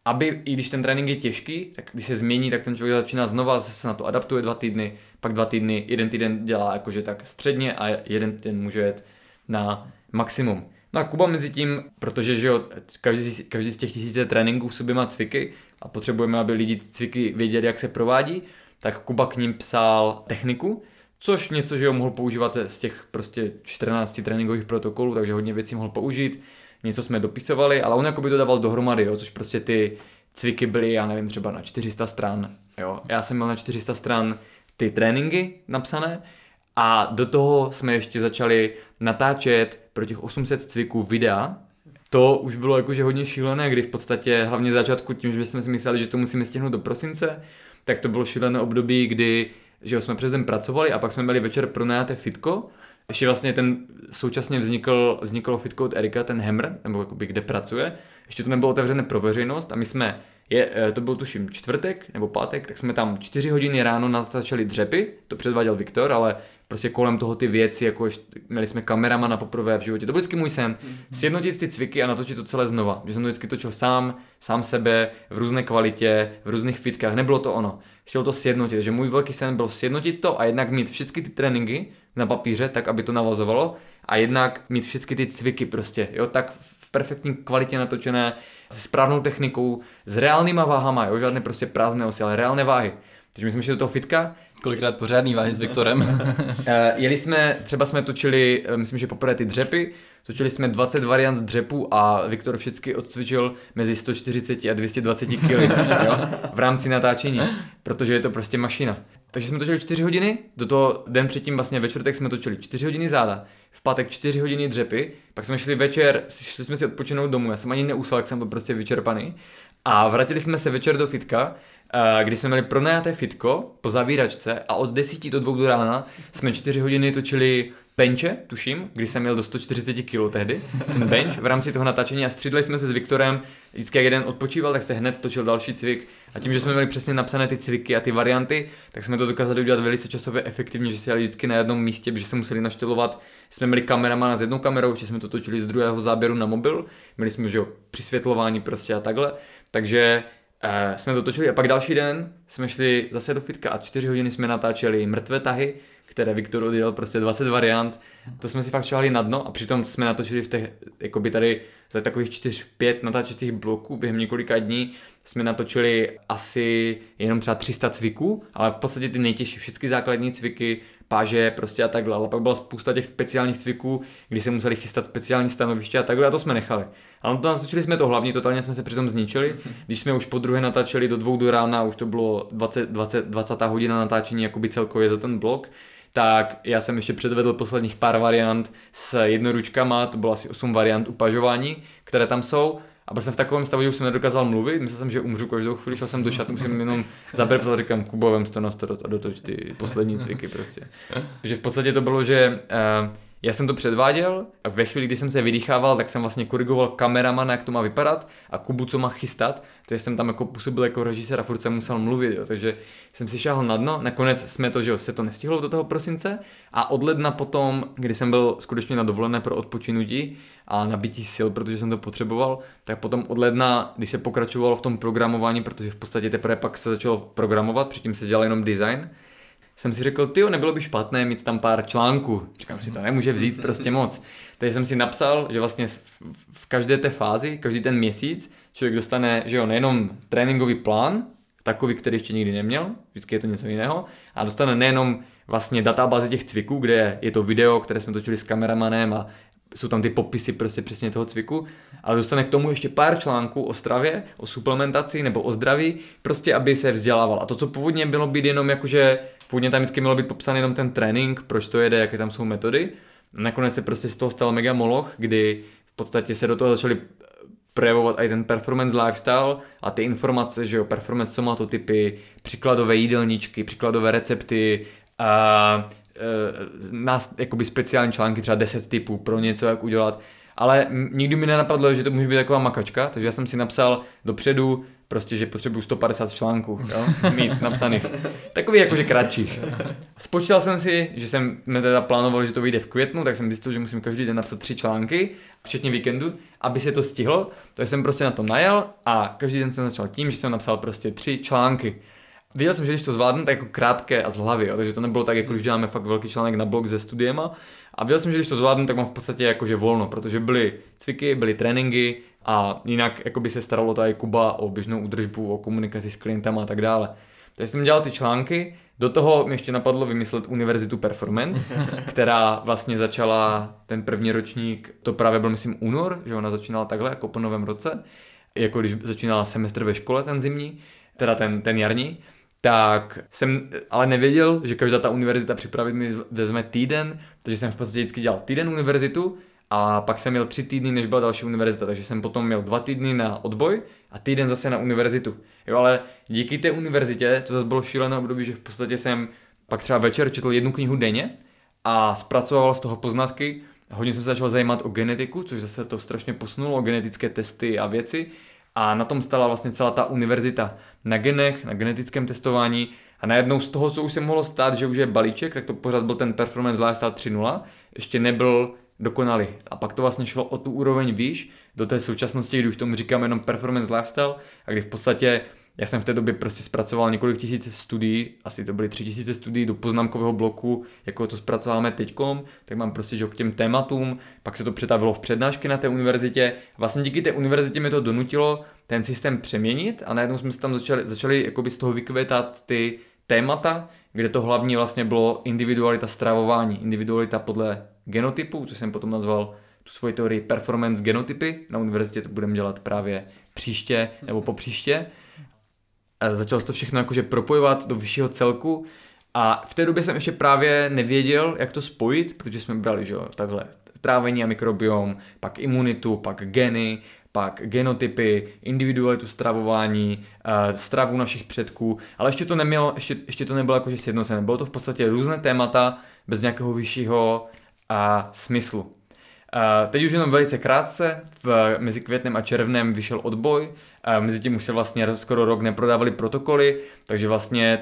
aby i když ten trénink je těžký, tak když se změní, tak ten člověk začíná znova, se na to adaptuje 2 týdny, pak 2 týdny, 1 týden dělá jakože tak středně a 1 týden může jet na maximum. No a Kuba mezi tím, protože že jo, každý z těch 1000 tréninků v sobě má cviky a potřebujeme, aby lidi cviky věděli, jak se provádí, tak Kuba k ním psal techniku, což něco, že jo, mohl používat z těch prostě 14 tréninkových protokolů, takže hodně věcí mohl použít. Něco jsme dopisovali, ale on jako by to dával dohromady, jo, což prostě ty cviky byly, já nevím, třeba na 400 stran. Jo. Já jsem měl na 400 stran ty tréninky napsané a do toho jsme ještě začali natáčet pro těch 800 cviků videa. To už bylo jakože hodně šílené, kdy v podstatě hlavně začátku tím, že jsme si mysleli, že to musíme stihnout do prosince, tak to bylo šílené období, kdy že jo, jsme přes den pracovali a pak jsme měli večer pronajaté fitko. Ještě vlastně současně vzniklo fitko od Erika, ten Hammer, nebo jakoby kde pracuje. Ještě to nebylo otevřené pro veřejnost a my jsme, to byl tuším čtvrtek nebo pátek, tak jsme tam 4 hodiny ráno natáčeli dřepy, to předváděl Viktor, ale prostě kolem toho ty věci, jako měli jsme kameramana poprvé v životě, to byl vždycky můj sen, sjednotit ty cviky a natočit to celé znova, že jsem to vždycky točil sám sebe, v různé kvalitě, v různých fitkách, nebylo to ono, chtěl to sjednotit, takže můj velký sen byl sjednotit to a jednak mít všechny ty tréninky na papíře, tak aby to navazovalo a jednak mít všechny ty cviky prostě, jo, tak v perfektní kvalitě natočené, se správnou technikou, s reálnýma váhama, jo, žádné prostě prázdné osy, ale reálné váhy. Takže my jsme šli do toho fitka. Kolikrát pořádný váhy s Viktorem. Jeli jsme, třeba jsme točili, myslím, že poprvé ty dřepy, točili jsme 20 variant dřepů a Viktor všechny odcvičil mezi 140 a 220 kg v rámci natáčení, protože je to prostě mašina. Takže jsme točili 4 hodiny, do toho den předtím vlastně ve čtvrtek jsme točili 4 hodiny záda, v pátek 4 hodiny dřepy, pak jsme šli večer, šli jsme si odpočinout domů, já jsem ani neusal, jak jsem byl prostě vyčerpaný A vrátili jsme se večer do fitka, kdy jsme měli pronajaté fitko po zavíračce a od 10 do 2 do rána jsme 4 hodiny točili benche, tuším, kdy jsem měl do 140 kg tehdy, ten bench v rámci toho natáčení a střídali jsme se s Viktorem, vždycky jak jeden odpočíval, tak se hned točil další cvik a tím, že jsme měli přesně napsané ty cviky a ty varianty, tak jsme to dokázali udělat velice časově efektivně, že se jeli vždycky na jednom místě, protože se museli naštelovat, jsme měli kameramana s jednou kamerou, že jsme to točili z druhého záběru na mobil, měli jsme už přisvětlování prostě a takhle, takže jsme to točili a pak další den jsme šli zase do fitka a 4 hodiny jsme natáčeli mrtvé tahy, které Viktor odjel prostě 20 variant, to jsme si fakt šáhli na dno a přitom jsme natočili v těch, jakoby tady za takových 4-5 natáčecích bloků během několika dní jsme natočili asi jenom třeba 300 cviků, ale v podstatě ty nejtěžší, všechny základní cviky, páže prostě a takhle, ale pak byla spousta těch speciálních cviků, kdy se museli chystat speciální stanoviště a takhle a to jsme nechali. Ale to natočili jsme to hlavně, totálně jsme se přitom zničili, když jsme už po druhé natáčeli do 2 do rána, už to bylo 20. hodina natáčení jakoby celkově za ten blok. Tak já jsem ještě předvedl posledních pár variant s jednoručkama, to bylo asi 8 variant upažování, které tam jsou. A byl jsem v takovém stavu, že už jsem nedokázal mluvit, myslel jsem, že umřu každou chvíli, šel jsem do šatnu, už jsem jenom zabrpl, říkám Kubo, vem 100 na 100 a dotoč ty poslední cviky prostě. Takže v podstatě to bylo, že já jsem to předváděl a ve chvíli, kdy jsem se vydýchával, tak jsem vlastně korigoval kameramana, jak to má vypadat a Kubu, co má chystat, takže jsem tam jako působil jako režisér a furt jsem musel mluvit, jo. Takže jsem si šáhl na dno, nakonec jsme to, že se to nestihlo do toho prosince a od ledna potom, kdy jsem byl skutečně na dovolené pro odpočinutí a nabití sil, protože jsem to potřeboval, tak potom od ledna, když se pokračovalo v tom programování, protože v podstatě teprve pak se začalo programovat, předtím se dělal jenom design, jsem si řekl, tyjo, nebylo by špatné mít tam pár článků. Říkám si, to nemůže vzít prostě moc. Takže jsem si napsal, že vlastně v každé té fázi, každý ten měsíc, člověk dostane, že jo, nejenom tréninkový plán, takový, který ještě nikdy neměl, vždycky je to něco jiného, a dostane nejenom vlastně databázi těch cviků, kde je to video, které jsme točili s kameramanem a jsou tam ty popisy prostě přesně toho cviku, ale dostane k tomu ještě pár článků o stravě, o suplementaci nebo o zdraví, prostě aby se vzdělával. A to, co původně bylo být jenom jakože původně tam vždycky mělo být popsaný jenom ten trénink, proč to jede, jaké tam jsou metody. Nakonec se prostě z toho stal mega moloch, kdy v podstatě se do toho začaly projevovat i ten performance lifestyle a ty informace, že jo, performance somatotypy, příkladové jídelníčky, příkladové recepty a jakoby speciální články, třeba 10 typů pro něco, jak udělat. Ale nikdy mi nenapadlo, že to může být taková makačka, takže já jsem si napsal dopředu prostě, že potřebuju 150 článků, jo, mít napsaných. Takových jakože kratších. Spočítal jsem si, že jsem teda plánoval, že to vyjde v květnu, tak jsem zjistil, že musím každý den napsat 3 články, včetně víkendu, aby se to stihlo. Takže jsem prostě na to najel a každý den jsem začal tím, že jsem napsal prostě 3 články. Viděl jsem, že když to zvládnu, tak jako krátké a z hlavy, jo, takže to nebylo tak, jako když děláme fakt velký článek na blog se studiema. A viděl jsem, že když to zvládnu, tak mám v podstatě jakože volno, protože byly cviky, byly tréninky a jinak jakoby se staralo tady Kuba o běžnou údržbu, o komunikaci s klientama a tak dále. Takže jsem dělal ty články, do toho mi ještě napadlo vymyslet univerzitu performance, která vlastně začala ten první ročník, to právě byl myslím únor, že ona začínala takhle jako po novém roce, jako když začínala semestr ve škole ten zimní, teda ten jarní. Tak jsem ale nevěděl, že každá ta univerzita připravit mi vezme týden, takže jsem v podstatě vždycky dělal týden univerzitu a pak jsem měl 3 týdny, než byla další univerzita, takže jsem potom měl 2 týdny na odboj a týden zase na univerzitu. Jo, ale díky té univerzitě to zase bylo šílené období, že v podstatě jsem pak třeba večer četl 1 knihu denně a zpracoval z toho poznatky. Hodně jsem se začal zajímat o genetiku, což zase to strašně posunulo, o genetické testy a věci. A na tom stala vlastně celá ta univerzita na genech, na genetickém testování a najednou z toho, co už se mohlo stát, že už je balíček, tak to pořád byl ten Performance Lifestyle 3.0, ještě nebyl dokonalý. A pak to vlastně šlo o tu úroveň výš, do té současnosti, kdy už tomu říkám jenom Performance Lifestyle a kdy v podstatě já jsem v té době prostě zpracoval několik tisíc studií, asi to byly 3000 studií do poznámkového bloku, jako to zpracováme teďkom, tak mám prostě, že k těm tématům, pak se to přetavilo v přednášky na té univerzitě. Vlastně díky té univerzitě mi to donutilo ten systém přeměnit a najednou jsme se tam začali jakoby z toho vykvětat ty témata, kde to hlavní vlastně bylo individualita stravování, individualita podle genotypu, což jsem potom nazval tu svoji teorii performance genotypy, na univerzitě to budeme dělat právě příště nebo po příště. Začalo se to všechno jakože propojovat do vyššího celku a v té době jsem ještě právě nevěděl, jak to spojit, protože jsme brali, že jo, takhle trávení a mikrobiom, pak imunitu, pak geny, pak genotypy, individualitu stravování, stravu našich předků, ale ještě to nebylo jakože sjednocené. Bylo to v podstatě různé témata bez nějakého vyššího smyslu. Teď už jenom velice krátce, mezi květnem a červnem vyšel odboj, mezi tím už se vlastně skoro rok neprodávali protokoly, takže vlastně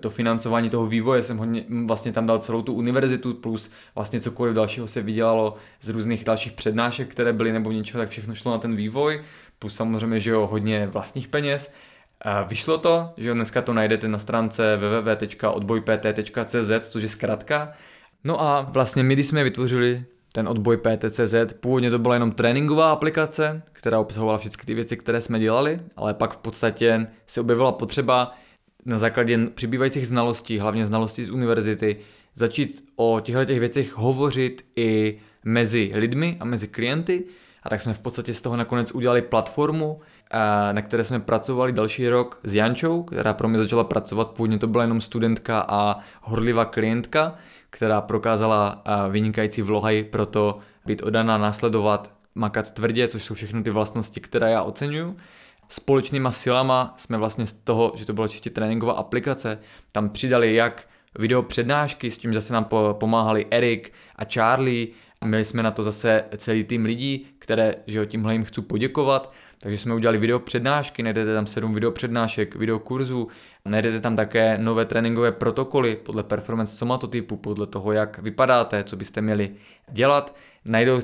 to financování toho vývoje jsem hodně, vlastně tam dal celou tu univerzitu, plus vlastně cokoliv dalšího se vydělalo z různých dalších přednášek, které byly nebo něčeho, tak všechno šlo na ten vývoj, plus samozřejmě, že jo, hodně vlastních peněz. Vyšlo to, že jo, dneska to najdete na stránce www.odbojpt.cz, což je zkratka. No a vlastně my, když jsme vytvořili ten odboj PT.cz, původně to byla jenom tréninková aplikace, která obsahovala všechny ty věci, které jsme dělali, ale pak v podstatě se objevila potřeba na základě přibývajících znalostí, hlavně znalostí z univerzity, začít o těchto věcech hovořit i mezi lidmi a mezi klienty, a tak jsme v podstatě z toho nakonec udělali platformu, na které jsme pracovali další rok s Jančou, která pro mě začala pracovat, původně to byla jenom studentka a horlivá klientka, která prokázala vynikající vlohy pro to být odaná, následovat, makat tvrdě, což jsou všechny ty vlastnosti, které já oceňuju. Společnýma silama jsme vlastně z toho, že to byla čistě tréninková aplikace, tam přidali jak video přednášky, s tím zase nám pomáhali Erik a Charlie, a měli jsme na to zase celý tým lidí, které, že jo, tímhle jim chci poděkovat. Takže jsme udělali video přednášky, najdete tam 7 video přednášek, video kurzů, najdete tam také nové tréninkové protokoly podle performance somatotypu, podle toho, jak vypadáte, co byste měli dělat.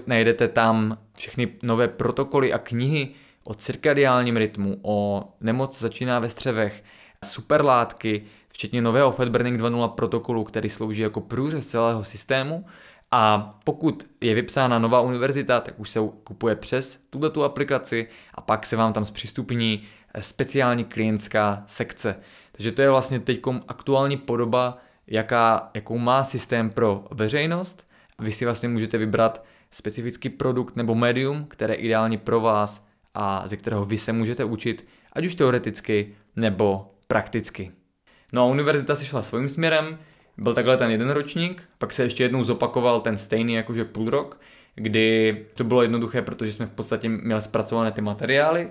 Najdete tam všechny nové protokoly a knihy o cirkadiálním rytmu, o nemoc začíná ve střevech, superlátky, včetně nového Fat Burning 2.0 protokolu, který slouží jako průřez celého systému. A pokud je vypsána nová univerzita, tak už se kupuje přes tuto aplikaci a pak se vám tam zpřístupní speciální klientská sekce. Takže to je vlastně teďkom aktuální podoba, jakou má systém pro veřejnost. Vy si vlastně můžete vybrat specifický produkt nebo médium, které je ideální pro vás a ze kterého vy se můžete učit, ať už teoreticky nebo prakticky. No a univerzita si šla svým směrem. Byl takhle ten jeden ročník, pak se ještě jednou zopakoval ten stejný jakože půl rok, kdy to bylo jednoduché, protože jsme v podstatě měli zpracované ty materiály.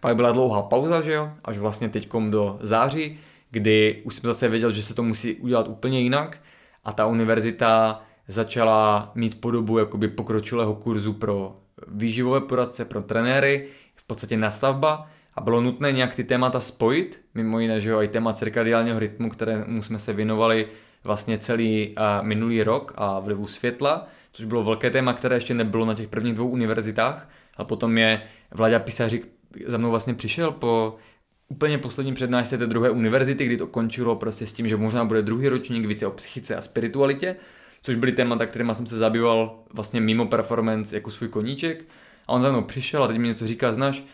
Pak byla dlouhá pauza, že jo, až vlastně teďkom do září, kdy už jsem zase věděl, že se to musí udělat úplně jinak a ta univerzita začala mít podobu jakoby pokročilého kurzu pro výživové poradce, pro trenéry, v podstatě nastavba. A bylo nutné nějak ty témata spojit, mimo jiné, že jo, i téma cirkadiálního rytmu, kterému jsme se věnovali vlastně celý minulý rok, a vlivu světla, což bylo velké téma, které ještě nebylo na těch prvních 2 univerzitách. A potom je Vlaďa Pisařík za mnou vlastně přišel po úplně poslední přednášce té druhé univerzity, kdy to končilo prostě s tím, že možná bude druhý ročník více o psychice a spiritualitě, což byly témata, kterýma jsem se zabýval vlastně mimo performance jako svůj koníček. A on za mnou přišel a teď mi něco říká, znáš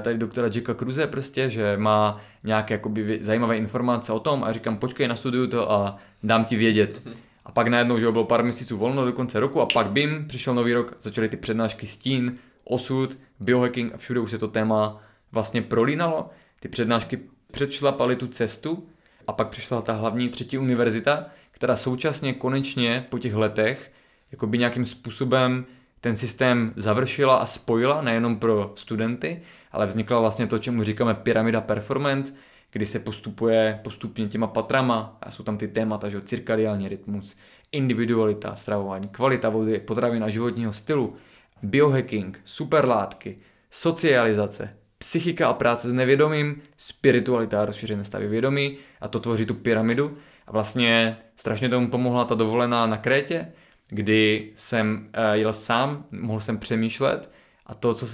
tady doktora Jacka Kruse prostě, že má nějaké jakoby zajímavé informace o tom, a říkám, počkej, nastuduju to a dám ti vědět. A pak najednou, že bylo pár měsíců volno do konce roku a pak bim, přišel nový rok, začaly ty přednášky Stín, osud, biohacking a všude už se to téma vlastně prolínalo. Ty přednášky předšlapaly tu cestu a pak přišla ta hlavní třetí univerzita, která současně konečně po těch letech jakoby nějakým způsobem ten systém završila a spojila nejenom pro studenty, ale vznikla vlastně to, čemu říkáme pyramida performance, kdy se postupuje postupně těma patrama a jsou tam ty témata, že cirkadiální rytmus, individualita, stravování, kvalita vody, potravin a životního stylu, biohacking, superlátky, socializace, psychika a práce s nevědomím, spiritualita a rozšířené stavy vědomí, a to tvoří tu pyramidu. A vlastně strašně tomu pomohla ta dovolená na Krétě, kdy jsem jel sám, mohl jsem přemýšlet a to, co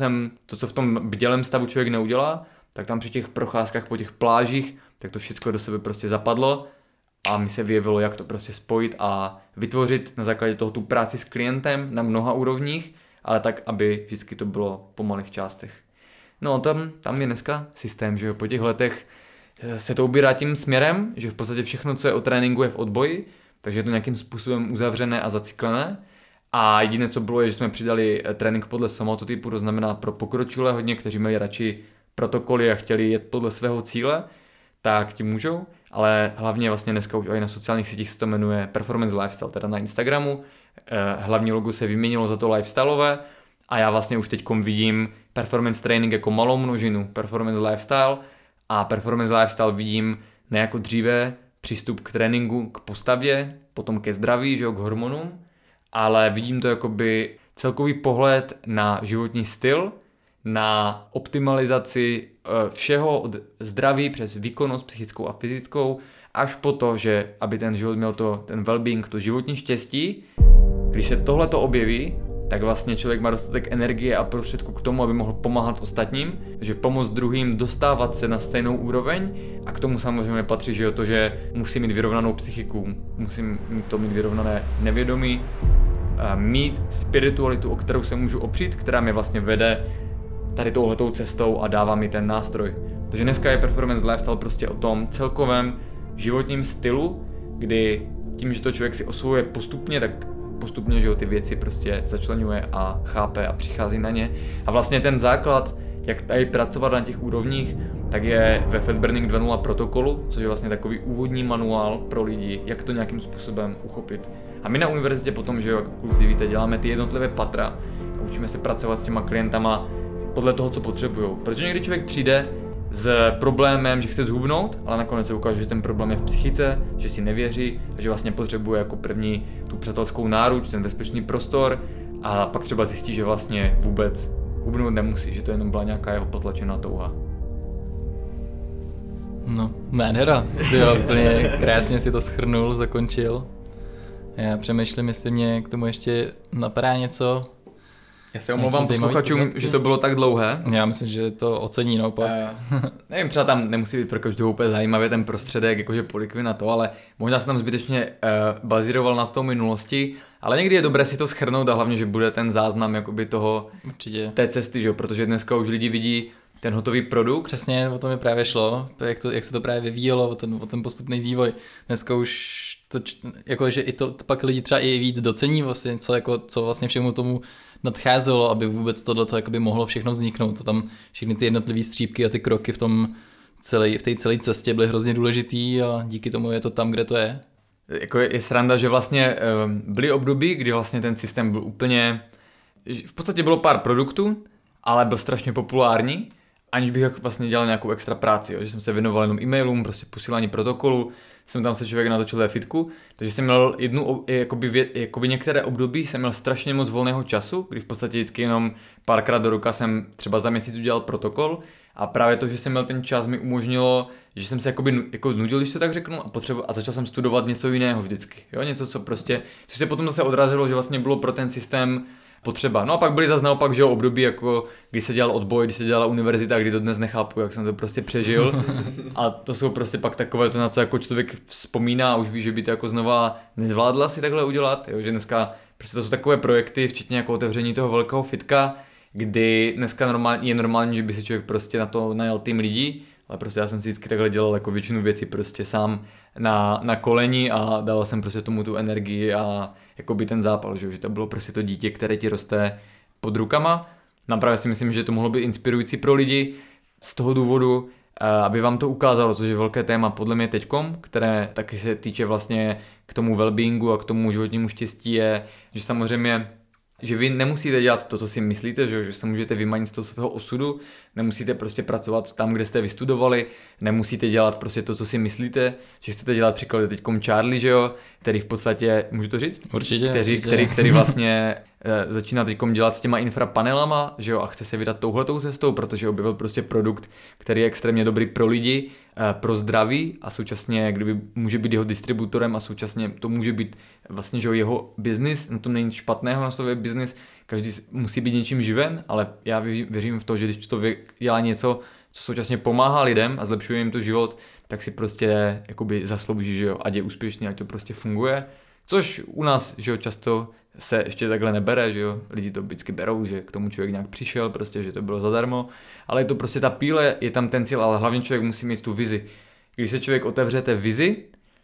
v tom bdělém stavu člověk neudělá, tak tam při těch procházkách po těch plážích, tak to všechno do sebe prostě zapadlo a mi se vyjevilo, jak to prostě spojit a vytvořit na základě toho tu práci s klientem na mnoha úrovních, ale tak, aby vždycky to bylo po malých částech. No a tam je dneska systém, že jo, po těch letech se to ubírá tím směrem, že v podstatě všechno, co je o tréninku, je v odboji, takže je to nějakým způsobem uzavřené a zacyklené. A jediné, co bylo, je, že jsme přidali trénink podle somatotypu, to znamená pro pokročilé hodně, kteří měli radši protokoly a chtěli jet podle svého cíle, tak ti můžou, ale hlavně vlastně dneska už i na sociálních sítích se to jmenuje Performance Lifestyle, teda na Instagramu. Hlavní logo se vyměnilo za to lifestyleové A já vlastně už teďkom vidím performance training jako malou množinu performance lifestyle a performance lifestyle vidím ne jako dříve přístup k tréninku, k postavě, potom ke zdraví, že jo, k hormonům, ale vidím to jakoby celkový pohled na životní styl, na optimalizaci všeho od zdraví přes výkonnost psychickou a fyzickou, až po to, že aby ten život měl ten well-being, to životní štěstí. Když se tohleto objeví, tak vlastně člověk má dostatek energie a prostředku k tomu, aby mohl pomáhat ostatním, že pomoct druhým dostávat se na stejnou úroveň a k tomu samozřejmě patří, že jo, to, že musím mít vyrovnanou psychiku, musím to mít vyrovnané nevědomí, mít spiritualitu, o kterou se můžu opřít, která mě vlastně vede tady touhletou cestou a dává mi ten nástroj. Takže dneska je Performance Lifestyle prostě o tom celkovém životním stylu, kdy tím, že to člověk si osvojuje postupně, tak postupně, že jo, ty věci prostě začleňuje a chápe a přichází na ně. A vlastně ten základ, jak tady pracovat na těch úrovních, tak je ve Fatburning 2.0 protokolu, což je vlastně takový úvodní manuál pro lidi, jak to nějakým způsobem uchopit. A my na univerzitě potom, že jo, jako kluci víte, děláme ty jednotlivé patra a učíme se pracovat s těma klientama podle toho, co potřebujou. Protože někdy člověk přijde s problémem, že chce zhubnout, ale nakonec se ukáže, že ten problém je v psychice, že si nevěří a že vlastně potřebuje jako první tu přátelskou náruč, ten bezpečný prostor a pak třeba zjistí, že vlastně vůbec hubnout nemusí, že to jenom byla nějaká jeho potlačená touha. No, nádhera, ty jo, úplně krásně si to shrnul, zakončil. Já přemýšlím, jestli mě k tomu ještě napadá něco. Já se omlouvám posluchačům, že to bylo tak dlouhé. Já myslím, že to ocení, no pak. Nevím, třeba tam nemusí být pro každou úplně zajímavě ten prostředek, jakože Poliquin na to, ale možná se tam zbytečně bazíroval na tou minulosti, ale někdy je dobré si to shrnout a hlavně, že bude ten záznam jakoby toho, určitě, té cesty, že? Protože dneska už lidi vidí ten hotový produkt. Přesně, o tom mi právě šlo, jak se to právě vyvíjelo, o ten postupný vývoj. Dneska už to, jakože i to pak lidi třeba i víc docení vlastně, co vlastně všemu tomu nadcházelo, aby vůbec tohleto jakoby mohlo všechno vzniknout. To tam všechny ty jednotlivé střípky a ty kroky v té celé cestě byly hrozně důležitý a díky tomu je to tam, kde to je. Jako je sranda, že vlastně byly období, kdy vlastně ten systém byl úplně, v podstatě bylo pár produktů, ale byl strašně populární, aniž bych vlastně dělal nějakou extra práci, jo? Že jsem se věnoval jenom e-mailům, prostě posílání protokolu, jsem tam se člověk natočil ve fitku, takže jsem měl jakoby některé období, jsem měl strašně moc volného času, kdy v podstatě vždycky jenom párkrát do roka jsem třeba za měsíc udělal protokol a právě to, že jsem měl ten čas, mi umožnilo, že jsem se jako nudil, když to tak řeknu, a začal jsem studovat něco jiného vždycky, jo? Něco, co prostě, což se potom zase odrazilo, že vlastně bylo pro ten systém potřeba. No a pak byly zase naopak, že jo, období, jako když se dělal odboj, když se dělala univerzita, kdy dodnes nechápu, jak jsem to prostě přežil. A to jsou prostě pak takové to, na co jako člověk vzpomíná a už ví, že by to jako znova nezvládla si takhle udělat. Jo, že dneska prostě to jsou takové projekty, včetně jako otevření toho velkého fitka, kdy dneska je normální, že by si člověk prostě na to najal tým lidí, ale prostě já jsem si vždycky takhle dělal jako většinu věcí prostě sám na koleni a dával jsem prostě tomu tu energii a jakoby ten zápal, že to bylo prostě to dítě, které ti roste pod rukama. Napravě si myslím, že to mohlo být inspirující pro lidi z toho důvodu, aby vám to ukázalo, což je velké téma podle mě teďkom, které taky se týče vlastně k tomu wellbeingu a k tomu životnímu štěstí je, že samozřejmě že vy nemusíte dělat to, co si myslíte, že se můžete vymanit z toho svého osudu, nemusíte prostě pracovat tam, kde jste vystudovali, nemusíte dělat prostě to, co si myslíte, že chcete dělat příklad teďkom Charlie, že jo, který v podstatě, můžu to říct? Určitě. Který vlastně začíná teďkom dělat s těma infrapanelama, že jo, a chce se vydat touhletou cestou, protože objevil prostě produkt, který je extrémně dobrý pro lidi, pro zdraví a současně kdyby může být jeho distributorem a současně to může být vlastně, že jo, jeho biznis, na tom není špatného na slově biznis, každý musí být něčím živen, ale já věřím v to, že když to dělá něco, co současně pomáhá lidem a zlepšuje jim to život, tak si prostě jakoby zaslouží, že jo, ať je úspěšný, ať to prostě funguje, což u nás, že jo, často se ještě takhle nebere, že jo, lidi to vždycky berou, že k tomu člověk nějak přišel, prostě, že to bylo zadarmo, ale je to prostě ta píle, je tam ten cíl, ale hlavně člověk musí mít tu vizi. Když se člověk otevře té vizi,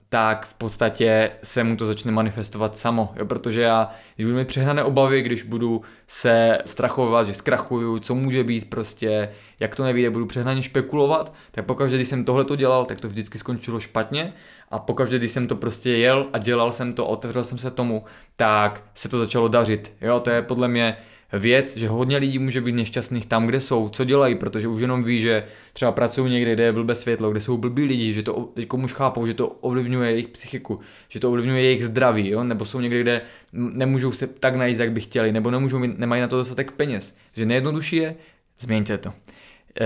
tak v podstatě se mu to začne manifestovat samo, jo, protože já, když budu mít přehnané obavy, když budu se strachovat, že zkrachuju, co může být prostě, jak to nevíde, budu přehnaně špekulovat, tak pokaždé, když jsem tohleto dělal, tak to vždycky skončilo špatně a pokaždé, když jsem to prostě jel a dělal jsem to, otevřel jsem se tomu, tak se to začalo dařit, jo, to je podle mě věc, že hodně lidí může být nešťastných tam, kde jsou, co dělají, protože už jenom ví, že třeba pracují někde, kde je blbé světlo, kde jsou blbí lidi, že to teďko už chápou, že to ovlivňuje jejich psychiku, že to ovlivňuje jejich zdraví, jo? Nebo jsou někde, kde nemůžou se tak najít, jak by chtěli, nebo nemají na to dostatek peněz. Takže nejjednodušší je, změňte to.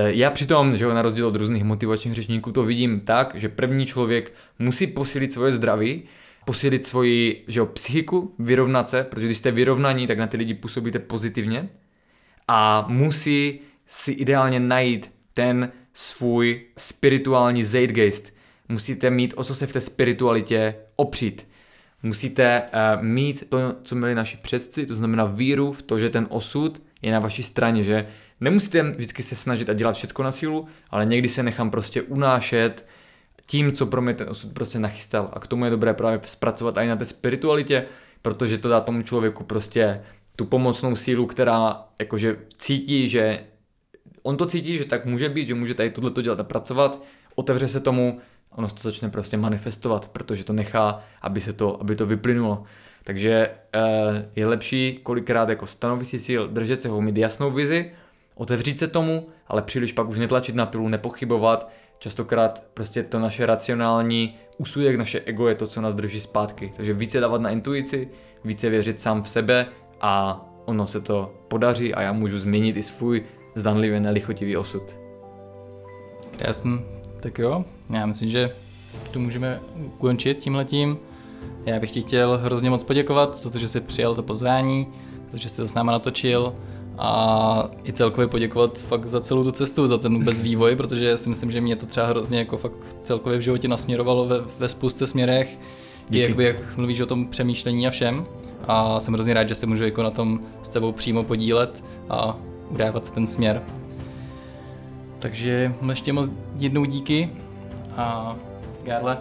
Já přitom, že na rozdíl od různých motivačních řečníků, to vidím tak, že první člověk musí posílit svoje zdraví, posílit svoji psychiku, vyrovnat se, protože když jste vyrovnaní, tak na ty lidi působíte pozitivně, a musí si ideálně najít ten svůj spirituální zeitgeist. Musíte mít, o co se v té spiritualitě opřít. Musíte mít to, co měli naši předci, to znamená víru v to, že ten osud je na vaší straně, že nemusíte vždycky se snažit a dělat všechno na sílu, ale někdy se nechám prostě unášet tím, co pro mě ten osud prostě nachystal. A k tomu je dobré právě zpracovat i na té spiritualitě, protože to dá tomu člověku prostě tu pomocnou sílu, která jakože cítí, že on to cítí, že tak může být, že může tady tohleto dělat a pracovat, otevře se tomu, ono se to začne prostě manifestovat, protože to nechá, aby to vyplynulo. Takže je lepší kolikrát stanovit si cíl, držet se ho, mít jasnou vizi, otevřít se tomu, ale příliš pak už netlačit na pilu, nepochybovat. Častokrát prostě to naše racionální úsudek, naše ego je to, co nás drží zpátky. Takže více dávat na intuici, více věřit sám v sebe a ono se to podaří a já můžu změnit i svůj zdanlivě nelichotivý osud. Krásný. Tak jo, já myslím, že to můžeme ukončit tímhletím. Já bych ti chtěl hrozně moc poděkovat za to, že jsi přijal to pozvání, za to, že jsi to s náma natočil, a i celkově poděkovat fakt za celou tu cestu, za ten vůbec vývoj, protože si myslím, že mě to třeba hrozně fakt celkově v životě nasměrovalo ve spoustě směrech, jak mluvíš o tom přemýšlení a všem, a jsem hrozně rád, že se můžu na tom s tebou přímo podílet a udávat ten směr. Takže ještě moc jednou díky a Karle,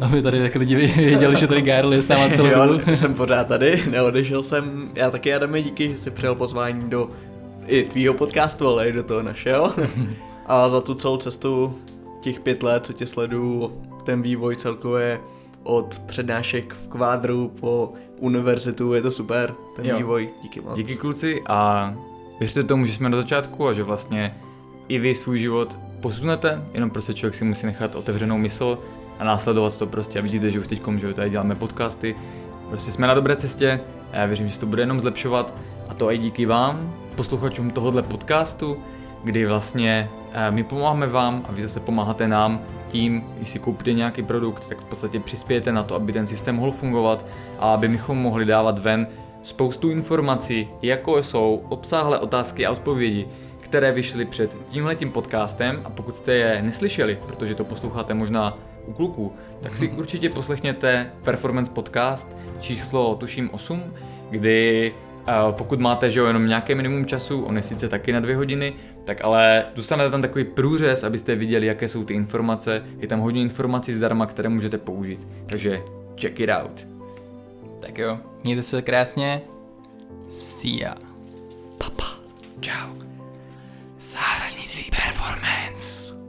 aby tady tak lidi věděli, že tady Karl je s náma celou dobu. Jo, jsem pořád tady, neodešel jsem. Já taky, Adame, díky, že jsi přijal pozvání do i tvýho podcastu, ale i do toho našeho. A za tu celou cestu těch 5 let, co tě sleduju, ten vývoj celkově od přednášek v kvádru po univerzitu, je to super, ten vývoj, díky moc. Díky kluci a věřte tomu, že jsme na začátku a že vlastně i vy svůj život posunete, jenom prostě člověk si musí nechat otevřenou mysl a následovat to prostě a vidíte, že už teďkom, že tady děláme podcasty, prostě jsme na dobré cestě a já věřím, že se to bude jenom zlepšovat a to i díky vám, posluchačům tohohle podcastu, kdy vlastně my pomáháme vám a vy zase pomáháte nám tím, když si koupíte nějaký produkt, tak v podstatě přispějete na to, aby ten systém mohl fungovat a aby bychom mohli dávat ven spoustu informací, jako jsou obsáhlé otázky a odpovědi, které vyšly před tímhletím podcastem, a pokud jste je neslyšeli, protože to posloucháte možná u kluků, tak si určitě poslechněte Performance Podcast číslo tuším 8, kdy pokud máte jenom nějaké minimum času, on je sice taky na 2 hodiny, tak ale dostanete tam takový průřez, abyste viděli, jaké jsou ty informace, je tam hodně informací zdarma, které můžete použít, takže check it out. Tak jo, mějte se krásně, see ya, papa, ciao. Záhradnicí Performance.